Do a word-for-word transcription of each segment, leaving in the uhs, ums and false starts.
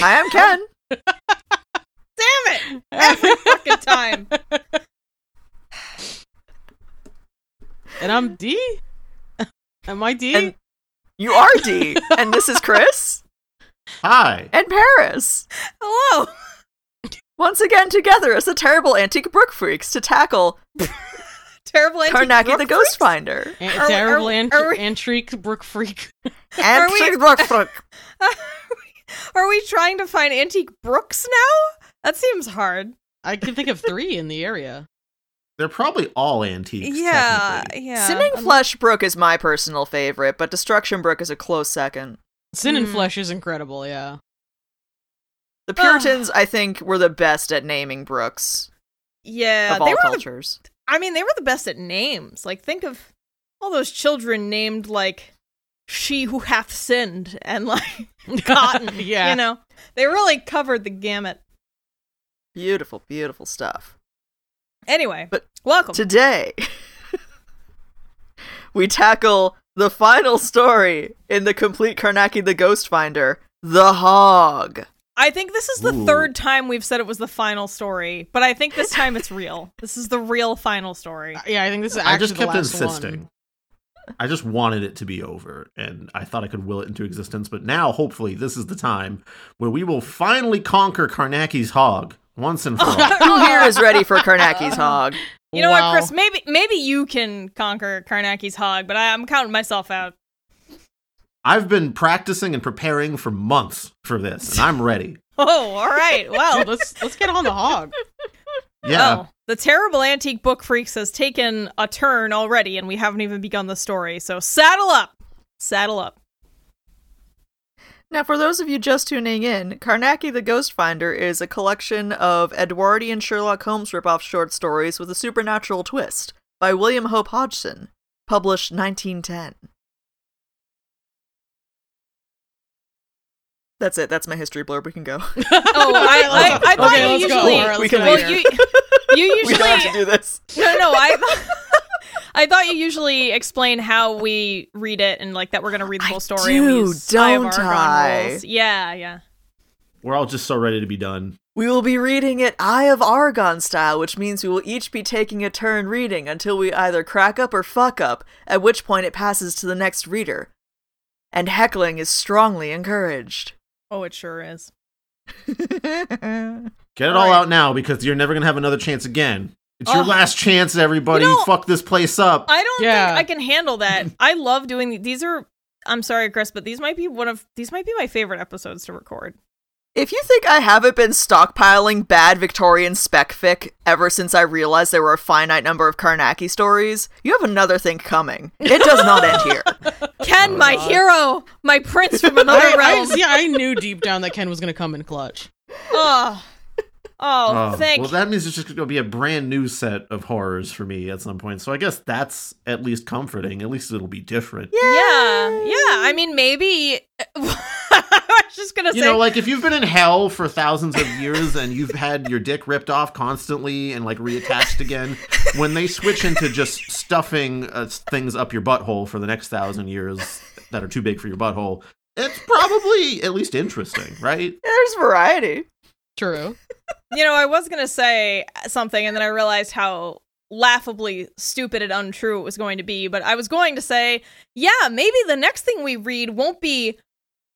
I am Ken. Damn it! Every fucking time. And I'm D? Am I D? And you are D. And this is Chris. Hi. And Paris. Hello. Once again together as the terrible Antique Brook Freaks to tackle... Terrible Carnacki the Ghost Finder. A- are, terrible Antique Brook Freak. Antique Brook Freak. Are we trying to find antique brooks now? That seems hard. I can think of three in the area. They're probably all antiques. Yeah, yeah. Sin and um, Flesh Brook is my personal favorite, but Destruction Brook is a close second. Sin mm. and Flesh is incredible, yeah. The Puritans, I think, were the best at naming brooks. Yeah, of all they were cultures. The- I mean, they were the best at names. Like, think of all those children named, like, She Who Hath Sinned and, like, Cotton. Yeah. You know? They really covered the gamut. Beautiful, beautiful stuff. Anyway, but welcome. Today, we tackle the final story in the complete Carnacki the Ghost Finder, The Hog. I think this is the Ooh. third time we've said it was the final story, but I think this time it's real. This is the real final story. Uh, yeah, I think this is actually I just kept the last insisting. One. I just wanted it to be over, and I thought I could will it into existence, but now, hopefully, this is the time where we will finally conquer Carnacki's hog once and for all. Who here is ready for Carnacki's hog? You know wow. what, Chris? Maybe maybe you can conquer Carnacki's hog, but I, I'm counting myself out. I've been practicing and preparing for months for this, and I'm ready. Oh, all right. Well, let's let's get on the hog. Yeah. Well, the terrible Antique Book Freaks has taken a turn already, and we haven't even begun the story. So saddle up. Saddle up. Now, for those of you just tuning in, Carnacki the Ghost Finder is a collection of Edwardian Sherlock Holmes ripoff short stories with a supernatural twist by William Hope Hodgson, published nineteen ten. That's it. That's my history blurb. We can go. Oh, I, I, I thought okay, you usually... Right, we can well, later. You, you usually... We don't have to do this. No, no, I thought... I thought you usually explain how we read it and, like, that we're going to read the whole story. I do, and we use don't I? Yeah, yeah. We're all just so ready to be done. We will be reading it Eye of Argon style, which means we will each be taking a turn reading until we either crack up or fuck up, at which point it passes to the next reader. And heckling is strongly encouraged. Oh, it sure is. Get it all, all right. out now, because you're never going to have another chance again. It's your uh, last chance, everybody. You know, fuck this place up. I don't yeah. think I can handle that. I love doing these. These are, I'm sorry, Chris, but these might be one of, these might be my favorite episodes to record. If you think I haven't been stockpiling bad Victorian spec fic ever since I realized there were a finite number of Carnacki stories, you have another thing coming. It does not end here. Ken, oh, my God. Hero, my prince from another realm. Yeah, I knew deep down that Ken was going to come in clutch. Oh, oh, oh thank you. Well, that means it's just going to be a brand new set of horrors for me at some point. So I guess that's at least comforting. At least it'll be different. Yeah, yeah. yeah. I mean, maybe... I was just gonna say, you know, like, if you've been in hell for thousands of years and you've had your dick ripped off constantly and, like, reattached again, when they switch into just stuffing uh, things up your butthole for the next thousand years that are too big for your butthole, it's probably at least interesting, right? There's variety. True. You know, I was gonna say something and then I realized how laughably stupid and untrue it was going to be, but I was going to say, yeah, maybe the next thing we read won't be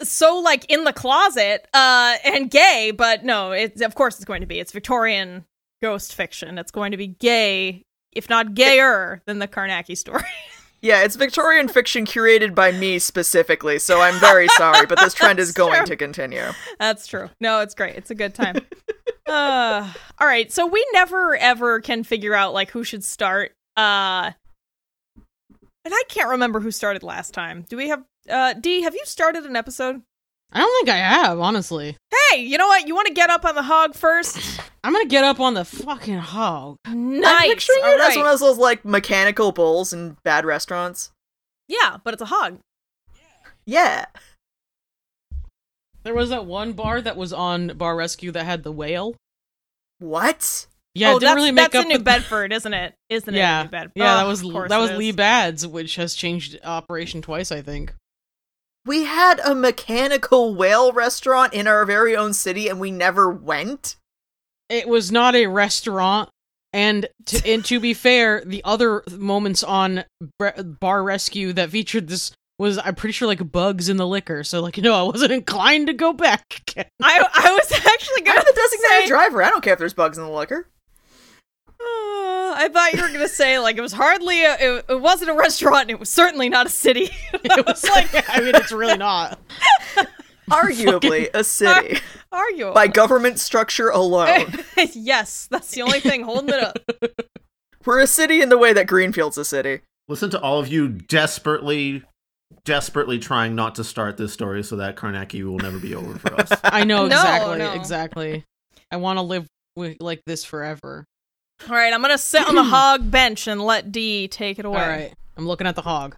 so, like, in the closet uh and gay, but no, it's of course it's going to be it's Victorian ghost fiction. It's going to be gay, if not gayer than the Carnacki story. Yeah, it's Victorian fiction curated by me specifically, so I'm very sorry, but this trend is going true. to continue. That's true. No, it's great. It's a good time. uh all right, so we never ever can figure out, like, who should start, uh and I can't remember who started last time. Do we have Uh, Dee, have you started an episode? I don't think I have, honestly. Hey, you know what? You want to get up on the hog first? I'm gonna get up on the fucking hog. Nice! I'm picturing it as one of those, like, mechanical bulls in bad restaurants. Yeah, but it's a hog. Yeah. There was that one bar that was on Bar Rescue that had the whale. What? Yeah, oh, it didn't really make that's up. That's in New Bedford, isn't it? Isn't yeah. it? New Bedford? Yeah, oh, that was that was Lee Bads, which has changed operation twice, I think. We had a mechanical whale restaurant in our very own city, and we never went. It was not a restaurant. And to, and to be fair, the other moments on Bar Rescue that featured this was, I'm pretty sure, like, bugs in the liquor. So, like, you know, I wasn't inclined to go back again. I, I was actually going to the designated say... driver. I don't care if there's bugs in the liquor. Oh, I thought you were going to say, like, it was hardly a, it, it wasn't a restaurant, and it was certainly not a city. It was like... I mean, it's really not. Arguably a city. Ar- arguably. By government structure alone. Yes, that's the only thing holding it up. We're a city in the way that Greenfield's a city. Listen to all of you desperately... desperately trying not to start this story so that Carnacki will never be over for us. I know, exactly, no, no. exactly. I want to live with, like this forever. All right, I'm going to sit on the hog bench and let D take it away. All right, I'm looking at the hog.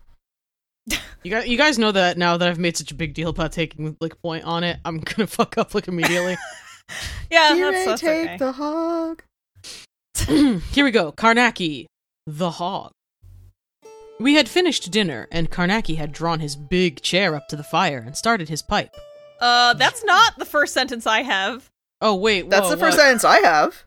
You guys, you guys know that now that I've made such a big deal about taking like point on it, I'm going to fuck up like immediately. Yeah, Here that's, that's take okay. the hog. Here we go. Carnacki, the hog. We had finished dinner, and Carnacki had drawn his big chair up to the fire and started his pipe. Uh, that's not the first sentence I have. Oh, wait, whoa, That's the what? first sentence I have.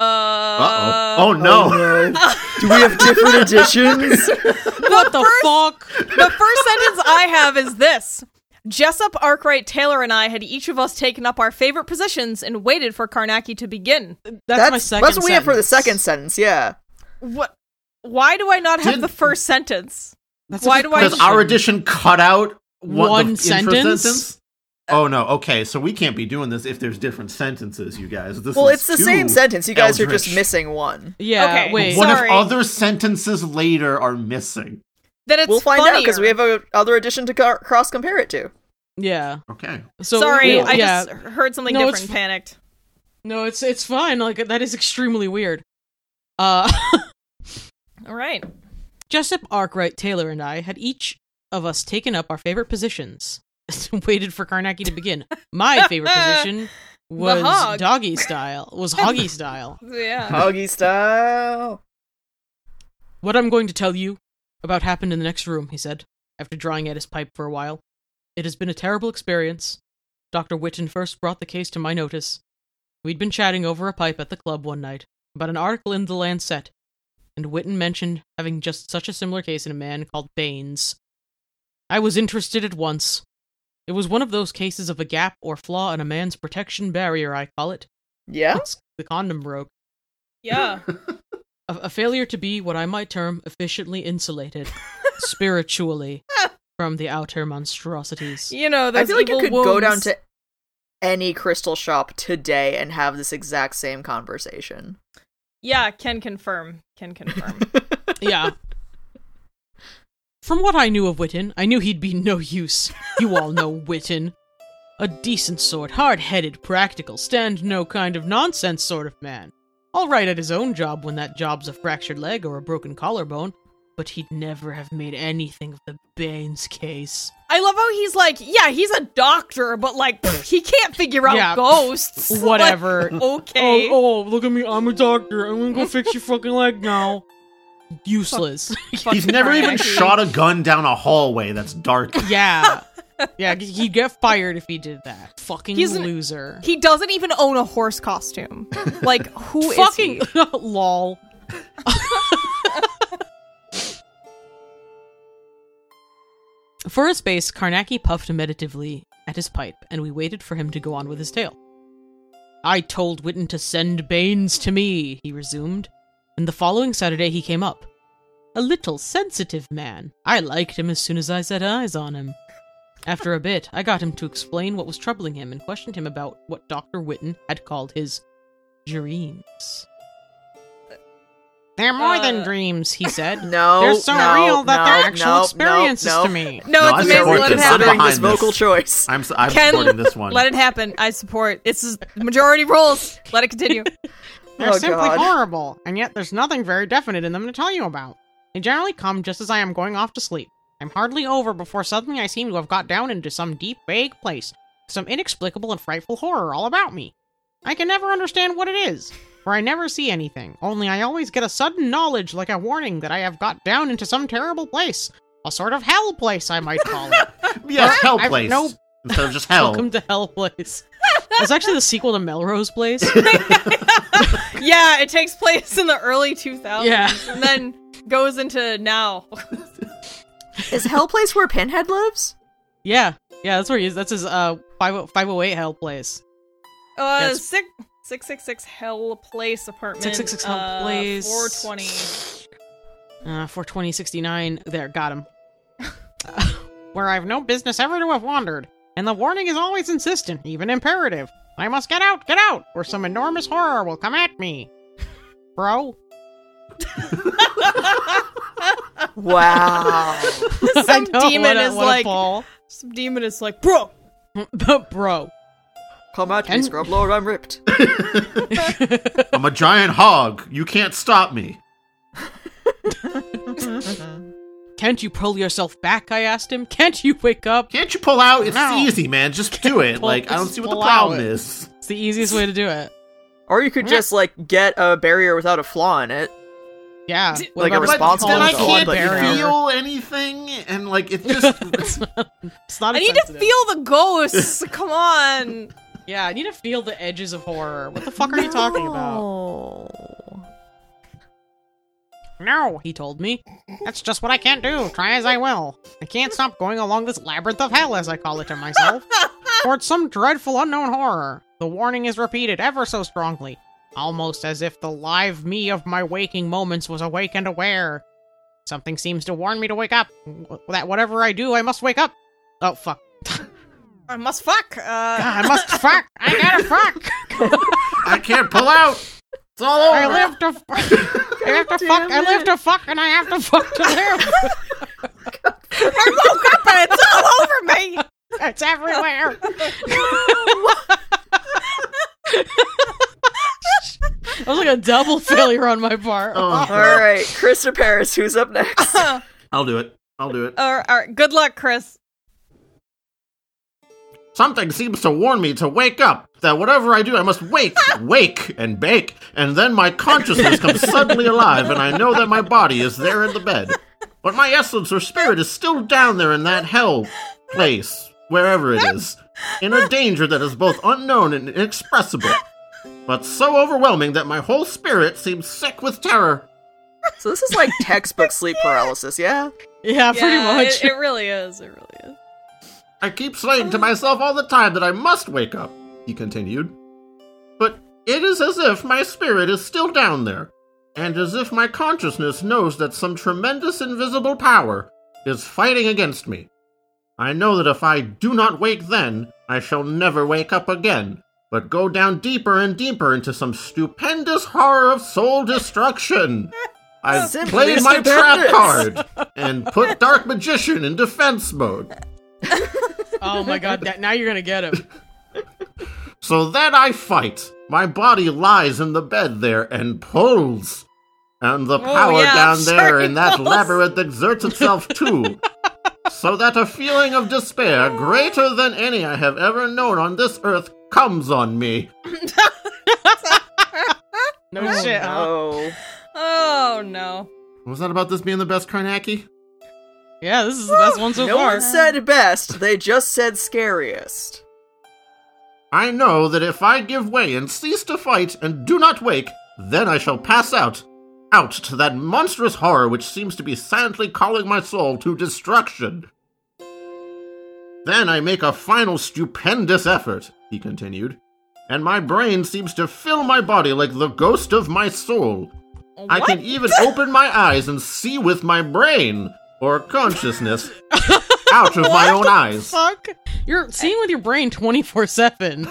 Uh... Uh-oh. Oh, no. Oh, no. Do we have different editions? the what the first, fuck? The first sentence I have is this. Jessup, Arkwright, Taylor, and I had each of us taken up our favorite positions and waited for Carnacki to begin. That's, that's my second that's sentence. That's what we have for the second sentence, yeah. What? Why do I not have Did, the first sentence? That's Why do I? Because our edition cut out one, one sentence? sentence. Oh no! Okay, so we can't be doing this if there's different sentences, you guys. This well, is it's the same sentence. You guys eldritch. are just missing one. Yeah. Okay, wait. What Sorry. if other sentences later are missing? Then it's we'll find funnier. out because we have a other edition to co- cross compare it to. Yeah. Okay. So, Sorry, well, I yeah. just heard something no, different. and Panicked. No, it's it's fine. Like that is extremely weird. Uh. All right. Jessup, Arkwright, Taylor, and I had each of us taken up our favorite positions and waited for Carnacki to begin. My favorite position was hog. doggy style, was hoggy style. Yeah. Hoggy style. What I'm going to tell you about happened in the next room, he said, after drawing at his pipe for a while. It has been a terrible experience. Doctor Witten first brought the case to my notice. We'd been chatting over a pipe at the club one night about an article in the Lancet, and Witten mentioned having just such a similar case in a man called Baines. I was interested at once. It was one of those cases of a gap or flaw in a man's protection barrier, I call it. Yeah? Once the condom broke. Yeah. a, a failure to be what I might term efficiently insulated, spiritually, from the outer monstrosities. You know, those I feel like you could wounds. go down to any crystal shop today and have this exact same conversation. Yeah, can confirm. Can confirm. Yeah. From what I knew of Witten, I knew he'd be no use. You all know Witten. A decent sort, hard-headed, practical, stand-no kind of nonsense sort of man. All right at his own job when that job's a fractured leg or a broken collarbone, but he'd never have made anything of the Baines case. I love how he's like, yeah, he's a doctor, but like, pff, he can't figure out yeah, ghosts. Whatever. Like, okay. Oh, oh, look at me, I'm a doctor. I'm gonna go fix your fucking leg now. Useless. He's never even shot a gun down a hallway that's dark. Yeah. Yeah, he'd get fired if he did that. Fucking he's an, loser. He doesn't even own a horse costume. Like, who fucking, is he? Fucking, lol. For a space, Carnacki puffed meditatively at his pipe, and we waited for him to go on with his tale. I told Witten to send Baines to me, he resumed, and the following Saturday he came up. A little sensitive man. I liked him as soon as I set eyes on him. After a bit, I got him to explain what was troubling him and questioned him about what Doctor Witten had called his dreams. They're more uh, than dreams, he said. No, They're so no, real that no, they're actual no, experiences no, no. to me. No, it's amazing. Let it happen. I'm behind this vocal choice. I'm, I'm Ken, supporting this one. Let it happen. I support. This is majority rules. Let it continue. They're oh, simply God. horrible, and yet there's nothing very definite in them to tell you about. They generally come just as I am going off to sleep. I'm hardly over before suddenly I seem to have got down into some deep, vague place. Some inexplicable and frightful horror all about me. I can never understand what it is. For I never see anything, only I always get a sudden knowledge like a warning that I have got down into some terrible place. A sort of hell place, I might call it. Yes, Hell Place. No, instead of just Hell. Welcome to Hell Place. It's actually the sequel to Melrose Place. Yeah, it takes place in the early two thousands, yeah. And then goes into now. Is Hell Place where Pinhead lives? Yeah, yeah, that's where he is. That's his uh five oh eight Hell Place. Uh, yeah, six six six six Hell Place apartment. Six six six Hell uh, Place. Four twenty. Uh, four twenty sixty nine. There, got him. Uh, where I've no business ever to have wandered, and the warning is always insistent, even imperative. I must get out, get out, or some enormous horror will come at me, bro. Wow. Some demon wanna, is wanna like, fall. Some demon is like, bro, bro. Come at me, scrub lord, I'm ripped. I'm a giant hog. You can't stop me. Can't you pull yourself back? I asked him. Can't you wake up? Can't you pull out? It's no. easy, man. Just Can't do it. Like, I don't see what the problem is. It's the easiest way to do it. Or you could yeah. just, like, get a barrier without a flaw in it. Yeah. D- like, a responsible one, but, then I can't but, feel anything, and, like, it just... it's not, it's not I need to feel the ghosts! Come on! Yeah, I need to feel the edges of horror. What the fuck no. are you talking about? No, he told me. That's just what I can't do, try as I will. I can't stop going along this labyrinth of hell, as I call it to myself, towards some dreadful unknown horror. The warning is repeated ever so strongly, almost as if the live me of my waking moments was awake and aware. Something seems to warn me to wake up, that whatever I do, I must wake up. Oh, fuck. I must fuck. Uh... God, I must fuck. I gotta fuck. I can't pull out. It's all over. I live to fuck. I have to fuck. It. I live to fuck, and I have to fuck to live. I woke up, and it's all over me. It's everywhere. That was like a double failure on my part. Oh. All right, Chris or Paris, who's up next? I'll do it. I'll do it. All right, all right. Good luck, Chris. Something seems to warn me to wake up, that whatever I do, I must wake, wake, and bake, and then my consciousness comes suddenly alive, and I know that my body is there in the bed. But my essence or spirit is still down there in that hell place, wherever it is, in a danger that is both unknown and inexpressible, but so overwhelming that my whole spirit seems sick with terror. So this is like textbook sleep paralysis, yeah? Yeah, pretty yeah, much. It, it really is, it really is. I keep saying to myself all the time that I must wake up, he continued. But it is as if my spirit is still down there, and as if my consciousness knows that some tremendous invisible power is fighting against me. I know that if I do not wake then, I shall never wake up again, but go down deeper and deeper into some stupendous horror of soul destruction. I played my trap card and put Dark Magician in defense mode. Oh my god, that, now you're gonna get him. So that I fight. My body lies in the bed there and pulls. And the power oh, yeah, down sure there in that pulls. Labyrinth exerts itself too. So that a feeling of despair greater than any I have ever known on this earth comes on me. No oh, shit. No. Oh no. What was that about this being the best Carnacki? Yeah, this is the best one so no far. No one said best, they just said scariest. I know that if I give way and cease to fight and do not wake, then I shall pass out. Out to that monstrous horror which seems to be silently calling my soul to destruction. Then I make a final stupendous effort, he continued, and my brain seems to fill my body like the ghost of my soul. What? I can even open my eyes and see with my brain. Or consciousness out of my own eyes. What the fuck? You're seeing with your brain twenty-four seven.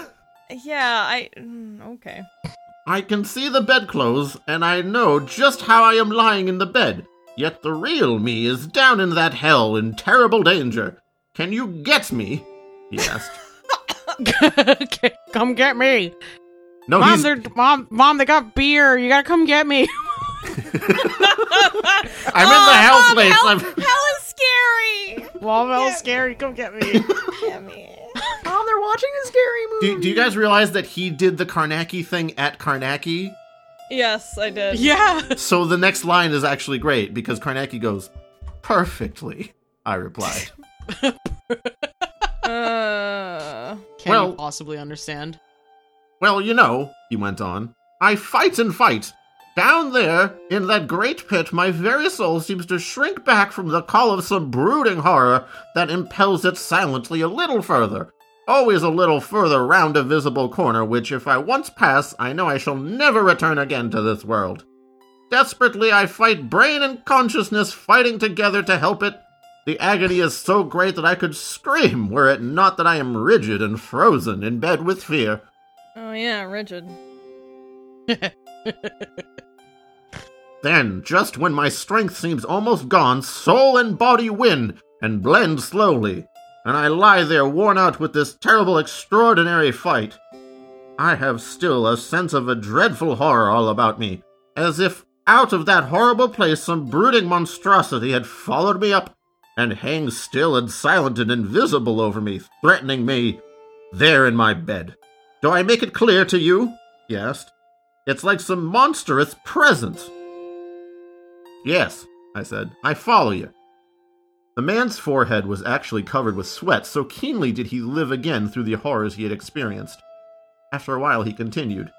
Yeah, I... Okay. I can see the bedclothes, and I know just how I am lying in the bed. Yet the real me is down in that hell in terrible danger. Can you get me? He asked. Okay, come get me. No, Mom, they're, mom, mom, they got beer. You gotta come get me. I'm oh, in the hell Mom, place. Hell, I'm... hell is scary. Mom, hell is scary. Come get me. Get me. Mom, they're watching a scary movie. Do, do you guys realize that he did the Carnacki thing at Carnacki? Yes, I did. Yeah. So the next line is actually great because Carnacki goes, perfectly, I replied. Uh, can well, you possibly understand? Well, you know, he went on, I fight and fight. Down there, in that great pit, my very soul seems to shrink back from the call of some brooding horror that impels it silently a little further. Always a little further round a visible corner, which if I once pass, I know I shall never return again to this world. Desperately I fight brain and consciousness fighting together to help it. The agony is so great that I could scream were it not that I am rigid and frozen in bed with fear. Oh yeah, rigid. Then, just when my strength seems almost gone, soul and body win and blend slowly. And I lie there worn out with this terrible, extraordinary fight. I have still a sense of a dreadful horror all about me, as if out of that horrible place some brooding monstrosity had followed me up and hangs still and silent and invisible over me, threatening me there in my bed. Do I make it clear to you? He asked. It's like some monstrous presence. Yes, I said. I follow you. The man's forehead was actually covered with sweat, so keenly did he live again through the horrors he had experienced. After a while, he continued.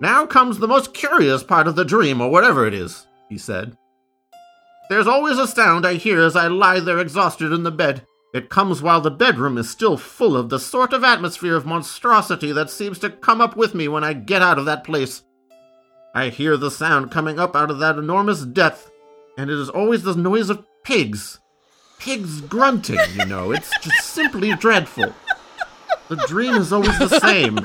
Now comes the most curious part of the dream, or whatever it is, he said. There's always a sound I hear as I lie there exhausted in the bed. It comes while the bedroom is still full of the sort of atmosphere of monstrosity that seems to come up with me when I get out of that place. I hear the sound coming up out of that enormous depth, and it is always the noise of Pigs. Pigs grunting, you know. It's just simply dreadful. The dream is always the same.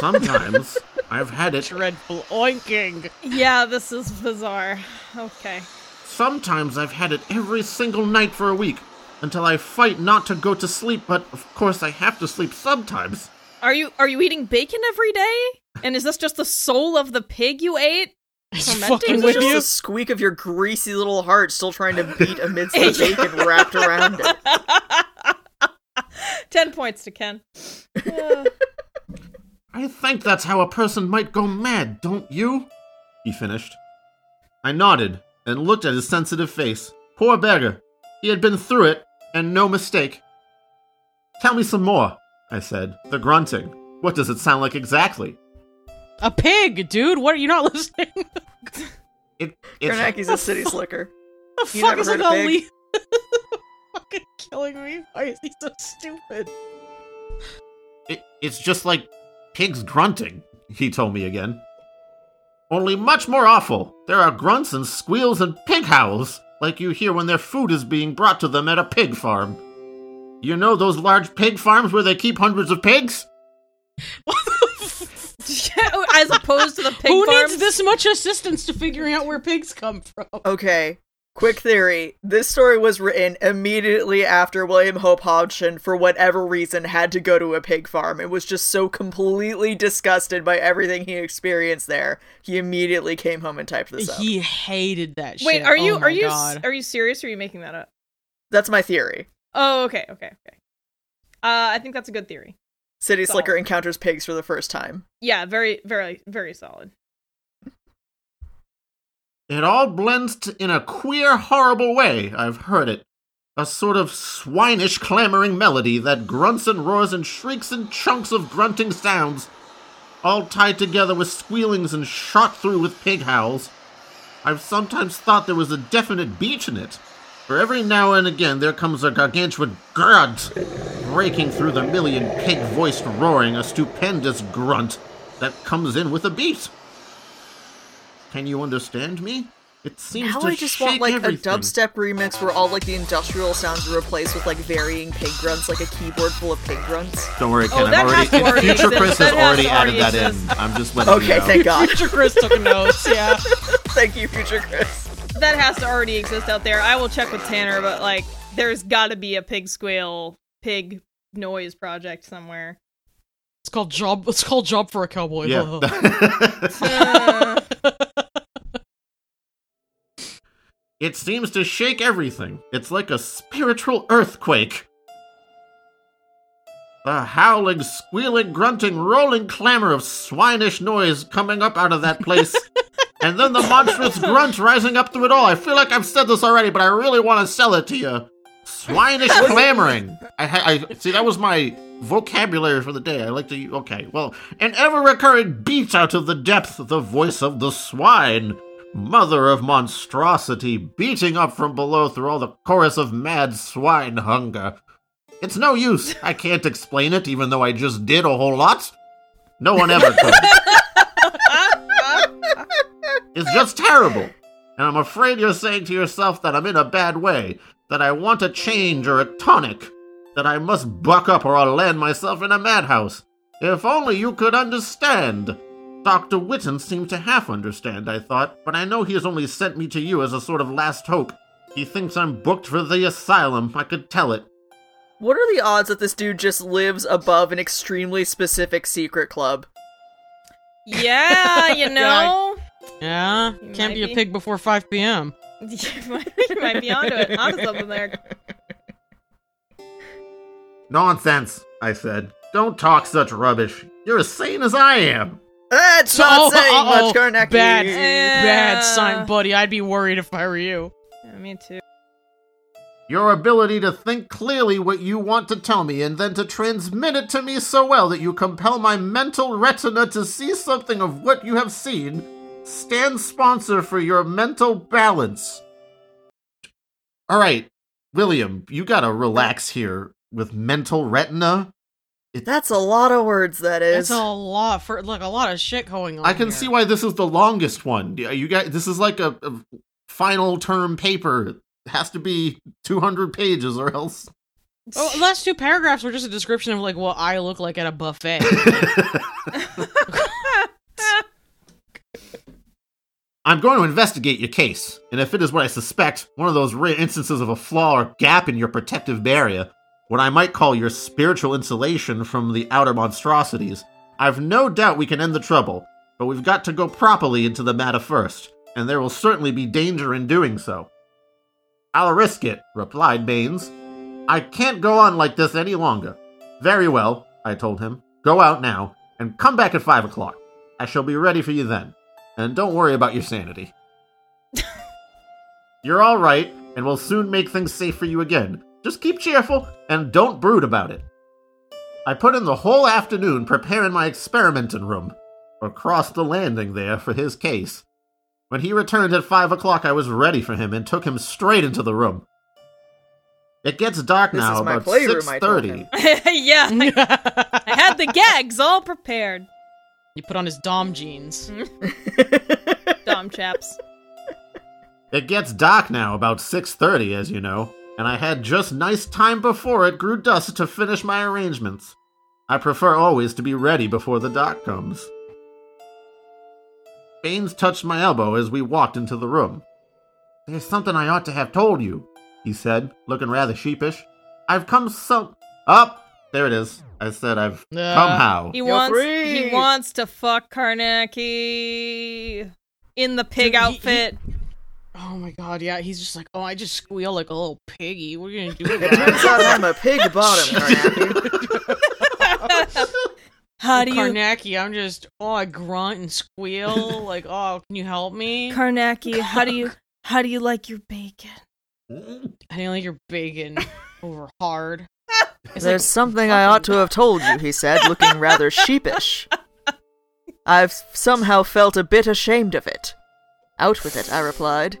Sometimes I've had it... Dreadful oinking. Yeah, this is bizarre. Okay. Sometimes I've had it every single night for a week, until I fight not to go to sleep, but of course I have to sleep sometimes. Are you, are you eating bacon every day? And is this just the soul of the pig you ate? Fucking with you. The squeak of your greasy little heart still trying to beat amidst the bacon wrapped around it. Ten points to Ken. Yeah. I think that's how a person might go mad, don't you? He finished. I nodded and looked at his sensitive face. Poor beggar. He had been through it, and no mistake. Tell me some more, I said. The grunting. What does it sound like exactly? A pig, dude! What are you not listening? it, Carnacki's a city slicker. The you fuck is it all le- fucking killing me? Why is he so stupid? It, it's just like pigs grunting, he told me again. Only much more awful. There are grunts and squeals and pig howls, like you hear when their food is being brought to them at a pig farm. You know those large pig farms where they keep hundreds of pigs? As opposed to the pig Who farms? Needs this much assistance to figuring out where pigs come from? Okay, quick theory. This story was written immediately after William Hope Hodgson, for whatever reason, had to go to a pig farm. It was just so completely disgusted by everything he experienced there. He immediately came home and typed this up. He hated that shit. Wait, are you, oh are, you God. are you serious or are you making that up? That's my theory. Oh, okay, okay, okay. Uh, I think that's a good theory. City solid. Slicker encounters pigs for the first time. Yeah, very, very, very solid. It all blends t- in a queer, horrible way. I've heard it. A sort of swinish, clamoring melody that grunts and roars and shrieks and chunks of grunting sounds, all tied together with squealings and shot through with pig howls. I've sometimes thought there was a definite beat in it. For every now and again, there comes a gargantuan grunt, breaking through the million pig-voiced roaring, a stupendous grunt that comes in with a beat. Can you understand me? It seems now to shake everything. Now I just want, like, everything. A dubstep remix where all, like, the industrial sounds are replaced with, like, varying pig grunts, like a keyboard full of pig grunts. Don't worry, Ken. Oh, I've already, already Future Chris has already added that in. I'm just letting okay, you know. Okay, thank God. Future Chris took notes, yeah. Thank you, Future Chris. That has to already exist out there. I will check with Tanner, but, like, there's gotta be a pig squeal, pig noise project somewhere. It's called Job It's called Job for a Cowboy. Yeah. uh. It seems to shake everything. It's like a spiritual earthquake. The howling, squealing, grunting, rolling clamor of swinish noise coming up out of that place... and then the monstrous grunt rising up through it all. I feel like I've said this already, but I really want to sell it to you. Swinish clamoring. I, I see. That was my vocabulary for the day. I like to. Okay. Well, an ever-recurring beat out of the depth, the voice of the swine, mother of monstrosity, beating up from below through all the chorus of mad swine hunger. It's no use. I can't explain it, even though I just did a whole lot. No one ever could. It's just terrible. And I'm afraid you're saying to yourself that I'm in a bad way, that I want a change or a tonic, that I must buck up or I'll land myself in a madhouse. If only you could understand. Doctor Witten seemed to half understand, I thought, but I know he has only sent me to you as a sort of last hope. He thinks I'm booked for the asylum. I could tell it. What are the odds that this dude just lives above an extremely specific secret club? Yeah, you know. Yeah. Yeah, you can't be, be a pig before five p.m. You might, you might be onto it. Onto something there. Nonsense, I said. Don't talk such rubbish. You're as sane as I am. That's not saying much, Carnacki. Bad, yeah. bad sign, buddy. I'd be worried if I were you. Yeah, me too. Your ability to think clearly what you want to tell me and then to transmit it to me so well that you compel my mental retina to see something of what you have seen. Stand sponsor for your mental balance. All right, William, you gotta relax here with mental retina. It, That's a lot of words, that is. That's a lot for look, a lot of shit going on. I can here. see why this is the longest one. You got this is like a, a final term paper. It has to be two hundred pages or else. Oh, the last two paragraphs were just a description of like what I look like at a buffet. I'm going to investigate your case, and if it is what I suspect, one of those rare instances of a flaw or gap in your protective barrier, what I might call your spiritual insulation from the outer monstrosities, I've no doubt we can end the trouble, but we've got to go properly into the matter first, and there will certainly be danger in doing so. I'll risk it, replied Baines. I can't go on like this any longer. Very well, I told him. Go out now, and come back at five o'clock. I shall be ready for you then. And don't worry about your sanity. You're all right, and we'll soon make things safe for you again. Just keep cheerful, and don't brood about it. I put in the whole afternoon preparing my experimenting room, across the landing there, for his case. When he returned at five o'clock, I was ready for him and took him straight into the room. It gets dark this now, about six thirty. Yeah, I, I had the gags all prepared. You put on his Dom jeans. Dom chaps. It gets dark now, about six thirty, as you know, and I had just nice time before it grew dusk to finish my arrangements. I prefer always to be ready before the dark comes. Baines touched my elbow as we walked into the room. There's something I ought to have told you, he said, looking rather sheepish. I've come so... Up! There it is. I said I've uh, somehow. He wants, he wants to fuck Carnacki in the pig Dude, outfit. He, he, oh my god, yeah. He's just like, oh, I just squeal like a little piggy. What are you going to do about it? Turns out I'm a pig bottom, Carnacki. How do you... Carnacki, I'm just, oh, I grunt and squeal. Like, oh, can you help me? Carnacki, how do you, how do you like your bacon? I don't like your bacon over hard. It's There's like, something I ought to have told you, he said, looking rather sheepish. I've somehow felt a bit ashamed of it. Out with it, I replied.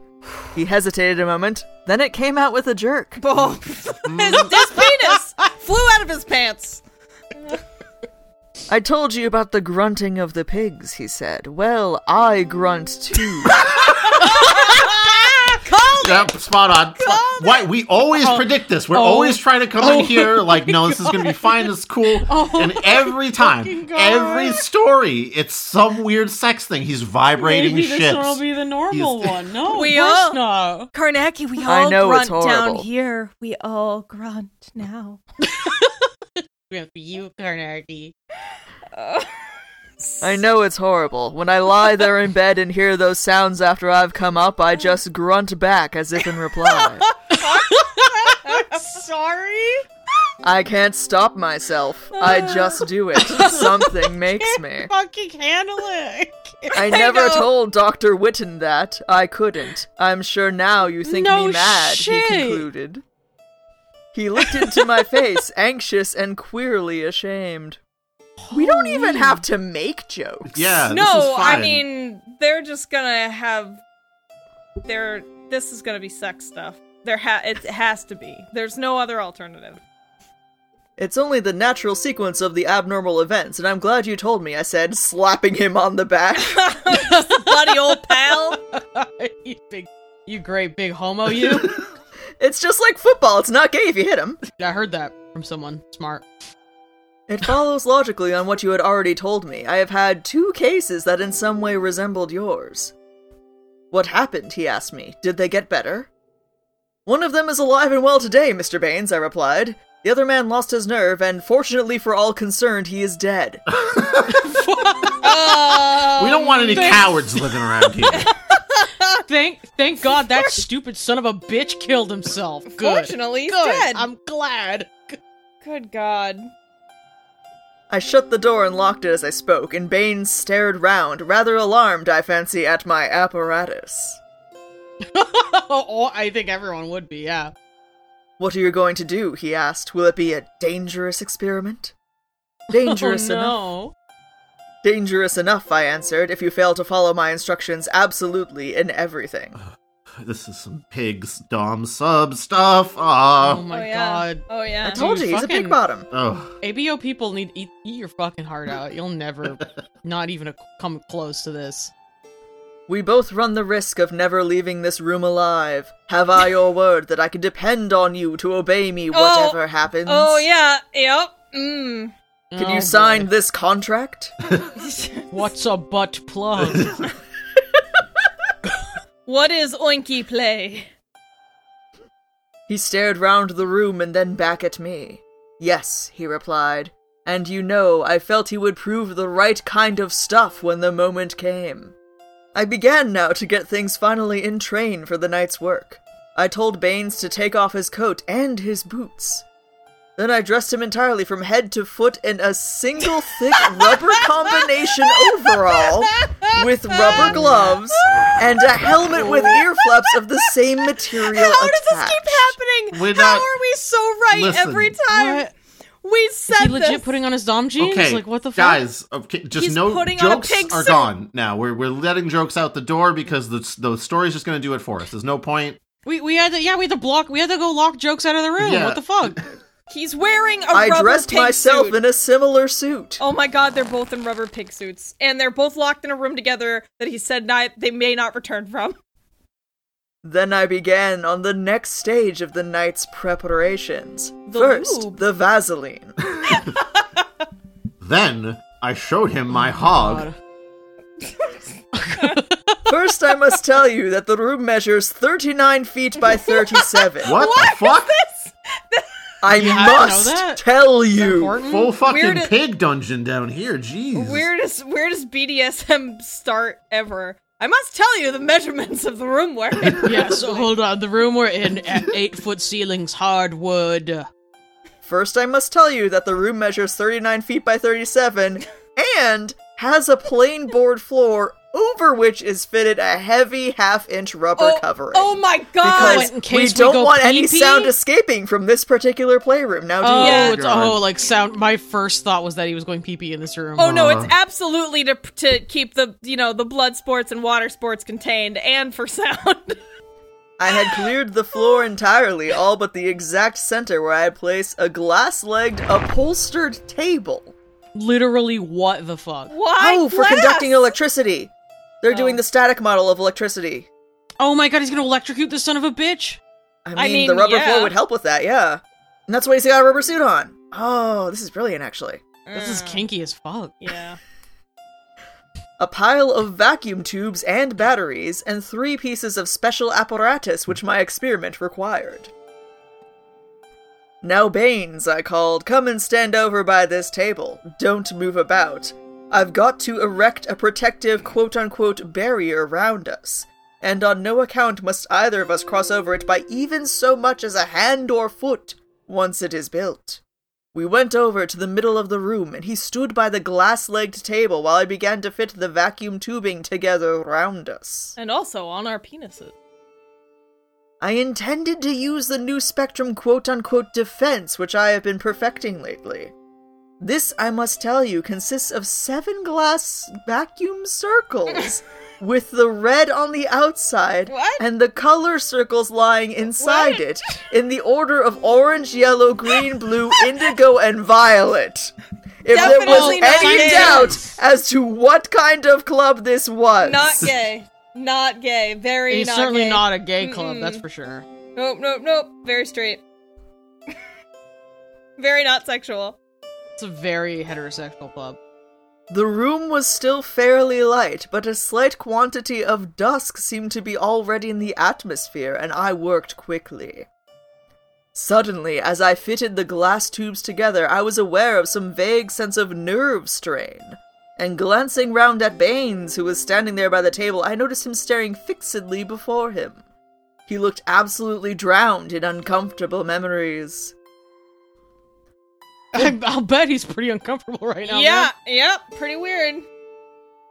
He hesitated a moment, then it came out with a jerk. Oh, his, his penis flew out of his pants. I told you about the grunting of the pigs, he said. Well, I grunt too. Called yep, it. Spot on. Called Why it. We always oh, predict this. We're oh, always trying to come oh in here like, no, this God. is going to be fine. It's cool. Oh, and every time, God. every story, it's some weird sex thing. He's vibrating Maybe ships. Maybe this will be the normal He's... one. No, we all not. Carnacki, we all I know grunt it's down here. We all grunt now. Grunt for you, Carnacki. Uh. I know it's horrible. When I lie there in bed and hear those sounds after I've come up, I just grunt back as if in reply. I'm sorry? I can't stop myself. I just do it. Something makes me. I can't fucking handle it. I, I never know. told Doctor Witten that. I couldn't. I'm sure now you think no me mad, shit. He concluded. He looked into my face, anxious and queerly ashamed. Holy. We don't even have to make jokes. Yeah, no, this is fine. I mean, they're just gonna have... They're... This is gonna be sex stuff. There ha- It has to be. There's no other alternative. It's only the natural sequence of the abnormal events, and I'm glad you told me, I said, slapping him on the back. Buddy old pal. you, big, you great big homo, you. It's just like football. It's not gay if you hit him. I heard that from someone smart. It follows logically on what you had already told me. I have had two cases that in some way resembled yours. What happened, he asked me. Did they get better? One of them is alive and well today, Mister Baines, I replied. The other man lost his nerve, and fortunately for all concerned, he is dead. uh, we don't want any thanks. cowards living around here. thank thank God that stupid son of a bitch killed himself. Good. Fortunately, he's Good. dead. I'm glad. G- Good God. I shut the door and locked it as I spoke, and Baines stared round, rather alarmed, I fancy, at my apparatus. Oh, I think everyone would be, yeah. What are you going to do? He asked. Will it be a dangerous experiment? Dangerous oh, no. enough. Dangerous enough, I answered, if you fail to follow my instructions absolutely in everything. Uh, this is some pig's dom sub stuff. Aww. Oh my oh, yeah. god. Oh yeah. I told Dude, you, he's fucking... a pig bottom. Oh. A B O people need to eat, eat your fucking heart out. You'll never, not even a, come close to this. We both run the risk of never leaving this room alive. Have I your word that I can depend on you to obey me whatever oh, happens? Oh, yeah. Yep. Mm. Can oh, you sign boy. this contract? What's a butt plug? What is oinky play? He stared round the room and then back at me. Yes, he replied. And you know, I felt he would prove the right kind of stuff when the moment came. I began now to get things finally in train for the night's work. I told Baines to take off his coat and his boots. Then I dressed him entirely from head to foot in a single thick rubber combination overall with rubber gloves and a helmet with ear flaps of the same material How attached. How does this keep happening? We're How not... are we so right Listen. every time? What? We said Is he legit this. putting on his dom jeans? Okay, like, what the fuck? Guys, okay, just He's no jokes are suit. gone now. We're we're letting jokes out the door because the the story's just gonna do it for us. There's no point. We we had to yeah we had to block we had to go lock jokes out of the room. Yeah. What the fuck? He's wearing a I rubber pig suit. I dressed myself in a similar suit. Oh my god, they're both in rubber pig suits, and they're both locked in a room together that he said not, they may not return from. Then I began on the next stage of the night's preparations. The First, lube. the Vaseline. Then I showed him my oh, hog. First, I must tell you that the room measures thirty-nine feet by thirty-seven. What, what the fuck? This? I yeah, must I tell you. Full fucking weirdest, pig dungeon down here, jeez. Weirdest, weirdest B D S M start ever. I must tell you the measurements of the room we're in. Yeah, so hold on. The room we're in at eight-foot ceilings, hardwood. First, I must tell you that the room measures thirty-nine feet by thirty-seven and has a plain board floor over which is fitted a heavy half-inch rubber oh, covering. Oh my god! Because in case we don't we want pee-pee? any sound escaping from this particular playroom. Now, do oh, you? It's, oh, like sound. My first thought was that he was going pee-pee in this room. Oh uh. no, it's absolutely to to keep the you know the blood sports and water sports contained, and for sound. I had cleared the floor entirely, all but the exact center where I had placed a glass-legged upholstered table. Literally, what the fuck? Why? Oh, glass? For conducting electricity. They're oh. doing the static model of electricity. Oh my god, he's gonna electrocute the son of a bitch! I mean, I mean the rubber yeah. floor would help with that, yeah. And that's why he's got a rubber suit on. Oh, this is brilliant, actually. Mm. This is kinky as fuck. Yeah. A pile of vacuum tubes and batteries, and three pieces of special apparatus which my experiment required. Now, Baines, I called, come and stand over by this table. Don't move about. I've got to erect a protective quote-unquote barrier round us, and on no account must either of us cross over it by even so much as a hand or foot once it is built. We went over to the middle of the room, and he stood by the glass-legged table while I began to fit the vacuum tubing together round us. And also on our penises. I intended to use the new spectrum quote-unquote defense, which I have been perfecting lately. This, I must tell you, consists of seven glass vacuum circles, with the red on the outside what? and the color circles lying inside what? it, in the order of orange, yellow, green, blue, indigo, and violet. If Definitely there was any gay. doubt as to what kind of club this was. Not gay. Not gay. Very He's not gay. It's certainly not a gay Mm-mm. club, that's for sure. Nope, nope, nope. Very straight. Very not sexual. It's a very heterosexual club. The room was still fairly light, but a slight quantity of dusk seemed to be already in the atmosphere, and I worked quickly. Suddenly, as I fitted the glass tubes together, I was aware of some vague sense of nerve strain, and glancing round at Baines, who was standing there by the table, I noticed him staring fixedly before him. He looked absolutely drowned in uncomfortable memories. I, I'll bet he's pretty uncomfortable right now. Yeah, man. Yep, pretty weird.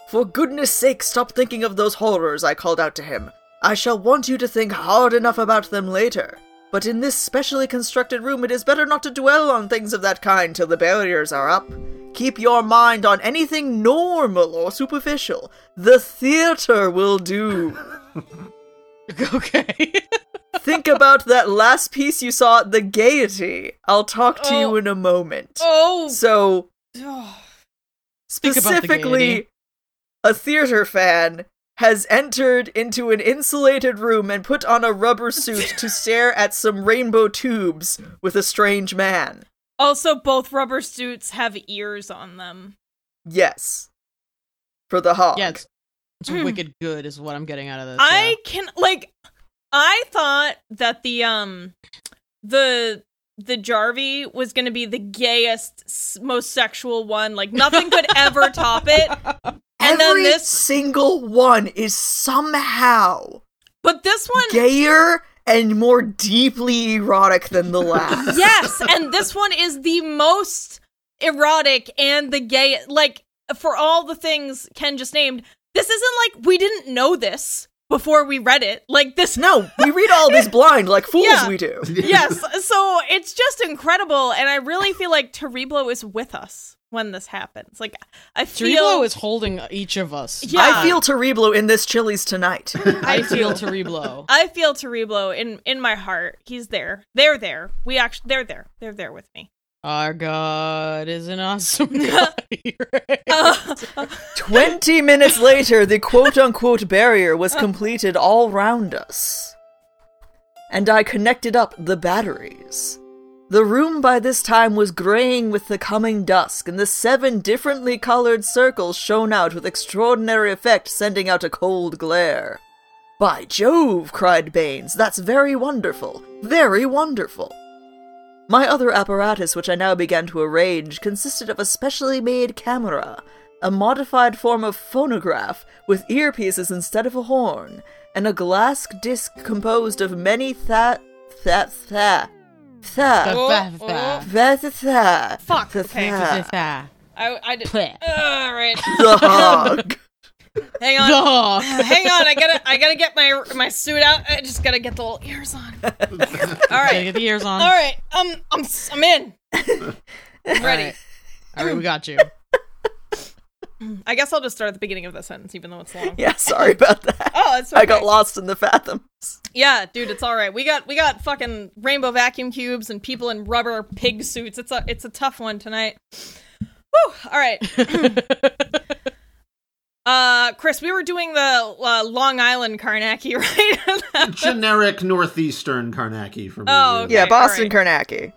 For goodness sake, stop thinking of those horrors, I called out to him. I shall want you to think hard enough about them later. But in this specially constructed room, it is better not to dwell on things of that kind till the barriers are up. Keep your mind on anything normal or superficial. The theater will do. Okay. Think about that last piece you saw at the Gaiety. I'll talk to oh. you in a moment. Oh. So, oh. specifically, the a theater fan has entered into an insulated room and put on a rubber suit to stare at some rainbow tubes with a strange man. Also, both rubber suits have ears on them. Yes. For the hog. Yeah, it's, it's mm. wicked good is what I'm getting out of this. I yeah. can, like... I thought that the um the the Jarvie was going to be the gayest, most sexual one. Like nothing could ever top it. And Every then this single one is somehow, but this one gayer and more deeply erotic than the last. Yes, and this one is the most erotic and the gay. Like for all the things Ken just named, this isn't like we didn't know this before we read it. Like this No, we read all this blind like fools yeah. we do. Yes. So it's just incredible, and I really feel like Terriblo is with us when this happens. Like I feel Terriblo is holding each of us. Yeah. I feel Terriblo in this Chili's tonight. I feel Terriblo. I feel Terriblo in in my heart. He's there. They're there. We actually they're there. They're there with me. Our God is an awesome God. uh, Twenty minutes later, the quote-unquote barrier was completed all round us, and I connected up the batteries. The room by this time was graying with the coming dusk, and the seven differently colored circles shone out with extraordinary effect, sending out a cold glare. "By Jove!" cried Baines. "That's very wonderful. Very wonderful." My other apparatus, which I now began to arrange, consisted of a specially made camera, a modified form of phonograph with earpieces instead of a horn, and a glass disc composed of many tha tha tha tha oh, oh. tha tha tha Fuck. tha okay. tha tha I, I did. All right. The hog. Hang on. The hog. Hang on. I gotta. I gotta get my my suit out. I just gotta get the little ears on. All right. Get the ears on. All right. Um. I'm. I'm in. I'm ready. All right. All right. We got you. I guess I'll just start at the beginning of the sentence, even though it's long. Yeah. Sorry about that. Oh, it's okay. I got lost in the fathoms. Yeah, dude. It's all right. We got. We got fucking rainbow vacuum cubes and people in rubber pig suits. It's a. It's a tough one tonight. Whew. All right. Uh, Chris, we were doing the uh, Long Island Carnacki, right? Generic northeastern Carnacki for me. Oh, okay. Yeah, Boston right. Carnacki.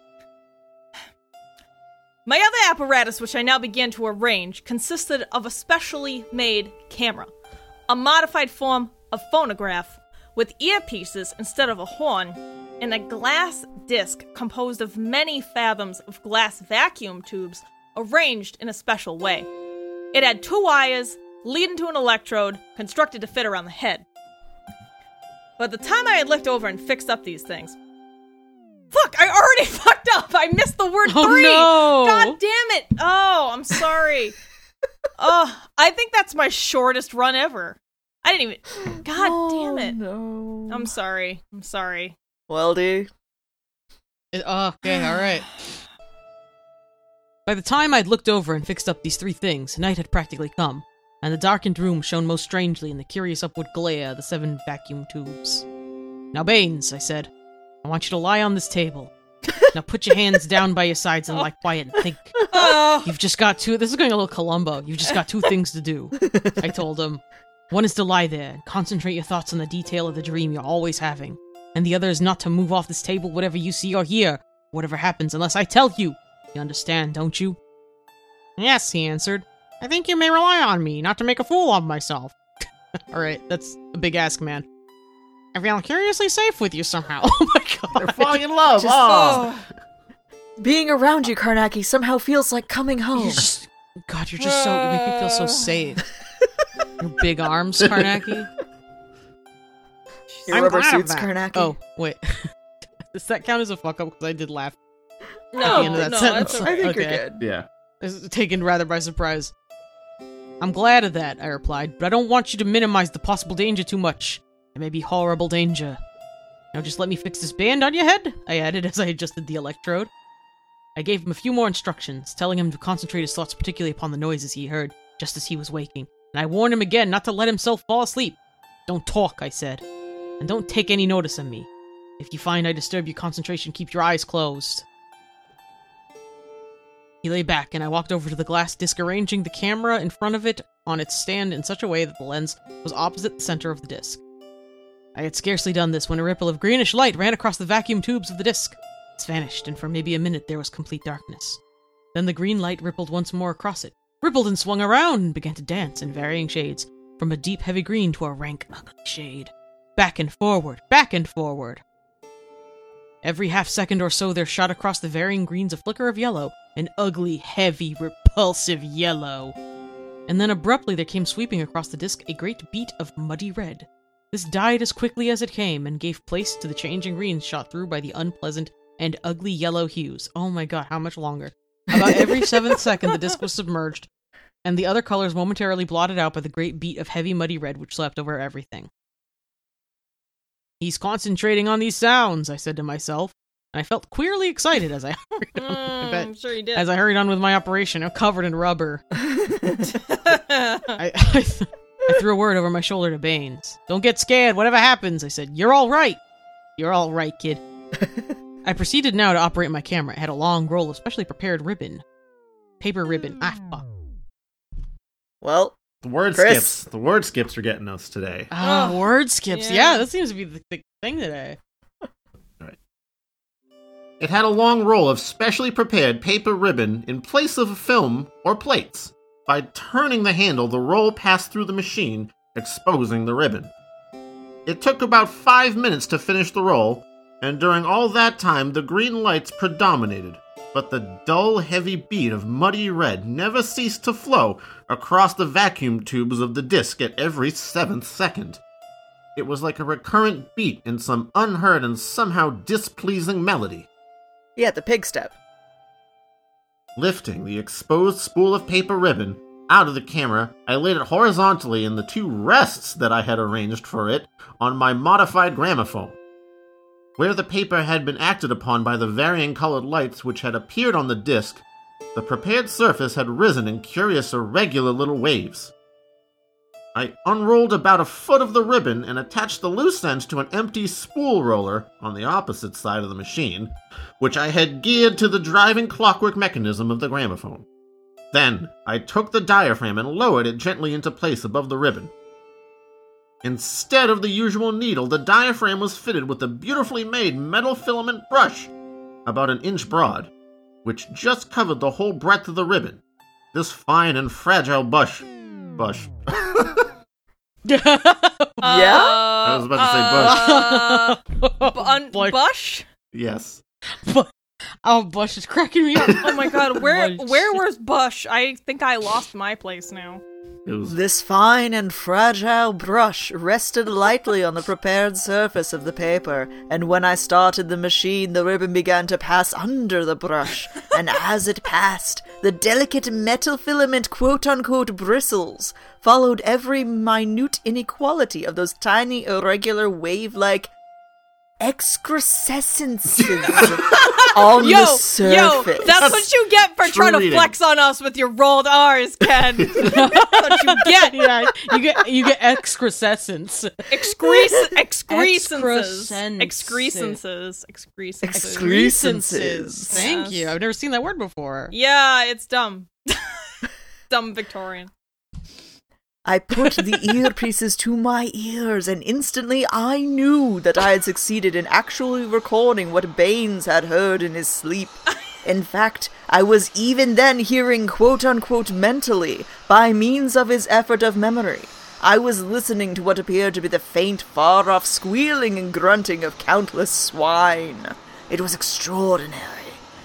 My other apparatus, which I now began to arrange, consisted of a specially made camera, a modified form of phonograph with earpieces instead of a horn, and a glass disc composed of many fathoms of glass vacuum tubes arranged in a special way. It had two wires leading to an electrode constructed to fit around the head. By the time I had looked over and fixed up these things... Fuck, I already fucked up! up. I missed the word oh, three. No. God damn it. Oh, I'm sorry. Oh, I think that's my shortest run ever. I didn't even. God oh, damn it. No. I'm sorry. I'm sorry. Well, dude. It, oh, okay, all right. By the time I'd looked over and fixed up these three things, night had practically come, and the darkened room shone most strangely in the curious upward glare of the seven vacuum tubes. Now, Baines, I said, I want you to lie on this table. Now put your hands down by your sides and lie quiet and think. Oh. You've just got two... This is going a little Columbo. You've just got two things to do, I told him. One is to lie there and concentrate your thoughts on the detail of the dream you're always having, and the other is not to move off this table whatever you see or hear, whatever happens, unless I tell you. You understand, don't you? Yes, he answered. I think you may rely on me not to make a fool of myself. Alright, that's a big ask, man. I feel curiously safe with you somehow. Oh my god. They're falling in love. Just, oh. Oh. Being around you, Carnacki, somehow feels like coming home. You're just, god, you're just so... You make me feel so safe. Your big arms, Carnacki. Your I'm rubber suits, Carnacki. Oh, wait. Does that count as a fuck-up? Because I did laugh. No, at the end of that no, sentence. That's okay. I think okay. You're good. Yeah. This is taken rather by surprise. I'm glad of that, I replied, but I don't want you to minimize the possible danger too much. It may be horrible danger. Now just let me fix this band on your head, I added as I adjusted the electrode. I gave him a few more instructions, telling him to concentrate his thoughts particularly upon the noises he heard, just as he was waking, and I warned him again not to let himself fall asleep. Don't talk, I said, and don't take any notice of me. If you find I disturb your concentration, keep your eyes closed. He lay back, and I walked over to the glass disc, arranging the camera in front of it on its stand in such a way that the lens was opposite the center of the disc. I had scarcely done this when a ripple of greenish light ran across the vacuum tubes of the disc. It vanished, and for maybe a minute there was complete darkness. Then the green light rippled once more across it, rippled and swung around, and began to dance in varying shades, from a deep heavy green to a rank ugly shade. Back and forward, back and forward. Every half second or so there shot across the varying greens a flicker of yellow, an ugly, heavy, repulsive yellow. And then abruptly there came sweeping across the disc a great beat of muddy red. This died as quickly as it came, and gave place to the changing greens shot through by the unpleasant and ugly yellow hues. Oh my god, how much longer? About every seventh second the disc was submerged, and the other colors momentarily blotted out by the great beat of heavy muddy red which swept over everything. He's concentrating on these sounds, I said to myself. And I felt queerly excited as I hurried on, mm, I bet, I'm sure you did. As I hurried on with my operation, I'm covered in rubber. I, I, th- I threw a word over my shoulder to Baines. Don't get scared, whatever happens, I said. You're all right. You're all right, kid. I proceeded now to operate my camera. It had a long roll of specially prepared ribbon. Paper ribbon. Ah, fuck. Well, the word Chris. skips. The word skips are getting us today. Oh, oh word skips. Yeah. yeah, that seems to be the, the thing today. It had a long roll of specially prepared paper ribbon in place of a film or plates. By turning the handle, the roll passed through the machine, exposing the ribbon. It took about five minutes to finish the roll, and during all that time, the green lights predominated, but the dull, heavy beat of muddy red never ceased to flow across the vacuum tubes of the disc at every seventh second. It was like a recurrent beat in some unheard and somehow displeasing melody. Yeah, the pig step. Lifting the exposed spool of paper ribbon out of the camera, I laid it horizontally in the two rests that I had arranged for it on my modified gramophone. Where the paper had been acted upon by the varying colored lights which had appeared on the disc, the prepared surface had risen in curious irregular little waves. I unrolled about a foot of the ribbon and attached the loose end to an empty spool roller on the opposite side of the machine, which I had geared to the driving clockwork mechanism of the gramophone. Then I took the diaphragm and lowered it gently into place above the ribbon. Instead of the usual needle, the diaphragm was fitted with a beautifully made metal filament brush, about an inch broad, which just covered the whole breadth of the ribbon. This fine and fragile bush... bush... yeah? I was about to say bush. Uh, b- un- bush? Yes. Bu- Oh, Bush is cracking me up. Oh my god, where where was Bush? I think I lost my place now. Was... This fine and fragile brush rested lightly on the prepared surface of the paper, and when I started the machine, the ribbon began to pass under the brush, and as it passed, the delicate metal filament quote-unquote bristles followed every minute inequality of those tiny irregular wave-like excrescences on yo, the surface. Yo, that's what you get for True trying to reading. flex on us with your rolled R's, Ken. That's what you get. Yeah, you get you get excrescence. Excrece, excrescences. Excrescences. Excrescences. Excrescences. Thank yes. you. I've never seen that word before. Yeah, it's dumb. Dumb Victorian. I put the earpieces to my ears, and instantly I knew that I had succeeded in actually recording what Baines had heard in his sleep. In fact, I was even then hearing quote-unquote mentally, by means of his effort of memory. I was listening to what appeared to be the faint, far-off squealing and grunting of countless swine. It was extraordinary,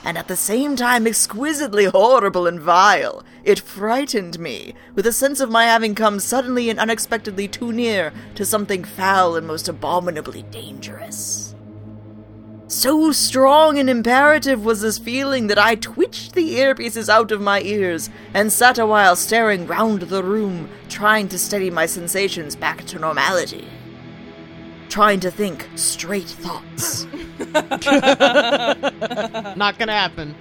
and at the same time exquisitely horrible and vile. It frightened me, with a sense of my having come suddenly and unexpectedly too near to something foul and most abominably dangerous. So strong and imperative was this feeling that I twitched the earpieces out of my ears, and sat a while staring round the room, trying to steady my sensations back to normality. Trying to think straight thoughts. Not gonna happen.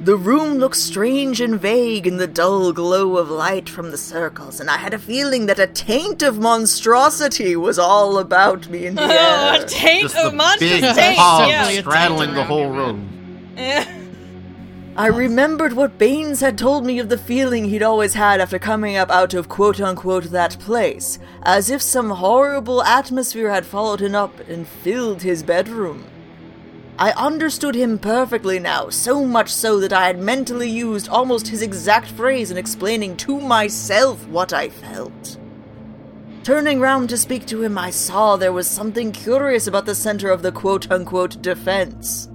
The room looked strange and vague in the dull glow of light from the circles, and I had a feeling that a taint of monstrosity was all about me in the oh, air. A taint Just of monstrosity! Just yeah. straddling the whole room. I remembered what Baines had told me of the feeling he'd always had after coming up out of quote-unquote that place, as if some horrible atmosphere had followed him up and filled his bedroom. I understood him perfectly now, so much so that I had mentally used almost his exact phrase in explaining to myself what I felt. Turning round to speak to him, I saw there was something curious about the center of the quote-unquote defense.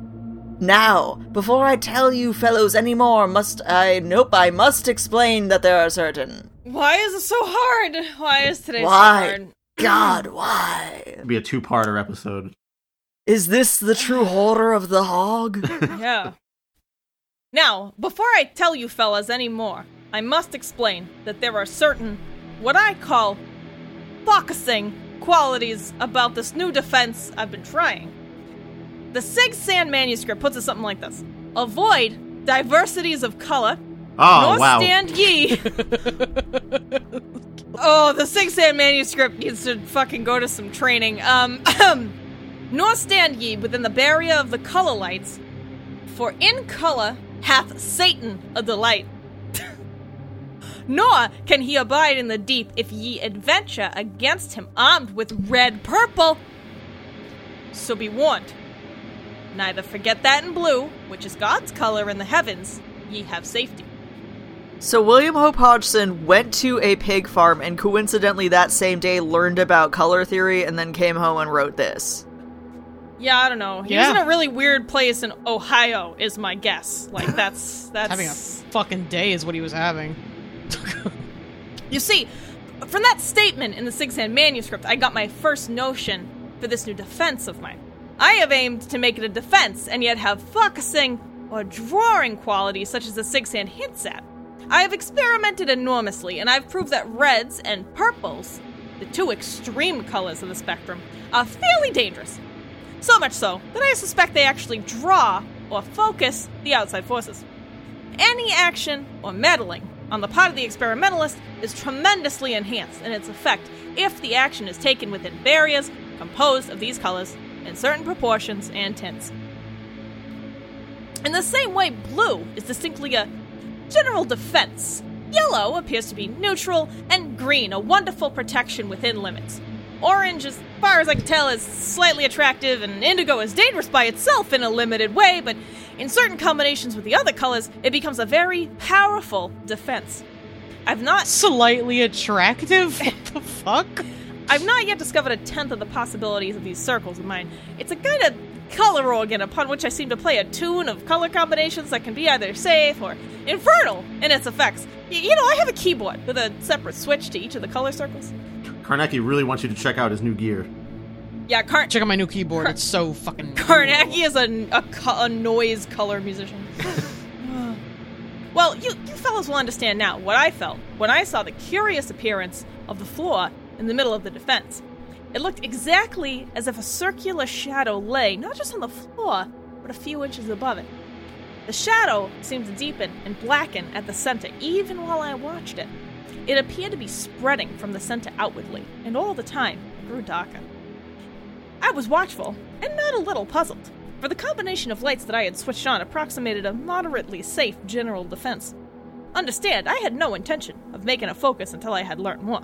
Now, before I tell you fellows any more, must I... Nope, I must explain that there are certain... Why is it so hard? Why is today why? so hard? God, why? It'll be a two-parter episode. Is this the true horror of the hog? Yeah. Now, before I tell you fellas any more, I must explain that there are certain, what I call, focusing qualities about this new defense I've been trying. The Sigsand Manuscript puts it something like this. Avoid diversities of color. Oh, nor wow. stand ye. Oh, the Sigsand Manuscript needs to fucking go to some training. Um, nor stand ye within the barrier of the color lights, for in color hath Satan a delight. Nor can he abide in the deep if ye adventure against him armed with red purple. So be warned. Neither forget that in blue, which is God's color in the heavens, ye have safety. So William Hope Hodgson went to a pig farm and coincidentally that same day learned about color theory and then came home and wrote this. Yeah, I don't know. He yeah. was in a really weird place in Ohio, is my guess. Like, that's... that's having a fucking day is what he was having. You see, from that statement in the Sigsand Manuscript, I got my first notion for this new defense of mine. I have aimed to make it a defense, and yet have focusing or drawing qualities such as the Sigsand hints at. I have experimented enormously, and I've proved that reds and purples, the two extreme colors of the spectrum, are fairly dangerous. So much so, that I suspect they actually draw or focus the outside forces. Any action or meddling on the part of the experimentalist is tremendously enhanced in its effect if the action is taken within barriers composed of these colors in certain proportions and tints. In the same way, blue is distinctly a general defense. Yellow appears to be neutral, and green a wonderful protection within limits. Orange, as far as I can tell, is slightly attractive, and indigo is dangerous by itself in a limited way, but in certain combinations with the other colors, it becomes a very powerful defense. I've not... Slightly attractive? What the fuck? I've not yet discovered a tenth of the possibilities of these circles of mine. It's a kind of color organ upon which I seem to play a tune of color combinations that can be either safe or infernal in its effects. Y- you know, I have a keyboard with a separate switch to each of the color circles. Carnacki really wants you to check out his new gear. Yeah, Car- Check out my new keyboard. Car- it's so fucking cool. Carnacki is a, a, co- a noise color musician. Well, you, you fellas will understand now what I felt when I saw the curious appearance of the floor in the middle of the defense. It looked exactly as if a circular shadow lay, not just on the floor, but a few inches above it. The shadow seemed to deepen and blacken at the center, even while I watched it. It appeared to be spreading from the center outwardly, and all the time it grew darker. I was watchful, and not a little puzzled, for the combination of lights that I had switched on approximated a moderately safe general defense. Understand, I had no intention of making a focus until I had learned more.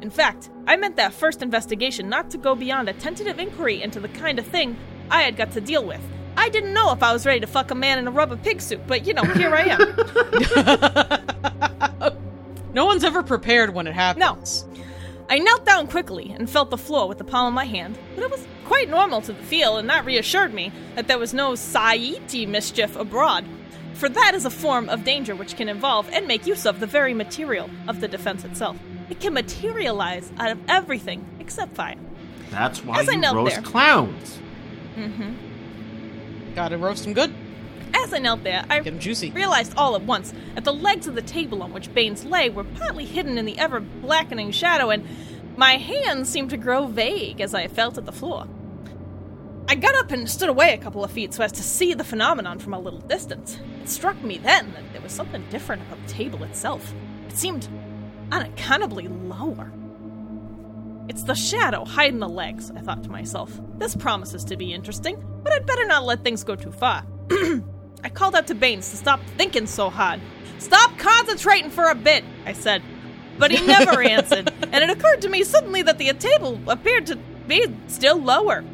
In fact, I meant that first investigation not to go beyond a tentative inquiry into the kind of thing I had got to deal with. I didn't know if I was ready to fuck a man in a rubber pig suit, but, you know, here I am. No one's ever prepared when it happens. No. I knelt down quickly and felt the floor with the palm of my hand, but it was quite normal to the feel, and that reassured me that there was no Saiitii mischief abroad, for that is a form of danger which can involve and make use of the very material of the defense itself. It can materialize out of everything except fire. That's why As you roast there, clowns. Mm-hmm. Gotta roast them good. As I knelt there, I juicy. realized all at once that the legs of the table on which Baines lay were partly hidden in the ever-blackening shadow, and my hands seemed to grow vague as I felt at the floor. I got up and stood away a couple of feet so as to see the phenomenon from a little distance. It struck me then that there was something different about the table itself. It seemed unaccountably lower. It's the shadow hiding the legs, I thought to myself. This promises to be interesting, but I'd better not let things go too far. I called out to Baines to stop thinking so hard. Stop concentrating for a bit, I said. But he never answered, and it occurred to me suddenly that the table appeared to be still lower.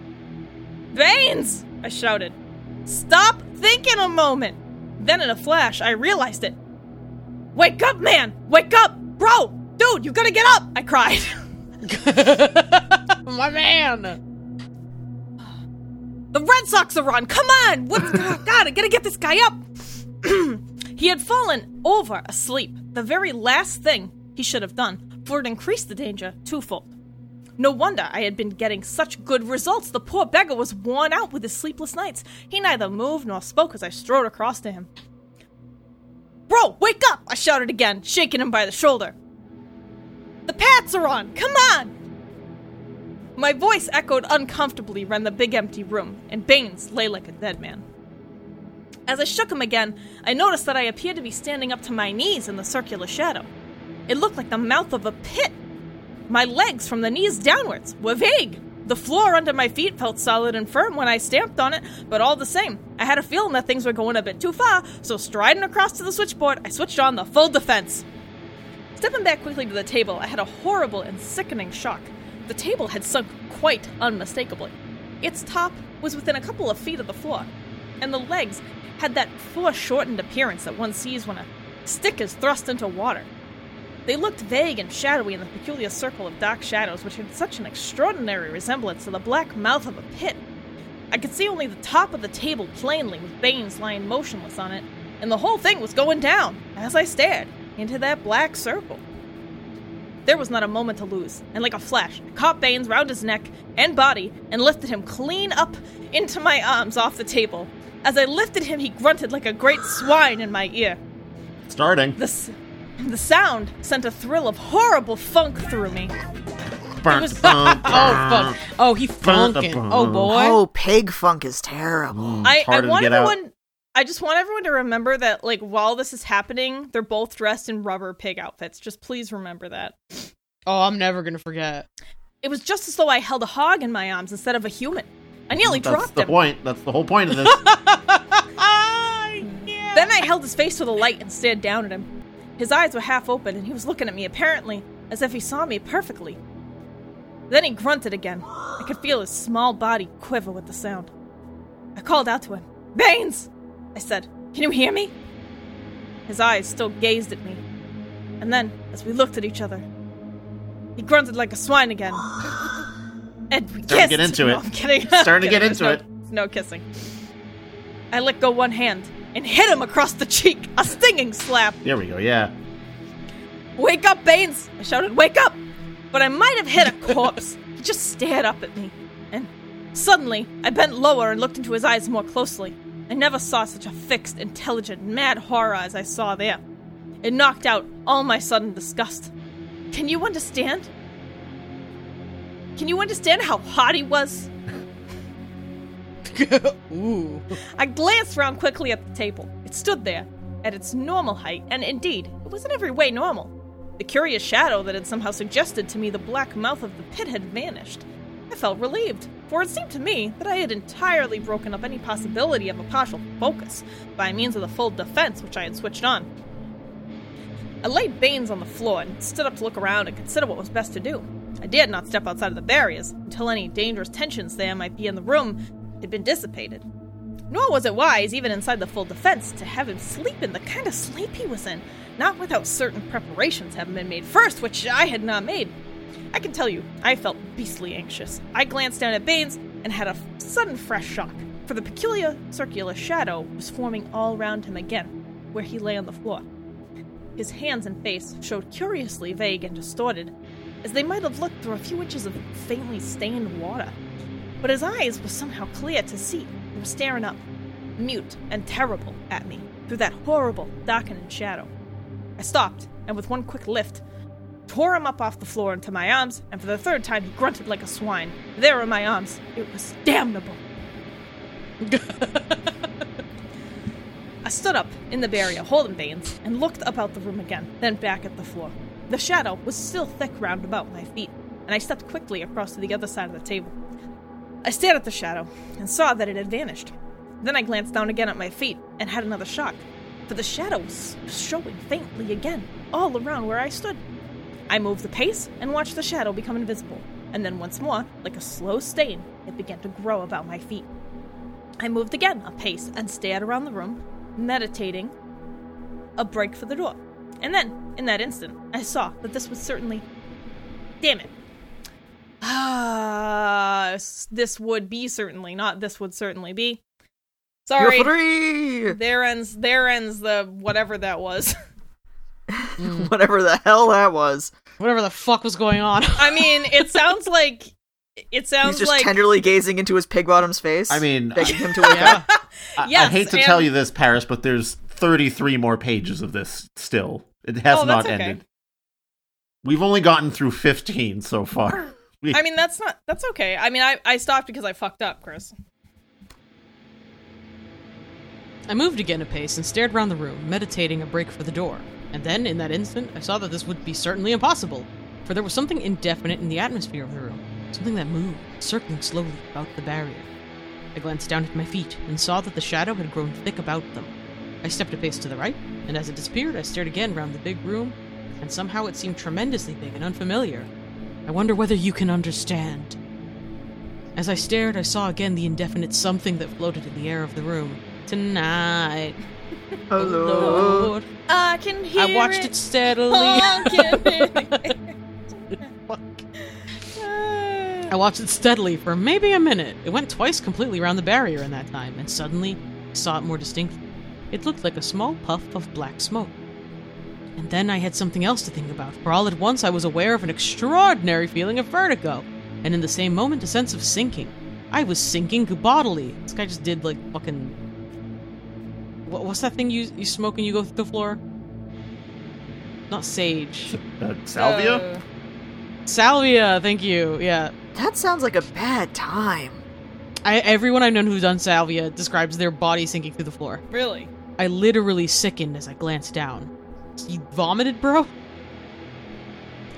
Baines, I shouted. Stop thinking a moment. Then in a flash, I realized it. Wake up, man! Wake up! Bro! Dude, you gotta get up! I cried. My man! The Red Sox are on! Come on! What? God, I gotta get this guy up! He had fallen over asleep, the very last thing he should have done, for it increased the danger twofold. No wonder I had been getting such good results. The poor beggar was worn out with his sleepless nights. He neither moved nor spoke as I strode across to him. Bro, wake up! I shouted again, shaking him by the shoulder. The Pats are on! Come on! My voice echoed uncomfortably round the big empty room, and Baines lay like a dead man. As I shook him again, I noticed that I appeared to be standing up to my knees in the circular shadow. It looked like the mouth of a pit. My legs from the knees downwards were vague. The floor under my feet felt solid and firm when I stamped on it, but all the same, I had a feeling that things were going a bit too far, so striding across to the switchboard, I switched on the full defense. Stepping back quickly to the table, I had a horrible and sickening shock. The table had sunk quite unmistakably. Its top was within a couple of feet of the floor, and the legs had that foreshortened appearance that one sees when a stick is thrust into water. They looked vague and shadowy in the peculiar circle of dark shadows, which had such an extraordinary resemblance to the black mouth of a pit. I could see only the top of the table plainly, with Baines lying motionless on it, and the whole thing was going down, as I stared, into that black circle. There was not a moment to lose, and like a flash, I caught Baines round his neck and body and lifted him clean up into my arms off the table. As I lifted him, he grunted like a great swine in my ear. Starting. The, the sound sent a thrill of horrible funk through me. It was, oh, fuck. Oh, he funkin'. Oh, boy. Oh, pig funk is terrible. Mm, I, I want everyone... Out. I just want everyone to remember that, like, while this is happening, they're both dressed in rubber pig outfits. Just please remember that. Oh, I'm never going to forget. It was just as though I held a hog in my arms instead of a human. I nearly That's dropped him. That's the point. That's the whole point of this. I can't. Then I held his face to the light and stared down at him. His eyes were half open, and he was looking at me, apparently, as if he saw me perfectly. Then he grunted again. I could feel his small body quiver with the sound. I called out to him. Baines! I said, can you hear me? His eyes still gazed at me. And then, as we looked at each other, he grunted like a swine again. And we kissed. Starting to get into it. No, I'm kidding. Starting to get into it. It's no kissing. I let go one hand and hit him across the cheek. A stinging slap. There we go, yeah. Wake up, Baines! I shouted, wake up! But I might have hit a corpse. He just stared up at me. And suddenly, I bent lower and looked into his eyes more closely. I never saw such a fixed, intelligent, mad horror as I saw there. It knocked out all my sudden disgust. Can you understand? Can you understand how hot he was? Ooh. I glanced round quickly at the table. It stood there, at its normal height, and indeed, it was in every way normal. The curious shadow that had somehow suggested to me the black mouth of the pit had vanished. I felt relieved, for it seemed to me that I had entirely broken up any possibility of a partial focus by means of the full defense which I had switched on. I laid Baines on the floor and stood up to look around and consider what was best to do. I dared not step outside of the barriers until any dangerous tensions there might be in the room had been dissipated. Nor was it wise, even inside the full defense, to have him sleep in the kind of sleep he was in, not without certain preparations having been made first, which I had not made. I can tell you, I felt beastly anxious. I glanced down at Baines and had a f- sudden fresh shock, for the peculiar circular shadow was forming all round him again, where he lay on the floor. His hands and face showed curiously vague and distorted, as they might have looked through a few inches of faintly stained water. But his eyes were somehow clear to see and were staring up, mute and terrible, at me through that horrible, darkening shadow. I stopped, and with one quick lift, tore him up off the floor into my arms, and for the third time he grunted like a swine. There were my arms. It was damnable. I stood up in the barrier, holding Baines, and looked about the room again, then back at the floor. The shadow was still thick round about my feet, and I stepped quickly across to the other side of the table. I stared at the shadow, and saw that it had vanished. Then I glanced down again at my feet, and had another shock, for the shadow was showing faintly again, all around where I stood. I moved the pace, and watched the shadow become invisible, and then once more, like a slow stain, it began to grow about my feet. I moved again a pace, and stared around the room, meditating a break for the door. And then, in that instant, I saw that this was certainly... Damn it. Ah, this would be certainly, not this would certainly be. Sorry. You're free! There ends, there ends the whatever that was. Mm. Whatever the hell that was. Whatever the fuck was going on. I mean, it sounds like... It sounds He's just like... tenderly gazing into his pig-bottom's face. I mean... Begging I, him to wake yeah. up. I, yes, I hate to and... tell you this, Paris, but there's thirty-three more pages of this still. It has oh, not okay. ended. We've only gotten through fifteen so far. We... I mean, that's not... That's okay. I mean, I, I stopped because I fucked up, Chris. I moved again a pace and stared around the room, meditating a break for the door. And then, in that instant, I saw that this would be certainly impossible, for there was something indefinite in the atmosphere of the room. Something that moved, circling slowly about the barrier. I glanced down at my feet and saw that the shadow had grown thick about them. I stepped a pace to the right, and as it disappeared, I stared again round the big room, and somehow it seemed tremendously big and unfamiliar. I wonder whether you can understand. As I stared, I saw again the indefinite something that floated in the air of the room. Tonight. Hello. Oh Lord. I can hear it. I watched it, it steadily. I can hear it. Fuck. I watched it steadily for maybe a minute. It went twice completely around the barrier in that time, and suddenly I saw it more distinctly. It looked like a small puff of black smoke. And then I had something else to think about, for all at once I was aware of an extraordinary feeling of vertigo, and in the same moment a sense of sinking. I was sinking bodily. This guy just did, like, fucking... What, what's that thing you, you smoke and you go through the floor? Not sage. Uh, salvia? Uh, salvia, thank you, yeah. That sounds like a bad time. I, everyone I've known who's done salvia describes their body sinking through the floor. Really? I literally sickened as I glanced down. He vomited, bro?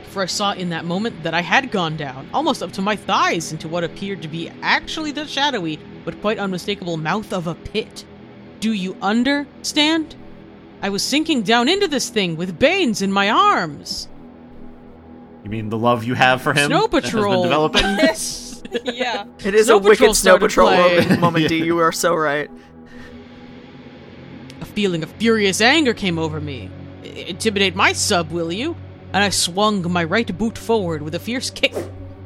For I saw in that moment that I had gone down, almost up to my thighs, into what appeared to be actually the shadowy, but quite unmistakable mouth of a pit. Do you understand? I was sinking down into this thing with Baines in my arms. You mean the love you have for him? Snow Patrol! That has been developing? Yeah. It is Snow a Patrol wicked Snow Patrol moment, D. Yeah. You are so right. A feeling of furious anger came over me. I- intimidate my sub, will you? And I swung my right boot forward with a fierce kick.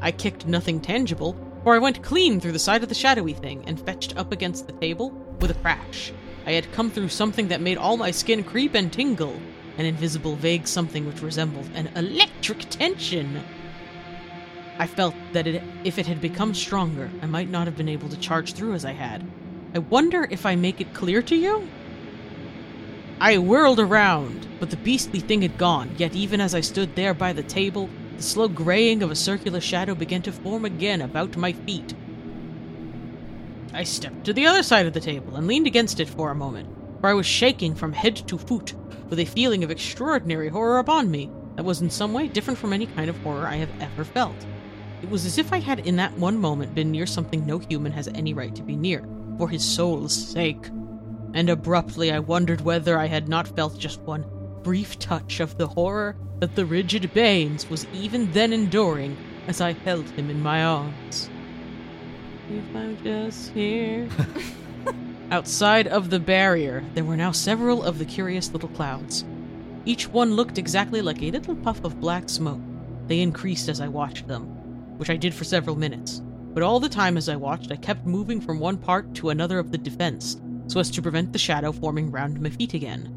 I kicked nothing tangible, for I went clean through the side of the shadowy thing and fetched up against the table with a crash. I had come through something that made all my skin creep and tingle, an invisible vague something which resembled an electric tension. I felt that it, if it had become stronger, I might not have been able to charge through as I had. I wonder if I make it clear to you? I whirled around, but the beastly thing had gone, yet even as I stood there by the table, the slow graying of a circular shadow began to form again about my feet. I stepped to the other side of the table and leaned against it for a moment, for I was shaking from head to foot, with a feeling of extraordinary horror upon me that was in some way different from any kind of horror I have ever felt. It was as if I had in that one moment been near something no human has any right to be near, for his soul's sake. And abruptly I wondered whether I had not felt just one brief touch of the horror that the rigid Baines was even then enduring as I held him in my arms. If I'm just here... Outside of the barrier, there were now several of the curious little clouds. Each one looked exactly like a little puff of black smoke. They increased as I watched them, which I did for several minutes. But all the time as I watched, I kept moving from one part to another of the defense, so as to prevent the shadow forming round my feet again.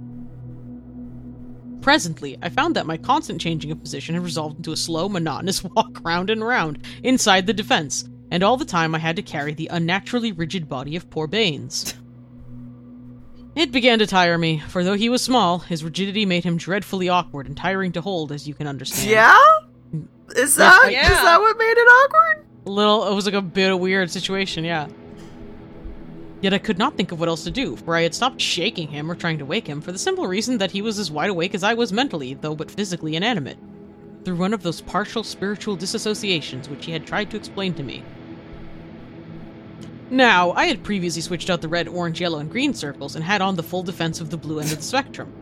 Presently, I found that my constant changing of position had resolved into a slow, monotonous walk round and round, inside the defense, and all the time I had to carry the unnaturally rigid body of poor Baines. It began to tire me, for though he was small, his rigidity made him dreadfully awkward and tiring to hold, as you can understand. Yeah? Is that, I, yeah. Is that what made it awkward? A little, it was like a bit of a weird situation, yeah. Yet I could not think of what else to do, for I had stopped shaking him or trying to wake him, for the simple reason that he was as wide awake as I was mentally, though but physically inanimate, through one of those partial spiritual disassociations which he had tried to explain to me. Now, I had previously switched out the red, orange, yellow, and green circles, and had on the full defense of the blue end of the spectrum.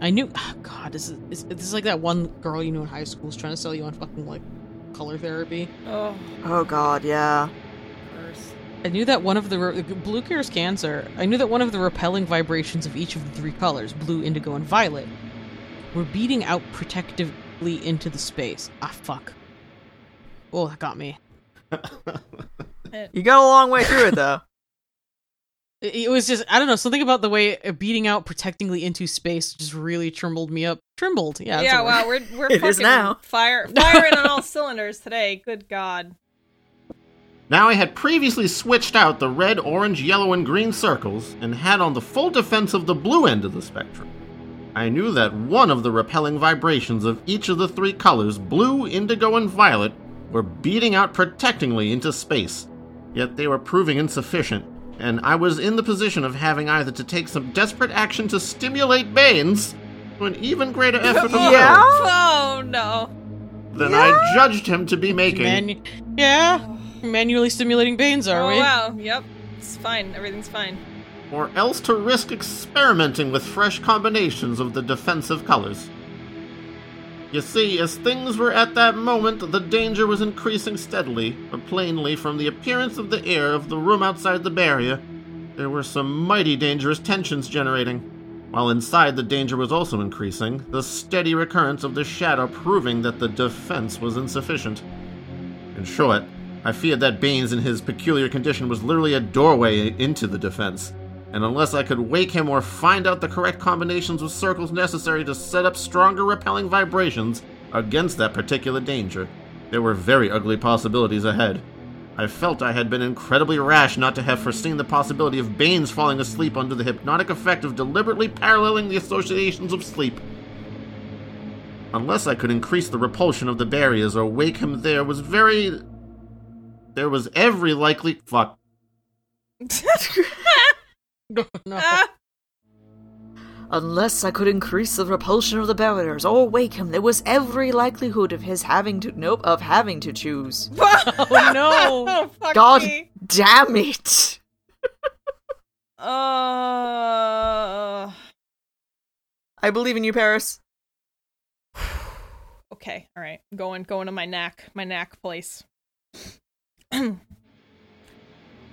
I knew- oh god, this is, is, this is like that one girl you knew in high school who's trying to sell you on fucking, like, color therapy. Oh, oh god, yeah. I knew that one of the... Re- blue cures cancer. I knew that one of the repelling vibrations of each of the three colors, blue, indigo, and violet, were beating out protectively into the space. Ah, fuck. Oh, that got me. You got a long way through it, though. it, it was just... I don't know. Something about the way beating out protectively into space just really trembled me up. Trembled. Yeah, yeah, wow. We're, we're it fucking now. Fire, firing on all cylinders today. Good god. Now I had previously switched out the red, orange, yellow, and green circles and had on the full defense of the blue end of the spectrum. I knew that one of the repelling vibrations of each of the three colors, blue, indigo, and violet, were beating out protectingly into space, yet they were proving insufficient, and I was in the position of having either to take some desperate action to stimulate Baines to an even greater effort of yeah? Oh, no. Than yeah? I judged him to be making. Manu- yeah? Manually stimulating Baines, are oh, we? Oh, wow. Yep. It's fine. Everything's fine. Or else to risk experimenting with fresh combinations of the defensive colors. You see, as things were at that moment, the danger was increasing steadily, but plainly from the appearance of the air of the room outside the barrier, there were some mighty dangerous tensions generating. While inside the danger was also increasing, the steady recurrence of the shadow proving that the defense was insufficient. In short, I feared that Baines in his peculiar condition was literally a doorway into the defense, and unless I could wake him or find out the correct combinations of circles necessary to set up stronger repelling vibrations against that particular danger, there were very ugly possibilities ahead. I felt I had been incredibly rash not to have foreseen the possibility of Baines falling asleep under the hypnotic effect of deliberately paralleling the associations of sleep. Unless I could increase the repulsion of the barriers or wake him there was very... There was every likely fuck. no, no. Unless I could increase the repulsion of the barriers or wake him, there was every likelihood of his having to nope of having to choose. Oh no! Oh, fuck God me. Damn it! uh... I believe in you, Paris. Okay, all right. Going, going to my knack, my knack place.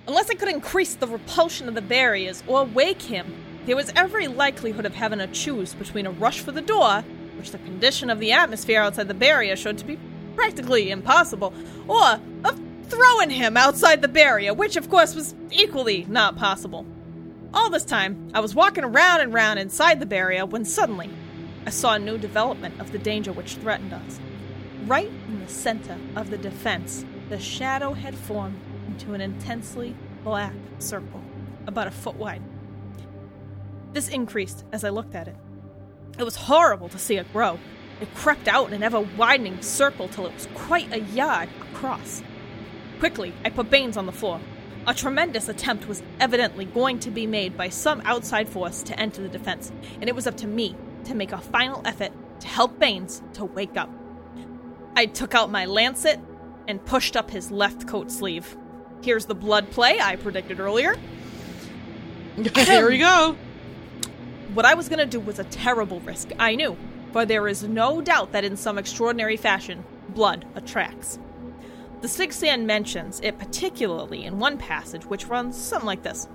Unless I could increase the repulsion of the barriers or wake him, there was every likelihood of having to choose between a rush for the door, which the condition of the atmosphere outside the barrier showed to be practically impossible, or a throwing him outside the barrier, which of course was equally not possible. All this time, I was walking round and round inside the barrier when suddenly I saw a new development of the danger which threatened us. Right in the center of the defense, the shadow had formed into an intensely black circle, about a foot wide. This increased as I looked at it. It was horrible to see it grow. It crept out in an ever-widening circle till it was quite a yard across. Quickly, I put Baines on the floor. A tremendous attempt was evidently going to be made by some outside force to enter the defense, and it was up to me to make a final effort to help Baines to wake up. I took out my lancet and pushed up his left coat sleeve. Here's the blood play I predicted earlier. Here we go. What I was going to do was a terrible risk, I knew, for there is no doubt that in some extraordinary fashion, blood attracts. The Sigsand mentions it particularly in one passage, which runs something like this.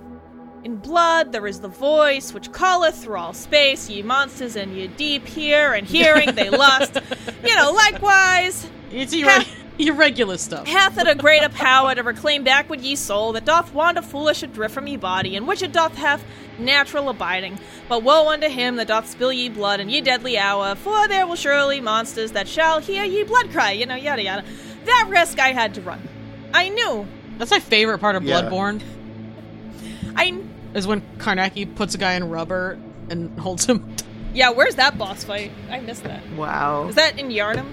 In blood there is the voice which calleth through all space, ye monsters and ye deep, hear and hearing they lust. You know, likewise... It's irre- hath, irregular stuff. Hath it a greater power to reclaim backward ye soul that doth wander foolish adrift from ye body, in which it doth have natural abiding. But woe unto him that doth spill ye blood in ye deadly hour, for there will surely monsters that shall hear ye blood cry. You know, yada yada. That risk I had to run. I knew. That's my favorite part of yeah. Bloodborne. I is when Carnacki puts a guy in rubber and holds him. Yeah, where's that boss fight? I missed that. Wow. Is that in Yharnam?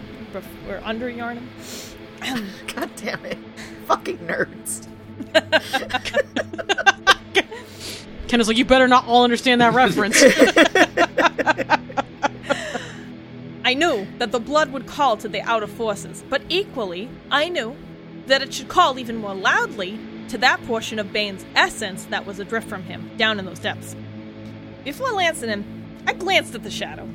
Or under Yharnam? God damn it. Fucking nerds. Ken is like, you better not all understand that reference. I knew that the blood would call to the outer forces, but equally, I knew that it should call even more loudly to that portion of Bane's essence that was adrift from him, down in those depths. Before lancing him, I glanced at the shadow.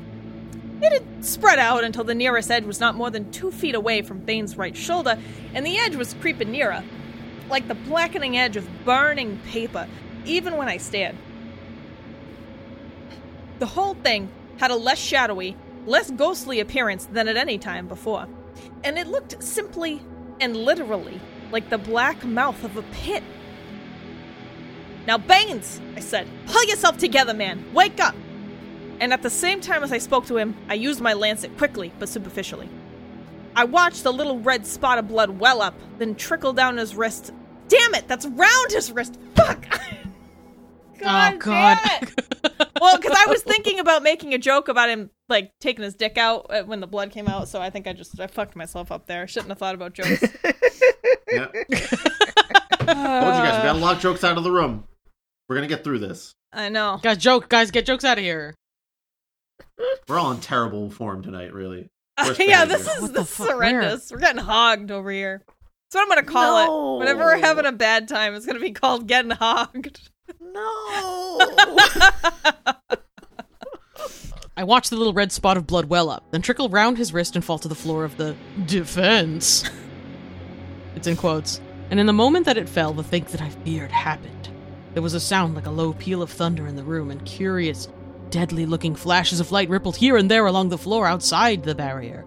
It had spread out until the nearest edge was not more than two feet away from Bane's right shoulder, and the edge was creeping nearer, like the blackening edge of burning paper, even when I stared. The whole thing had a less shadowy, less ghostly appearance than at any time before, and it looked simply and literally like the black mouth of a pit. Now, Baines, I said, pull yourself together, man. Wake up. And at the same time as I spoke to him, I used my lancet quickly, but superficially. I watched the little red spot of blood well up, then trickle down his wrist. Damn it, that's round his wrist. Fuck. God, oh, God. Damn it. Well, because I was thinking about making a joke about him, like, taking his dick out when the blood came out, so I think I just, I fucked myself up there. I shouldn't have thought about jokes. Yeah. I told you guys, we got a lot of jokes out of the room. We're going to get through this. I know. Guys, joke, guys, get jokes out of here. We're all in terrible form tonight, really. Uh, yeah, this here. is, this is horrendous. We're getting hogged over here. That's what I'm going to call no. it. Whenever we're having a bad time, it's going to be called getting hogged. No. I watched the little red spot of blood well up, then trickle round his wrist and fall to the floor of the defense. It's in quotes. And in the moment that it fell, the thing that I feared happened. There was a sound like a low peal of thunder in the room, and curious, deadly-looking flashes of light rippled here and there along the floor outside the barrier.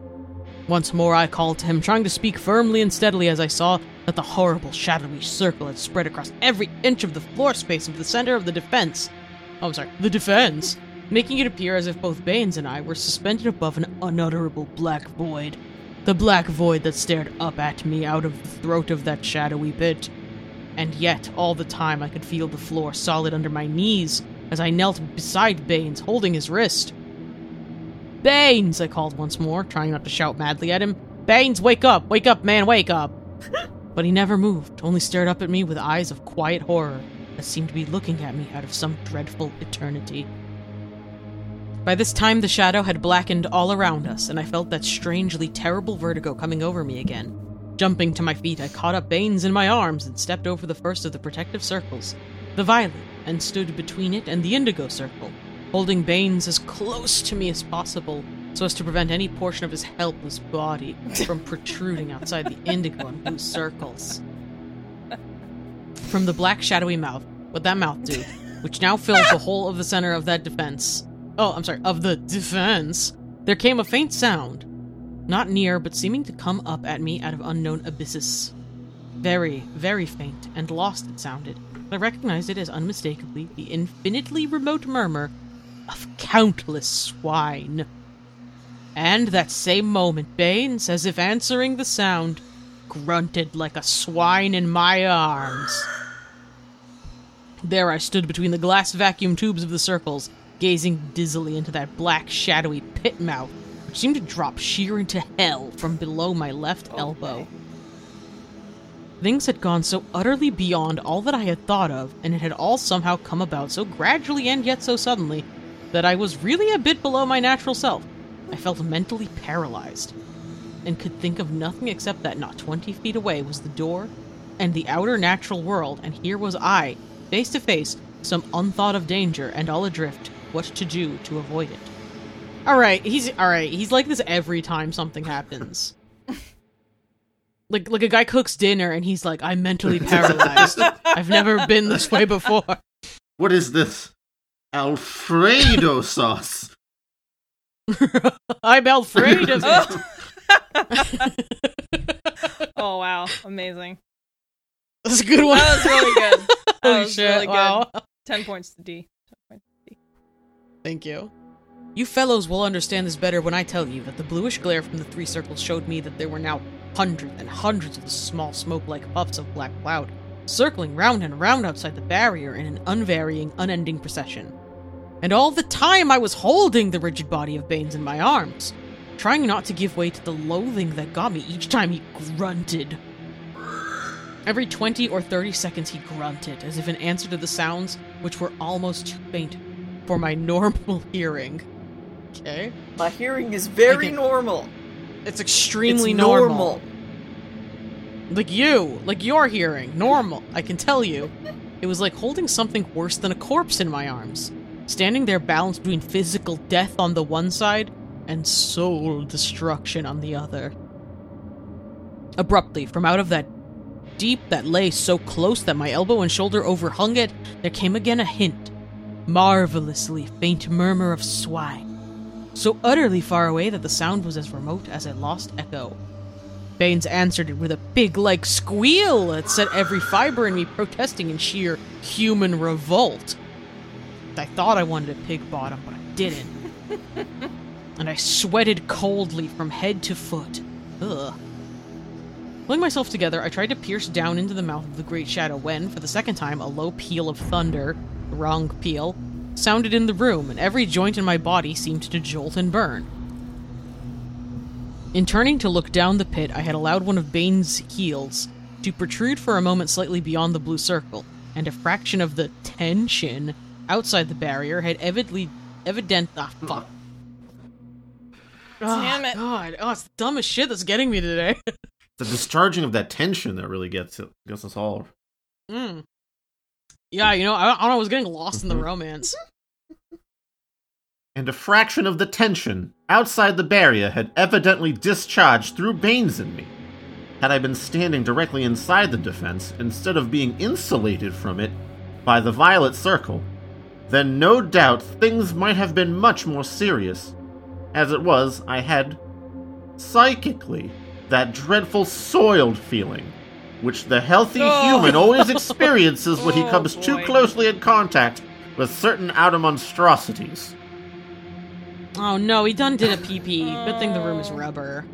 Once more I called to him, trying to speak firmly and steadily as I saw that the horrible shadowy circle had spread across every inch of the floor space of the center of the defense. Oh, I'm sorry, the defense, making it appear as if both Baines and I were suspended above an unutterable black void. The black void that stared up at me out of the throat of that shadowy pit. And yet, all the time I could feel the floor solid under my knees as I knelt beside Baines, holding his wrist. Baines, I called once more, trying not to shout madly at him. Baines, wake up! Wake up, man, wake up! But he never moved, only stared up at me with eyes of quiet horror that seemed to be looking at me out of some dreadful eternity. By this time the shadow had blackened all around us, and I felt that strangely terrible vertigo coming over me again. Jumping to my feet, I caught up Baines in my arms and stepped over the first of the protective circles, the violet, and stood between it and the indigo circle, holding Baines as close to me as possible so as to prevent any portion of his helpless body from protruding outside the indigo and blue circles. From the black shadowy mouth, what that mouth do, which now filled the whole of the center of that defense. Oh, I'm sorry, of the defense, there came a faint sound, not near, but seeming to come up at me out of unknown abysses. Very, very faint and lost it sounded, but I recognized it as unmistakably the infinitely remote murmur of countless swine. And that same moment, Baines, as if answering the sound, grunted like a swine in my arms. There I stood between the glass vacuum tubes of the circles, gazing dizzily into that black, shadowy pit mouth, which seemed to drop sheer into hell from below my left okay. elbow. Things had gone so utterly beyond all that I had thought of, and it had all somehow come about so gradually and yet so suddenly, that I was really a bit below my natural self. I felt mentally paralyzed, and could think of nothing except that not twenty feet away was the door and the outer natural world, and here was I, face to face, some unthought of danger, and all adrift, what to do to avoid it. Alright, he's alright, he's like this every time something happens. Like, like a guy cooks dinner and he's like, I'm mentally paralyzed. I've never been this way before. What is this? Alfredo sauce. I'm Alfredo sauce. Oh, wow. Amazing. That's a good one. That was really good. That Holy was shit, really good. Wow. Ten points to D. Ten points to D. Thank you. You fellows will understand this better when I tell you that the bluish glare from the three circles showed me that there were now hundreds and hundreds of the small smoke-like puffs of black cloud, circling round and round outside the barrier in an unvarying, unending procession. And all the time I was holding the rigid body of Baines in my arms, trying not to give way to the loathing that got me each time he grunted. Every twenty or thirty seconds he grunted, as if in answer to the sounds which were almost too faint for my normal hearing. Okay. My hearing is very can- normal. It's extremely it's normal. normal. Like you, like your hearing, normal, I can tell you. It was like holding something worse than a corpse in my arms, standing there balanced between physical death on the one side and soul destruction on the other. Abruptly, from out of that deep that lay so close that my elbow and shoulder overhung it, there came again a hint, marvelously faint murmur of swine. So utterly far away that the sound was as remote as a lost echo. Baines answered it with a pig-like squeal that set every fiber in me protesting in sheer human revolt. I thought I wanted a pig bottom, but I didn't. And I sweated coldly from head to foot. Ugh. Pulling myself together, I tried to pierce down into the mouth of the great shadow when, for the second time, a low peal of thunder, the wrong peal, sounded in the room, and every joint in my body seemed to jolt and burn. In turning to look down the pit, I had allowed one of Baines' heels to protrude for a moment slightly beyond the blue circle, and a fraction of the tension outside the barrier had evidently evident ah fuck. Damn oh, it. God. Oh, it's the dumbest shit that's getting me today. The discharging of that tension that really gets it, gets us all. Mm. Yeah, you know, I, I was getting lost in the romance. And a fraction of the tension outside the barrier had evidently discharged through Baines in me. Had I been standing directly inside the defense, instead of being insulated from it by the violet circle, then no doubt things might have been much more serious. As it was, I had, psychically, that dreadful soiled feeling, which the healthy oh. human always experiences when he comes oh, too closely in contact with certain outer monstrosities. Oh no, he done did a pee-pee. Good thing the room is rubber.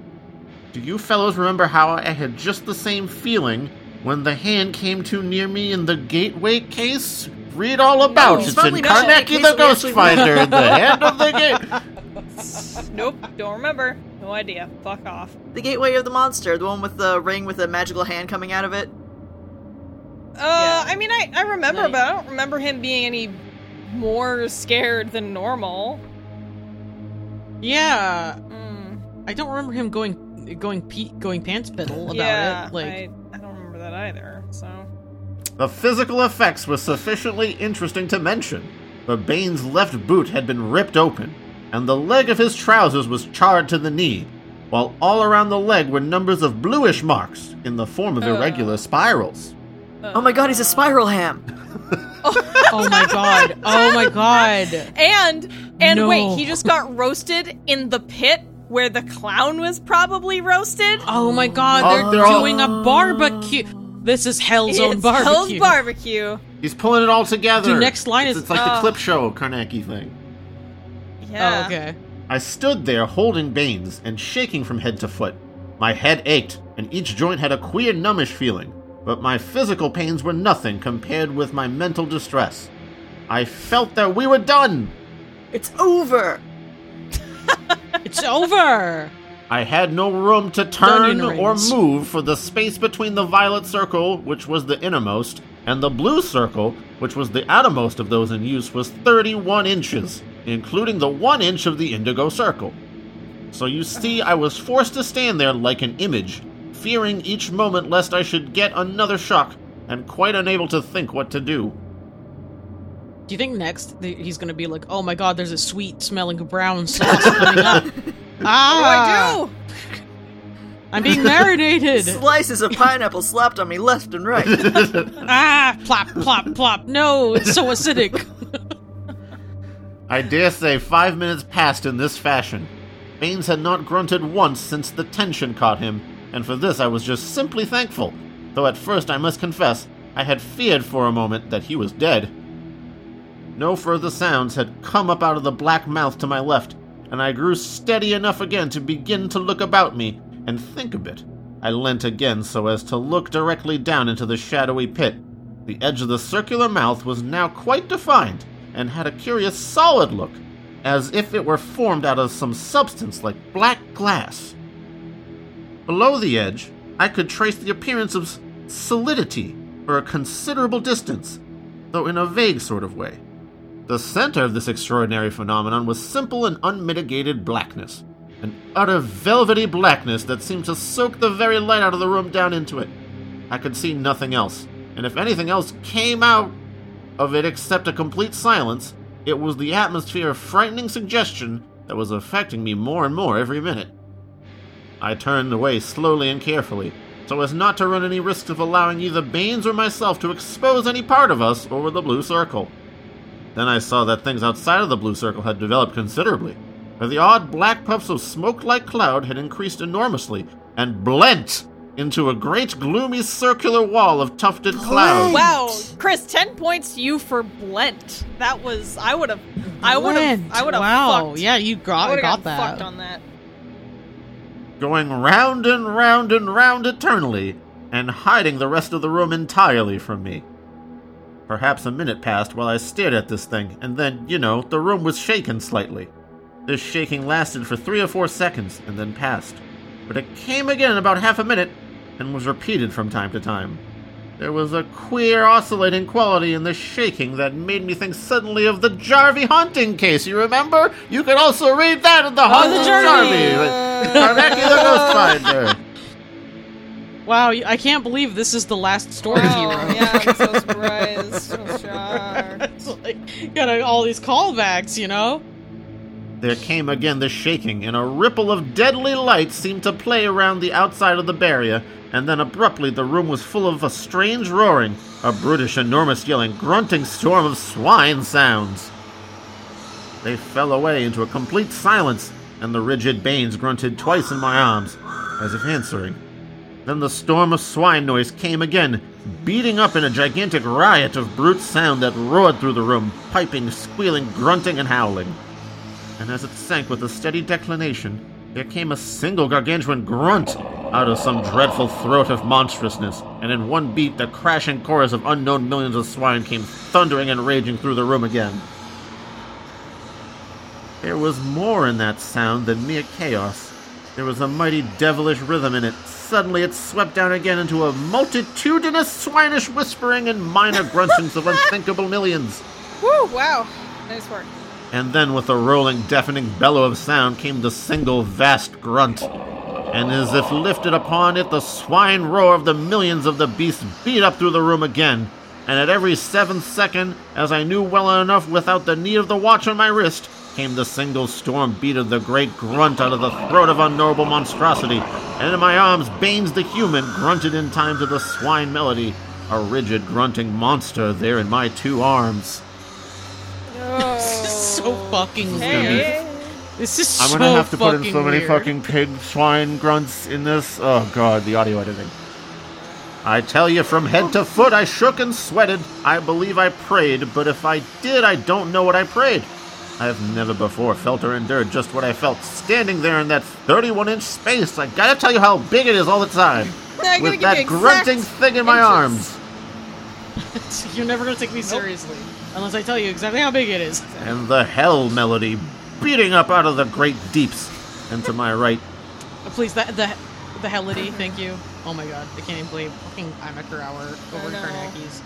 Do you fellows remember how I had just the same feeling when the hand came too near me in the gateway case? Read all about no, it. It's in Carnacki the Ghost Finder in the hand of the gate. Nope, don't remember. No idea. Fuck off. The gateway of the monster, the one with the ring with a magical hand coming out of it. Uh, yeah. I mean, I, I remember, nice. But I don't remember him being any more scared than normal. Yeah. Mm. I don't remember him going going pe- going pants piddle about yeah, it. Like I, I don't remember that either, so... The physical effects were sufficiently interesting to mention, but Baines' left boot had been ripped open, and the leg of his trousers was charred to the knee, while all around the leg were numbers of bluish marks in the form of uh, irregular spirals. Uh, oh my god, he's a spiral ham! Oh my god, oh my god! And, and no. wait, he just got roasted in the pit where the clown was probably roasted? Oh my god, they're, oh, they're doing all... a barbecue! This is Hell's Own Barbecue. Hell's Barbecue. He's pulling it all together. The next line it's, is... It's like uh, the clip show Carnacki thing. Yeah. Oh, okay. I stood there holding Baines and shaking from head to foot. My head ached, and each joint had a queer numbish feeling, but my physical pains were nothing compared with my mental distress. I felt that we were done. It's over. It's over. I had no room to turn or move, for the space between the violet circle, which was the innermost, and the blue circle, which was the outermost of those in use, was thirty-one inches, including the one inch of the indigo circle. So you see, I was forced to stand there like an image, fearing each moment lest I should get another shock, and quite unable to think what to do. Do you think next he's going to be like, oh my god, there's a sweet-smelling brown sauce coming up? Ah! What do I do? I'm being marinated! Slices of pineapple slapped on me left and right. Ah! Plop, plop, plop. No, it's so acidic. I dare say five minutes passed in this fashion. Baines had not grunted once since the tension caught him, and for this I was just simply thankful, though at first I must confess I had feared for a moment that he was dead. No further sounds had come up out of the black mouth to my left, and I grew steady enough again to begin to look about me and think a bit. I leant again so as to look directly down into the shadowy pit. The edge of the circular mouth was now quite defined and had a curious solid look, as if it were formed out of some substance like black glass. Below the edge, I could trace the appearance of solidity for a considerable distance, though in a vague sort of way. The center of this extraordinary phenomenon was simple and unmitigated blackness, an utter velvety blackness that seemed to soak the very light out of the room down into it. I could see nothing else, and if anything else came out of it except a complete silence, it was the atmosphere of frightening suggestion that was affecting me more and more every minute. I turned away slowly and carefully, so as not to run any risks of allowing either Baines or myself to expose any part of us over the blue circle. Then I saw that things outside of the blue circle had developed considerably, for the odd black puffs of smoke-like cloud had increased enormously and blent into a great gloomy circular wall of tufted cloud. Wow, Chris, ten points to you for blent. That was I would have, I would have, I would have. Wow, fucked. Yeah, you got, I got that. Fucked on that. Going round and round and round eternally, and hiding the rest of the room entirely from me. Perhaps a minute passed while I stared at this thing, and then, you know, the room was shaken slightly. This shaking lasted for three or four seconds, and then passed. But it came again in about half a minute, and was repeated from time to time. There was a queer oscillating quality in the shaking that made me think suddenly of the Jarvie haunting case, you remember? You can also read that in the Haunted oh, Jarvie! Carnacki the Ghost Finder! Wow, I can't believe this is the last story wow. you wrote. Yeah, I'm so surprised. So shocked. It's like, got all these callbacks, you know? There came again the shaking, and a ripple of deadly light seemed to play around the outside of the barrier, and then abruptly the room was full of a strange roaring, a brutish, enormous yelling, grunting storm of swine sounds. They fell away into a complete silence, and the rigid Baines grunted twice in my arms, as if answering. Then the storm of swine noise came again, beating up in a gigantic riot of brute sound that roared through the room, piping, squealing, grunting, and howling. And as it sank with a steady declination, there came a single gargantuan grunt out of some dreadful throat of monstrousness, and in one beat the crashing chorus of unknown millions of swine came thundering and raging through the room again. There was more in that sound than mere chaos. There was a mighty devilish rhythm in it. Suddenly it swept down again into a multitudinous swinish whispering and minor gruntings of unthinkable millions. Woo, wow. Nice work. And then with a rolling, deafening bellow of sound came the single vast grunt. And as if lifted upon it, the swine roar of the millions of the beasts beat up through the room again. And at every seventh second, as I knew well enough without the need of the watch on my wrist, came the single storm beat of the great grunt out of the throat of unknowable monstrosity, and in my arms Baines the human grunted in time to the swine melody, a rigid grunting monster there in my two arms. No. This is so fucking hey. weird. This is I'm so gonna have to put in so many weird. fucking pig swine grunts in this. Oh god, the audio editing. I tell you, from head to foot, I shook and sweated. I believe I prayed, but if I did, I don't know what I prayed. I have never before felt or endured just what I felt standing there in that thirty-one inch space. I gotta tell you how big it is all the time. I'm with that grunting thing in my inches. Arms. You're never gonna take me nope. seriously unless I tell you exactly how big it is. And the hell melody beating up out of the great deeps. And to my right. Please, that the the hellity. Thank you. Oh my God, I can't even believe fucking I'm a Kurower over Carnacki's.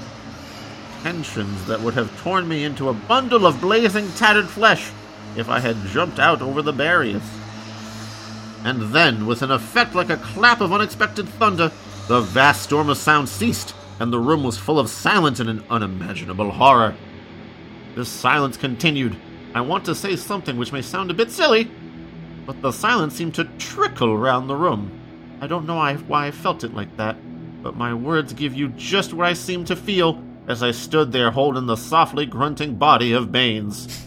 Tensions that would have torn me into a bundle of blazing tattered flesh if I had jumped out over the barriers. And then, with an effect like a clap of unexpected thunder, the vast storm of sound ceased, and the room was full of silence and an unimaginable horror. This silence continued. I want to say something which may sound a bit silly, but the silence seemed to trickle round the room. I don't know why I felt it like that, but my words give you just what I seemed to feel as I stood there holding the softly grunting body of Baines.